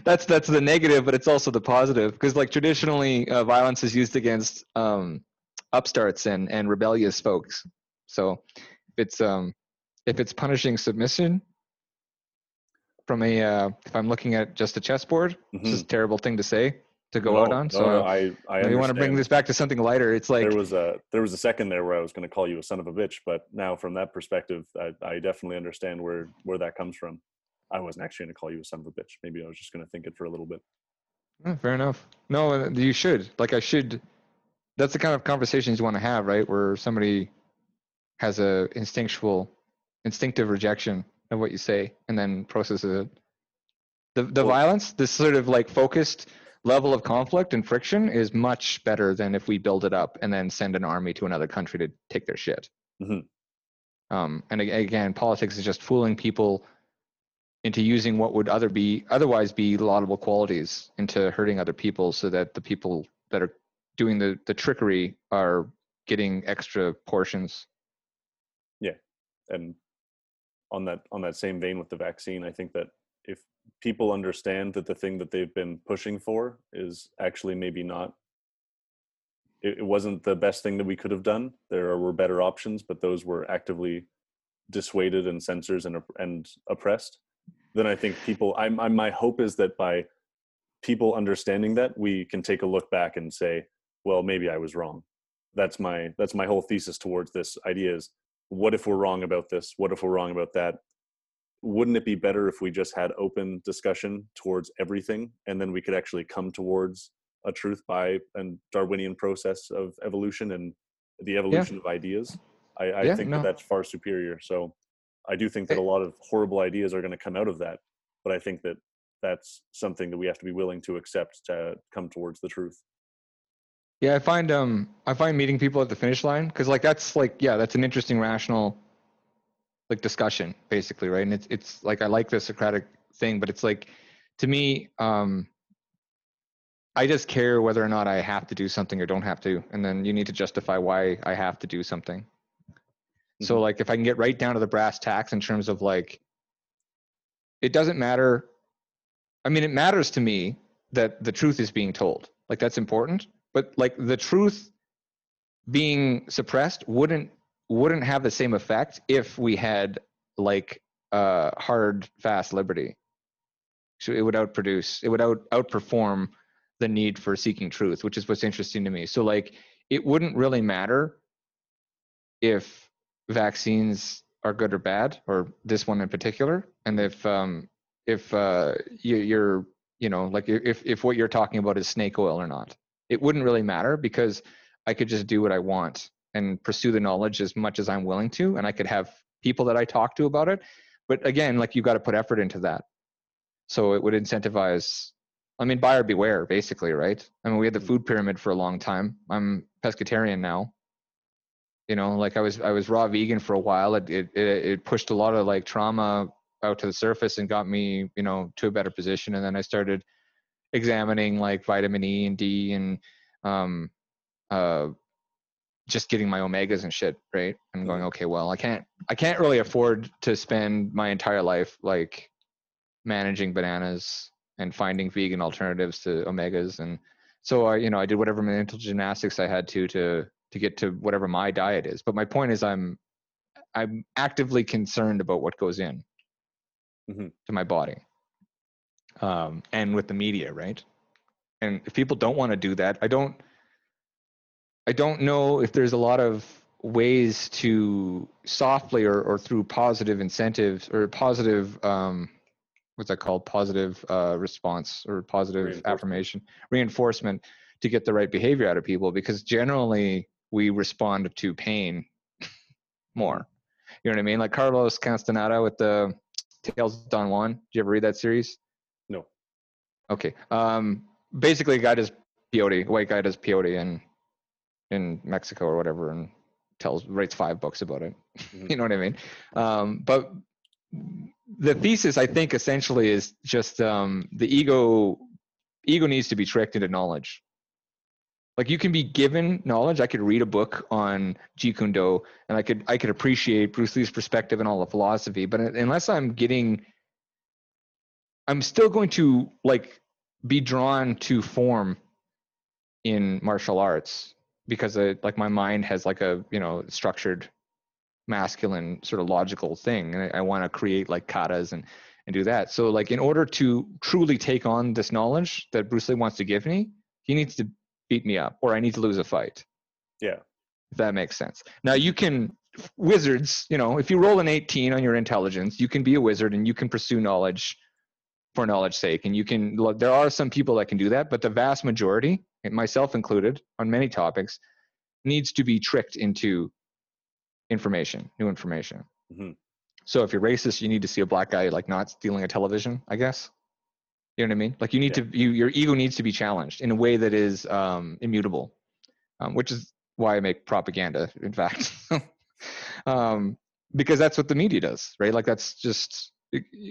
that's that's the negative, but it's also the positive, because like traditionally uh, violence is used against um upstarts and and rebellious folks. So if it's um if it's punishing submission from a uh if I'm looking at just a chessboard, mm-hmm. this is a terrible thing to say to go no, out on. So no, no, I I want to bring this back to something lighter. It's like there was a there was a second there where I was going to call you a son of a bitch, but now from that perspective, I I definitely understand where where that comes from. I wasn't actually going to call you a son of a bitch. Maybe I was just going to think it for a little bit. Yeah, fair enough. No, you should. Like I should that's the kind of conversations you want to have, right? Where somebody has a instinctual, instinctive rejection of what you say and then processes it. The the well, violence, this sort of like focused level of conflict and friction is much better than if we build it up and then send an army to another country to take their shit. Mm-hmm. Um, and again, politics is just fooling people into using what would other be otherwise be laudable qualities into hurting other people, so that the people that are doing the, the trickery are getting extra portions. Yeah. And on that, on that same vein with the vaccine, I think that if people understand that the thing that they've been pushing for is actually maybe not, it, it wasn't the best thing that we could have done. There were better options, but those were actively dissuaded and censored and, and oppressed. Then I think people, I'm, I'm, my hope is that by people understanding that, we can take a look back and say, well, maybe I was wrong. That's my, that's my whole thesis towards this idea is, what if we're wrong about this? What if we're wrong about that? Wouldn't it be better if we just had open discussion towards everything? And then we could actually come towards a truth by a Darwinian process of evolution and the evolution yeah. of ideas. I, I yeah, think no. that that's far superior. So I do think that a lot of horrible ideas are going to come out of that. But I think that that's something that we have to be willing to accept to come towards the truth. Yeah, I find um, I find meeting people at the finish line, because like that's like yeah, that's an interesting rational like discussion basically, right? And it's it's like I like the Socratic thing, but it's like to me, um, I just care whether or not I have to do something or don't have to, and then you need to justify why I have to do something. Mm-hmm. So like if I can get right down to the brass tacks in terms of like, it doesn't matter. I mean, it matters to me that the truth is being told. Like that's important. But like the truth being suppressed wouldn't wouldn't have the same effect if we had like uh, hard, fast liberty. So it would outproduce, it would out outperform the need for seeking truth, which is what's interesting to me. So like it wouldn't really matter if vaccines are good or bad, or this one in particular, and if um, if uh, you, you're you know like if if what you're talking about is snake oil or not. It wouldn't really matter because I could just do what I want and pursue the knowledge as much as I'm willing to. And I could have people that I talk to about it. But again, like you've got to put effort into that. So it would incentivize, I mean, buyer beware basically, right? I mean, we had the food pyramid for a long time. I'm pescatarian now. You know, like I was, I was raw vegan for a while. It, it, it pushed a lot of like trauma out to the surface and got me, you know, to a better position. And then I started examining like vitamin E and D and um, uh, just getting my omegas and shit, right? I'm going, okay, well, I can't, I can't really afford to spend my entire life like managing bananas and finding vegan alternatives to omegas. And so I, you know, I did whatever mental gymnastics I had to, to, to get to whatever my diet is. But my point is I'm, I'm actively concerned about what goes in mm-hmm. to my body. Um, and with the media, right? And if people don't want to do that, I don't, I don't know if there's a lot of ways to softly or, or through positive incentives or positive, um, what's that called? Positive uh, response or positive reinforcement. affirmation, reinforcement to get the right behavior out of people, because generally we respond to pain more. You know what I mean? Like Carlos Castaneda with the Tales of Don Juan. Did you ever read that series? Okay. Um, basically, a guy does peyote. A white guy does peyote in in Mexico or whatever, and tells writes five books about it. Mm-hmm. You know what I mean? Um, but the thesis, I think, essentially is just um, the ego. Ego needs to be tricked into knowledge. Like you can be given knowledge. I could read a book on Jeet Kune Do, and I could I could appreciate Bruce Lee's perspective and all the philosophy. But unless I'm getting I'm still going to like be drawn to form in martial arts because I, like my mind has like a, you know, structured masculine sort of logical thing. And I, I want to create like katas and, and do that. So like in order to truly take on this knowledge that Bruce Lee wants to give me, he needs to beat me up or I need to lose a fight. Yeah. If that makes sense. Now you can wizards, you know, if you roll an eighteen on your intelligence, you can be a wizard and you can pursue knowledge for knowledge's sake. And you can, there are some people that can do that, but the vast majority, myself included, on many topics, needs to be tricked into information, new information. Mm-hmm. So if you're racist, you need to see a black guy like not stealing a television, I guess. You know what I mean? Like you need yeah. to, you, your ego needs to be challenged in a way that is um, immutable, um, which is why I make propaganda, in fact. um, because that's what the media does, right? Like that's just,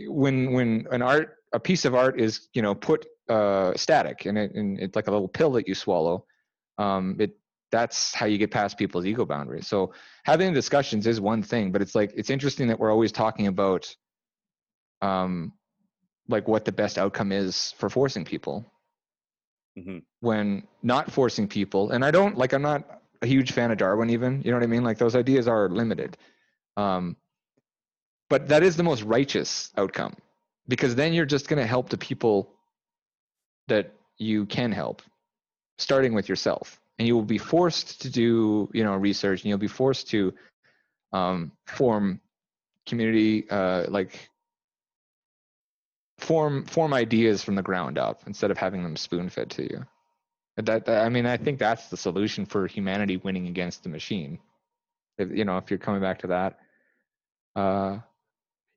when when an art, a piece of art is, you know, put uh, static and it, and it's like a little pill that you swallow, um, it, that's how you get past people's ego boundaries. So having discussions is one thing, but it's like, it's interesting that we're always talking about um, like what the best outcome is for forcing people mm-hmm. when not forcing people. And I don't like, I'm not a huge fan of Darwin even, you know what I mean? Like those ideas are limited. Um, but that is the most righteous outcome because then you're just going to help the people that you can help, starting with yourself. And you will be forced to do, you know, research, and you'll be forced to um, form community, uh, like form form ideas from the ground up instead of having them spoon-fed to you. That, that I mean, I think that's the solution for humanity winning against the machine. If, you know, if you're coming back to that, uh,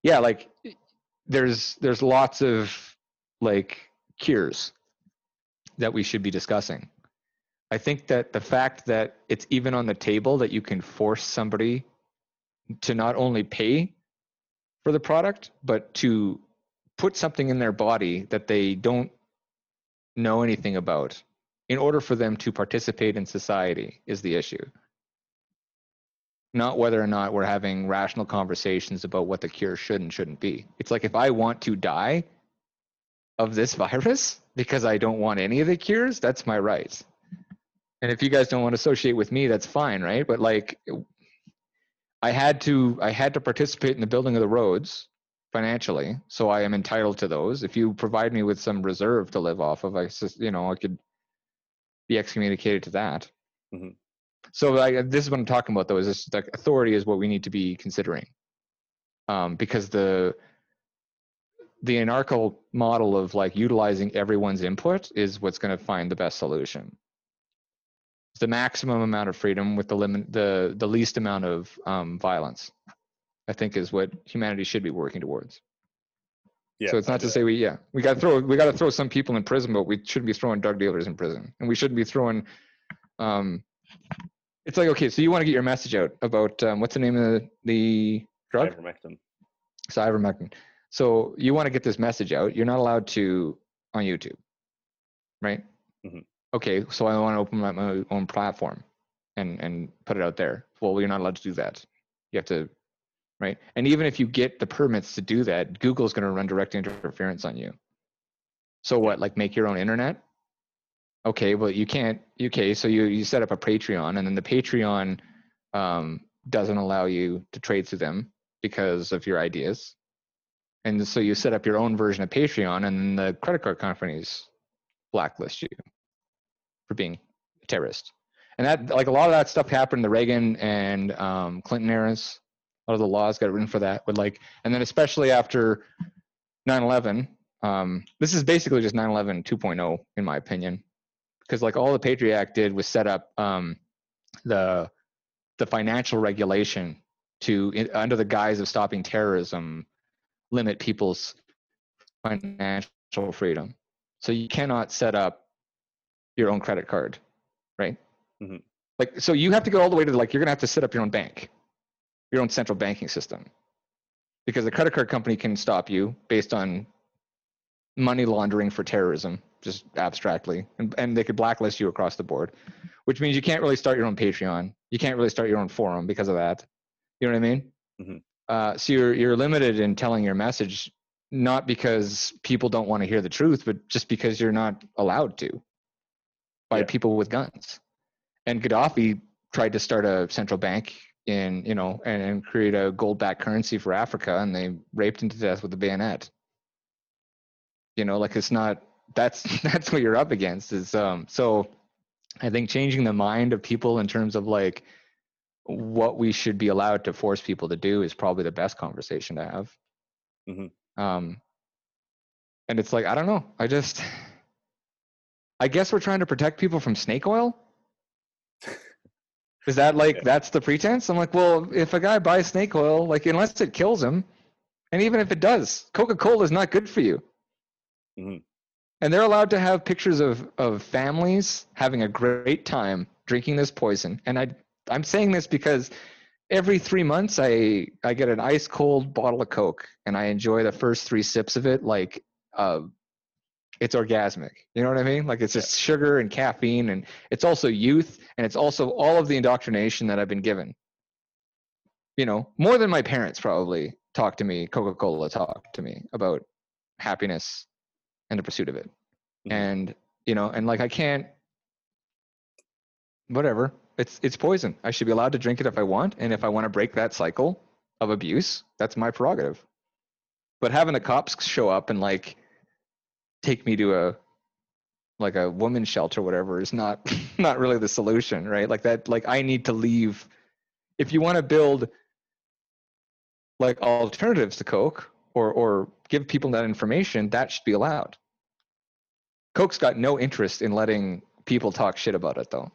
yeah, like there's there's lots of like cures that we should be discussing. I think that the fact that it's even on the table that you can force somebody to not only pay for the product, but to put something in their body that they don't know anything about in order for them to participate in society is the issue. Not whether or not we're having rational conversations about what the cure should and shouldn't be. It's like, if I want to die of this virus because I don't want any of the cures, that's my right. And if you guys don't want to associate with me, that's fine, right? But like, I had to, I had to participate in the building of the roads financially, so I am entitled to those. If you provide me with some reserve to live off of, I just, you know, I could be excommunicated to that. Mm-hmm. So like, this is what I'm talking about, though. Is this like authority is what we need to be considering, um, because the the anarcho model of like utilizing everyone's input is what's going to find the best solution. The maximum amount of freedom with the limit, the the least amount of um, violence, I think, is what humanity should be working towards. Yeah. So it's not to say we yeah we got to throw we got to throw some people in prison, but we shouldn't be throwing drug dealers in prison, and we shouldn't be throwing. Um, it's like, okay, so you want to get your message out about um, what's the name of the, the drug? Ivermectin. It's ivermectin. So you want to get this message out. You're not allowed to on YouTube, right? Mm-hmm. Okay, so I want to open my, my own platform and, and put it out there. Well, you're not allowed to do that. You have to, right? And even if you get the permits to do that, Google's going to run direct interference on you. So what, like make your own internet? Okay, well, you can't, okay, so you, you set up a Patreon, and then the Patreon um, doesn't allow you to trade through them because of your ideas. And so you set up your own version of Patreon, and then the credit card companies blacklist you for being a terrorist. And that, like a lot of that stuff happened in the Reagan and um, Clinton eras. A lot of the laws got written for that. Would like, and then especially after nine eleven, um, this is basically just nine eleven two point oh, in my opinion, because like all the Patriot Act did was set up um, the the financial regulation to, in, under the guise of stopping terrorism, limit people's financial freedom. So you cannot set up your own credit card, right? Mm-hmm. Like, so you have to go all the way to like, you're gonna have to set up your own bank, your own central banking system, because the credit card company can stop you based on money laundering for terrorism, just abstractly, and, and they could blacklist you across the board, which means you can't really start your own Patreon. You can't really start your own forum because of that. You know what I mean? Mm-hmm. Uh, so you're, you're limited in telling your message, not because people don't want to hear the truth, but just because you're not allowed to. By yeah. people with guns. And Gaddafi tried to start a central bank in, you know, and, and create a gold-backed currency for Africa, and they raped him to death with a bayonet. You know, like it's not, that's that's what you're up against. Is um, so I think changing the mind of people in terms of like what we should be allowed to force people to do is probably the best conversation to have. Mm-hmm. Um, And it's like, I don't know. I just, I guess we're trying to protect people from snake oil. Is that like, yeah. that's the pretense? I'm like, well, if a guy buys snake oil, like unless it kills him, and even if it does, Coca-Cola is not good for you. Mm-hmm. And they're allowed to have pictures of, of families having a great time drinking this poison. And I, I'm saying this because every three months I, I get an ice cold bottle of Coke and I enjoy the first three sips of it. Like, uh, it's orgasmic. You know what I mean? Like, it's just sugar and caffeine, and it's also youth, and it's also all of the indoctrination that I've been given. You know, more than my parents probably talked to me, Coca-Cola talked to me about happiness and the pursuit of it. Mm-hmm. And, you know, and like, I can't, whatever, it's, it's poison. I should be allowed to drink it if I want. And if I want to break that cycle of abuse, that's my prerogative. But having the cops show up and like, take me to a like a woman's shelter, whatever, is not not really the solution, right? Like that, like I need to leave. If you want to build like alternatives to Coke or or give people that information, that should be allowed. Coke's got no interest in letting people talk shit about it, though.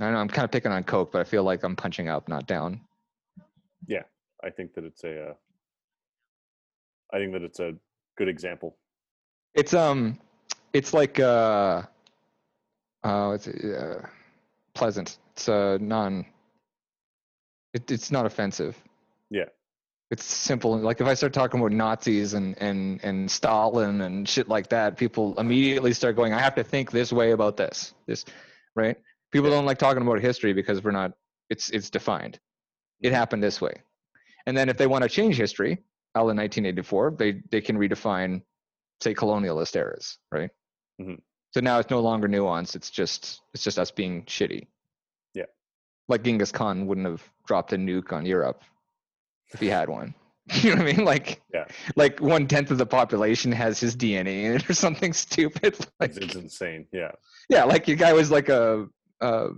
I know I'm kind of picking on Coke, but I feel like I'm punching up, not down. Yeah, I think that it's a. Uh, I think that it's a good example. It's um, it's like uh, uh it's uh, pleasant. It's uh, non. It, it's not offensive. Yeah. It's simple. Like if I start talking about Nazis and and and Stalin and shit like that, people immediately start going, I have to think this way about this. This, right? People yeah. don't like talking about history because we're not. It's it's defined. It happened this way, and then if they want to change history, a la nineteen eighty-four, they they can redefine. Say colonialist eras, right? Mm-hmm. So now it's no longer nuanced. It's just it's just us being shitty. Yeah, like Genghis Khan wouldn't have dropped a nuke on Europe if he had one. You know what I mean? Like, yeah. like one tenth of the population has his D N A in it or something stupid. Like, it's insane. Yeah. Yeah, like your guy was like a, uh,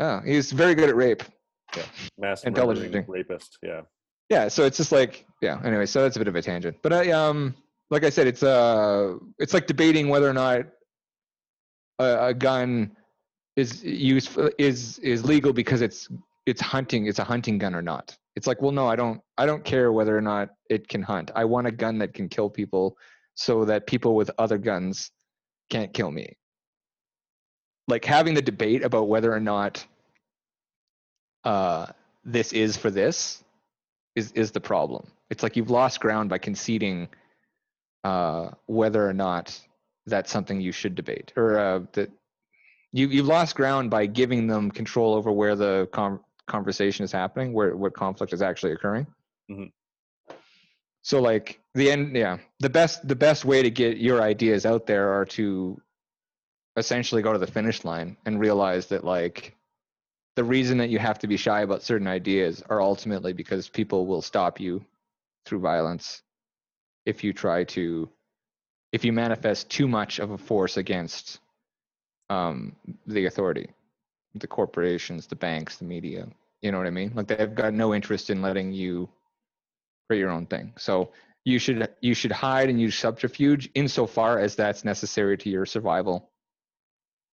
oh, he was very good at rape. Yeah, mass intelligent rapist. Yeah. Yeah. So it's just like yeah. Anyway, so that's a bit of a tangent, but I um. Like I said, it's uh, it's like debating whether or not a, a gun is useful, is is legal because it's it's hunting, it's a hunting gun or not. It's like, well, no, I don't I don't care whether or not it can hunt. I want a gun that can kill people, so that people with other guns can't kill me. Like having the debate about whether or not uh, this is for this is is the problem. It's like you've lost ground by conceding. Uh, whether or not that's something you should debate, or uh, that you you've lost ground by giving them control over where the com- conversation is happening, where what conflict is actually occurring. Mm-hmm. So, like the end, yeah. The best the best way to get your ideas out there are to essentially go to the finish line and realize that like the reason that you have to be shy about certain ideas are ultimately because people will stop you through violence. If you try to, if you manifest too much of a force against um, the authority, the corporations, the banks, the media, you know what I mean? Like they've got no interest in letting you create your own thing. So you should you should hide and use subterfuge insofar as that's necessary to your survival,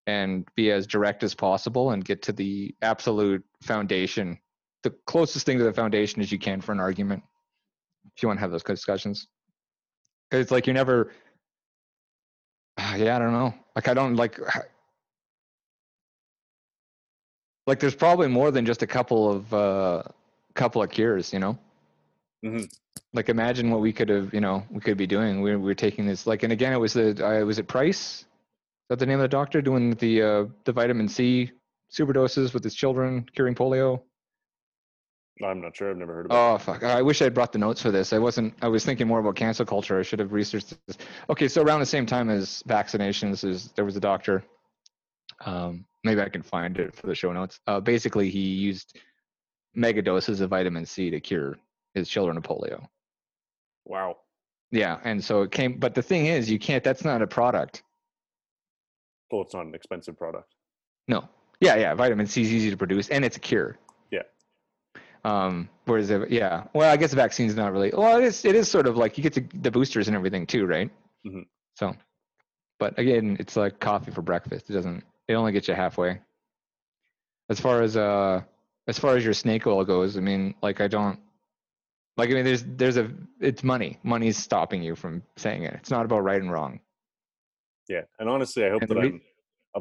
and be as direct as possible and get to the absolute foundation. The closest thing to the foundation as you can for an argument, if you want to have those discussions. Cause it's like you never, yeah, I don't know. Like I don't like, like there's probably more than just a couple of, uh, couple of cures, you know? Mm-hmm. Like imagine what we could have, you know, we could be doing. We we're taking this like, and again, it was the, I was at Price. Is that the name of the doctor doing the, uh, the vitamin C superdoses with his children curing polio? I'm not sure. I've never heard of it. Oh, fuck. I wish I had brought the notes for this. I wasn't, I was thinking more about cancel culture. I should have researched this. Okay. So around the same time as vaccinations is there was a doctor, um, maybe I can find it for the show notes. Uh, basically he used mega doses of vitamin C to cure his children of polio. Wow. Yeah. And so it came, but the thing is you can't, that's not a product. Well, it's not an expensive product. No. Yeah. Yeah. Vitamin C is easy to produce and it's a cure. Um, whereas, if, yeah, well, I guess the vaccine's not really, well, it is, it is sort of like you get to the boosters and everything too, right? Mm-hmm. So, but again, it's like coffee for breakfast. It doesn't, it only gets you halfway. As far as, uh, as far as your snake oil goes, I mean, like I don't, like, I mean, there's, there's a, it's money. Money's stopping you from saying it. It's not about right and wrong. Yeah. And honestly, I hope and that we, I'm,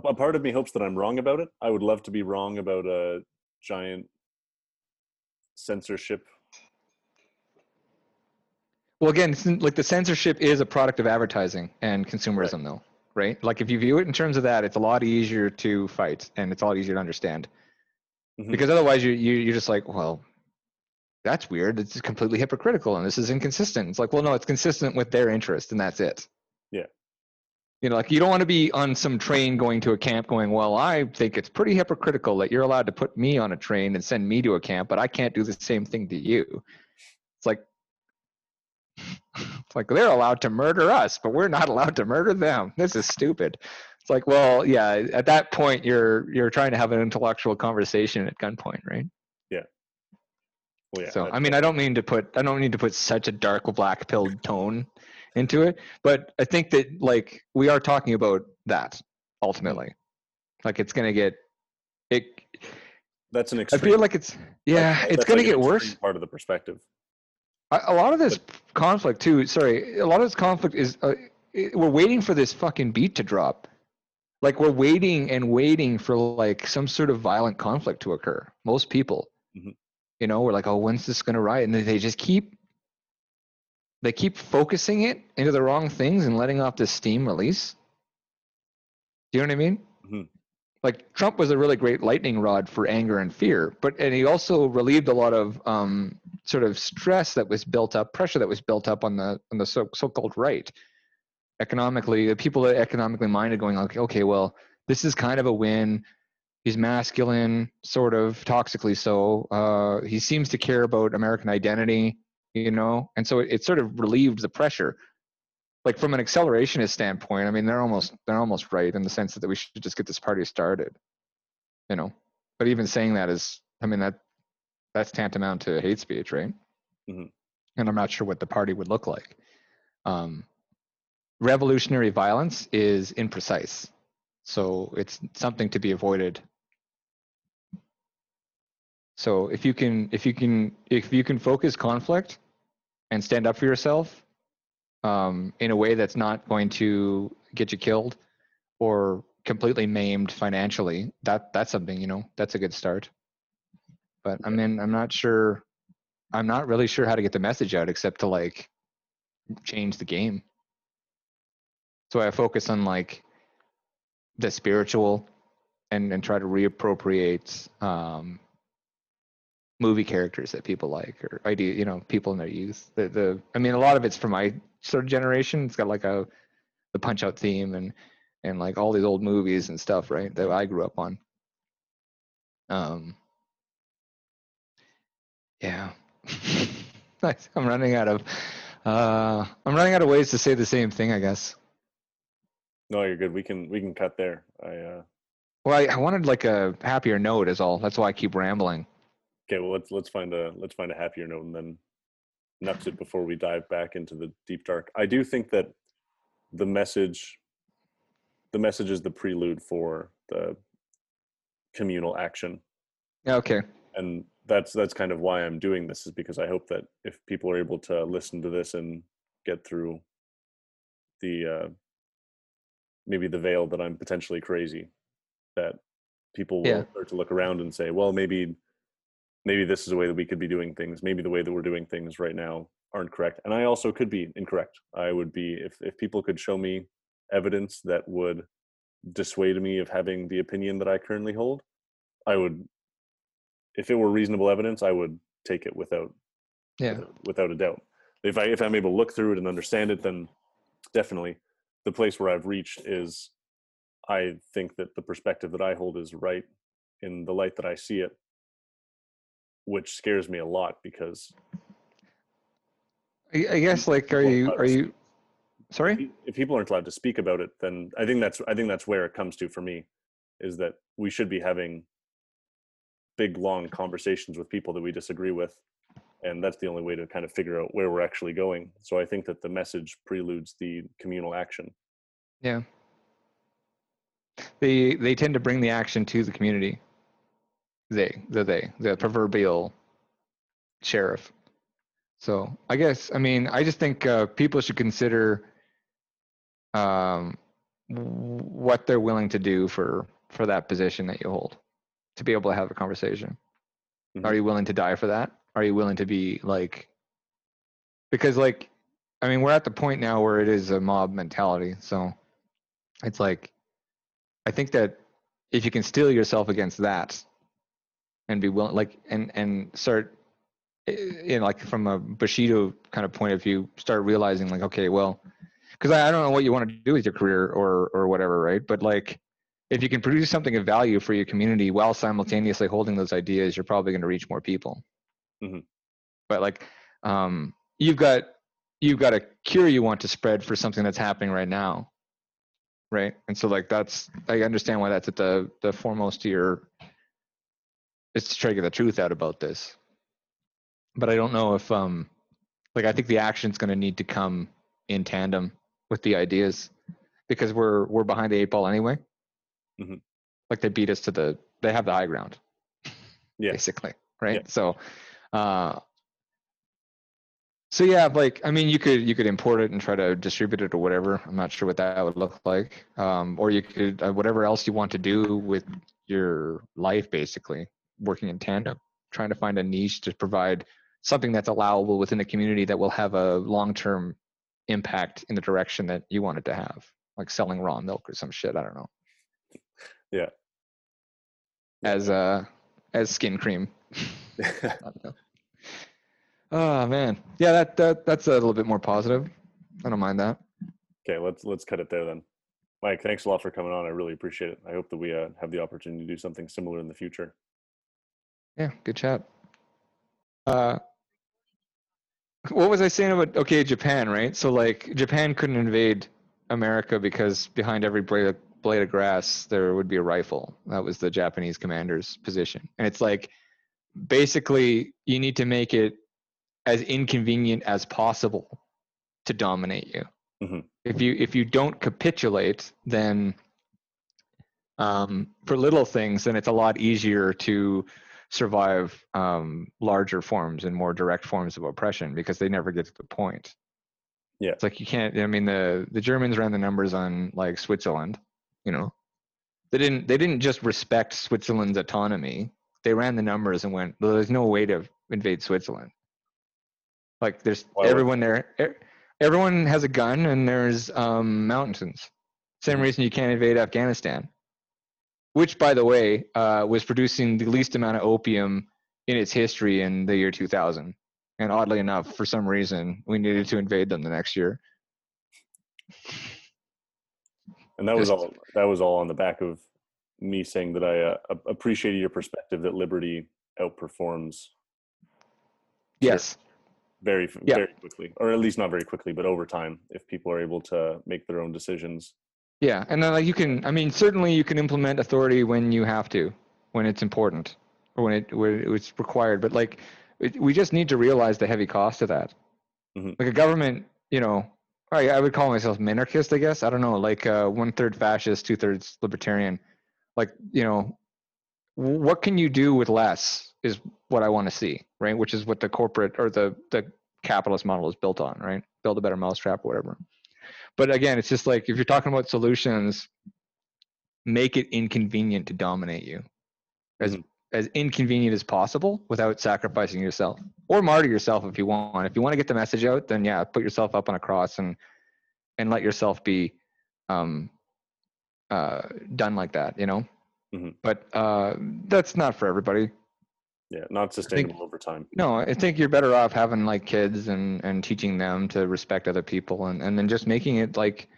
a part of me hopes that I'm wrong about it. I would love to be wrong about a giant censorship. Well, again, it's like the censorship is a product of advertising and consumerism, right. though, right? Like, if you view it in terms of that, it's a lot easier to fight, and it's a lot easier to understand. Mm-hmm. Because otherwise, you, you you're just like, well, that's weird. It's completely hypocritical, and this is inconsistent. It's like, well, no, it's consistent with their interest, and that's it. Yeah. You know, like, you don't want to be on some train going to a camp going, well, I think it's pretty hypocritical that you're allowed to put me on a train and send me to a camp, but I can't do the same thing to you. It's like, it's like they're allowed to murder us, but we're not allowed to murder them. This is stupid. It's like, well, yeah, at that point, you're you're trying to have an intellectual conversation at gunpoint, right? Yeah. Well, yeah. So, I mean, I don't mean to put, I don't need to put such a dark black pill tone into it, but I think that, like, we are talking about that ultimately. Like, it's gonna get it that's an extreme, I feel like it's yeah like, it's gonna like get worse part of the perspective. I, a lot of this but, conflict too sorry a lot of this conflict is uh, it, we're waiting for this fucking beat to drop. Like, we're waiting and waiting for like some sort of violent conflict to occur. Most people, mm-hmm. you know, we're like, oh, when's this gonna riot? And they just keep They keep focusing it into the wrong things and letting off this steam release. Do you know what I mean? Mm-hmm. Like, Trump was a really great lightning rod for anger and fear, but and he also relieved a lot of um, sort of stress that was built up, pressure that was built up on the on the so, so-called right. Economically, the people that are economically minded going like, okay, well, this is kind of a win. He's masculine, sort of toxically so. Uh, he seems to care about American identity. You know, and so it, it sort of relieved the pressure. Like, from an accelerationist standpoint, I mean, they're almost they're almost right in the sense that we should just get this party started. You know, but even saying that is, I mean, that that's tantamount to hate speech, right? Mm-hmm. And I'm not sure what the party would look like. Um, revolutionary violence is imprecise, so it's something to be avoided. So if you can, if you can, if you can focus conflict and stand up for yourself um, in a way that's not going to get you killed or completely maimed financially, that that's something, you know, that's a good start. But I mean, I'm not sure, I'm not really sure how to get the message out except to like change the game. So I focus on like the spiritual and, and try to reappropriate um, movie characters that people like, or idea, you know, people in their youth. The, the, I mean, a lot of it's from my sort of generation. It's got like a, the Punch Out theme and, and like all these old movies and stuff, right? That I grew up on. Um. Yeah, I'm running out of, uh, I'm running out of ways to say the same thing, I guess. No, you're good. We can, we can cut there. I, uh... Well, I, I wanted like a happier note is all. That's why I keep rambling. Okay, well, let's let's find a let's find a happier note and then nux it before we dive back into the deep dark. I do think that the message, the message is the prelude for the communal action. Okay. And that's that's kind of why I'm doing this, is because I hope that if people are able to listen to this and get through the uh, maybe the veil that I'm potentially crazy, that people will yeah. start to look around and say, well, maybe. Maybe this is the way that we could be doing things. Maybe the way that we're doing things right now aren't correct. And I also could be incorrect. I would be, if, if people could show me evidence that would dissuade me of having the opinion that I currently hold, I would, if it were reasonable evidence, I would take it without, yeah. without, without a doubt. If I, if I'm able to look through it and understand it, then definitely the place where I've reached is, I think that the perspective that I hold is right in the light that I see it, which scares me a lot because I guess like, are you, are you, sorry? If people aren't allowed to speak about it, then I think that's, I think that's where it comes to for me, is that we should be having big, long conversations with people that we disagree with. And that's the only way to kind of figure out where we're actually going. So I think that the message preludes the communal action. Yeah. They they tend to bring the action to the community. They, the they, the proverbial sheriff. So I guess, I mean, I just think uh, people should consider um, what they're willing to do for, for that position that you hold, to be able to have a conversation. Mm-hmm. Are you willing to die for that? Are you willing to be like, because like, I mean, we're at the point now where it is a mob mentality. So it's like, I think that if you can steel yourself against that and be willing, like, and, and start in like from a Bushido kind of point of view, start realizing like, okay, well, cause I, I don't know what you want to do with your career or, or whatever. Right. But like, if you can produce something of value for your community while simultaneously holding those ideas, you're probably going to reach more people. Mm-hmm. But like, um, you've got, you've got a cure you want to spread for something that's happening right now. Right. And so like, that's, I understand why that's at the, the foremost to your, it's to try to get the truth out about this. But I don't know if, um, like, I think the action's going to need to come in tandem with the ideas, because we're, we're behind the eight ball anyway. Mm-hmm. Like they beat us to the, they have the high ground, yeah. basically. Right. Yeah. So, uh, so yeah, like, I mean, you could, you could import it and try to distribute it or whatever. I'm not sure what that would look like. Um, or you could, uh, whatever else you want to do with your life, basically working in tandem, trying to find a niche to provide something that's allowable within the community that will have a long-term impact in the direction that you want it to have, like selling raw milk or some shit. I don't know. Yeah. As uh, as skin cream. I don't know. Oh man, yeah, that that that's a little bit more positive. I don't mind that. Okay, let's let's cut it there then. Mike, thanks a lot for coming on. I really appreciate it. I hope that we uh, have the opportunity to do something similar in the future. Yeah, good chat. Uh, what was I saying about okay, Japan, right? So like, Japan couldn't invade America because behind every blade of, blade of grass there would be a rifle. That was the Japanese commander's position, and it's like, basically, you need to make it as inconvenient as possible to dominate you. Mm-hmm. If you if you don't capitulate, then um, for little things, then it's a lot easier to survive um, larger forms and more direct forms of oppression, because they never get to the point. Yeah, it's like you can't. I mean, the the Germans ran the numbers on like Switzerland. You know, they didn't they didn't just respect Switzerland's autonomy. They ran the numbers and went, well, there's no way to invade Switzerland. Like there's wow. everyone there, er, everyone has a gun and there's um, mountains. Same reason you can't invade Afghanistan, which by the way, uh, was producing the least amount of opium in its history in the year two thousand. And oddly enough, for some reason, we needed to invade them the next year. And that was all, that was all on the back of me saying that I uh, appreciated your perspective that liberty outperforms. Yes. Very, yeah. very quickly, or at least not very quickly, but over time, if people are able to make their own decisions. Yeah. And then like you can, I mean, certainly you can implement authority when you have to, when it's important or when it, when it's required, but like, it, we just need to realize the heavy cost of that. Mm-hmm. Like a government, you know, I, I would call myself minarchist, I guess. I don't know, like uh one third fascist, two thirds libertarian. Like, you know, what can you do with less is what I want to see, right? Which is what the corporate or the, the capitalist model is built on, right? Build a better mousetrap or whatever. But again, it's just like, if you're talking about solutions, make it inconvenient to dominate you. As, mm-hmm. as inconvenient as possible without sacrificing yourself, or martyr yourself if you want. If you want to get the message out, then yeah, put yourself up on a cross and, and let yourself be... Um, uh done like that, you know. Mm-hmm. But uh that's not for everybody. Yeah, not sustainable think, over time. No, I think you're better off having like kids and and teaching them to respect other people, and and then just making it like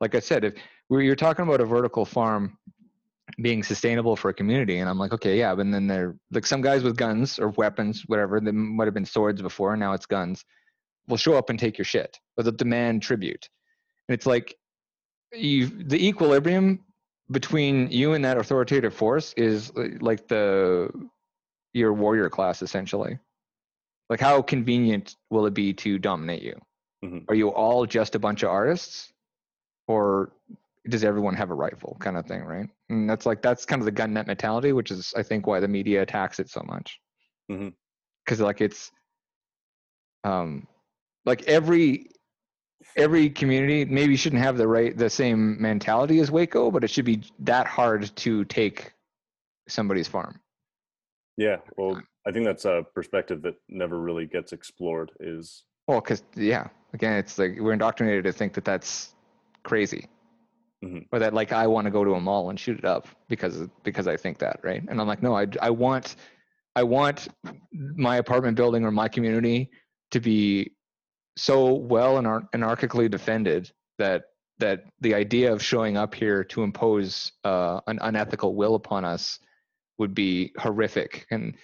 like I said, if we you're talking about a vertical farm being sustainable for a community, and I'm like, okay, yeah, but then they're like, some guys with guns or weapons, whatever, they might have been swords before and now it's guns, will show up and take your shit, or they'll demand tribute. And it's like, You, the equilibrium between you and that authoritative force is like the your warrior class, essentially. Like, how convenient will it be to dominate you? Mm-hmm. Are you all just a bunch of artists, or does everyone have a rifle, kind of thing, right? And that's like, that's kind of the gun net mentality, which is, I think, why the media attacks it so much. Mm-hmm. Because like it's, um, like every every community maybe shouldn't have the right the same mentality as Waco, but it should be that hard to take somebody's farm. Yeah, well, I think that's a perspective that never really gets explored. Is well, because yeah, again, it's like we're indoctrinated to think that that's crazy. Mm-hmm. Or that like I want to go to a mall and shoot it up because because I think that, right? And I'm like, no, I I want I want my apartment building or my community to be so well anar- anarchically defended that that the idea of showing up here to impose uh, an unethical will upon us would be horrific. And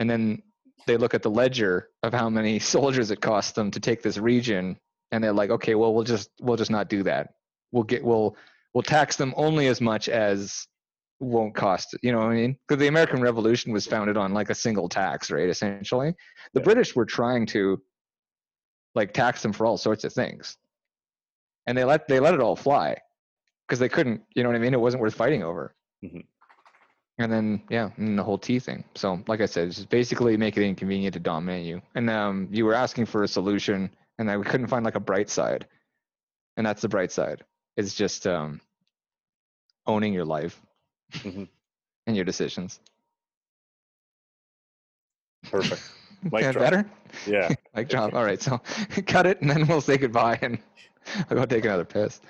and then they look at the ledger of how many soldiers it costs them to take this region, and they're like, okay, well, we'll just we'll just not do that. We'll get we'll we'll tax them only as much as won't cost, you know what I mean? Because the American Revolution was founded on like a single tax, right? Essentially, the yeah. British were trying to like tax them for all sorts of things, and they let they let it all fly because they couldn't, you know what I mean? It wasn't worth fighting over. Mm-hmm. And then yeah, and the whole tea thing. So like I said, just basically make it inconvenient to dominate you. And um, you were asking for a solution, and I we couldn't find like a bright side, and that's the bright side. It's just um, owning your life. Mm-hmm. And your decisions. Perfect. Mic drop. Better? Yeah. Mic drop. All right. So cut it, and then we'll say goodbye, and I'll go take another piss.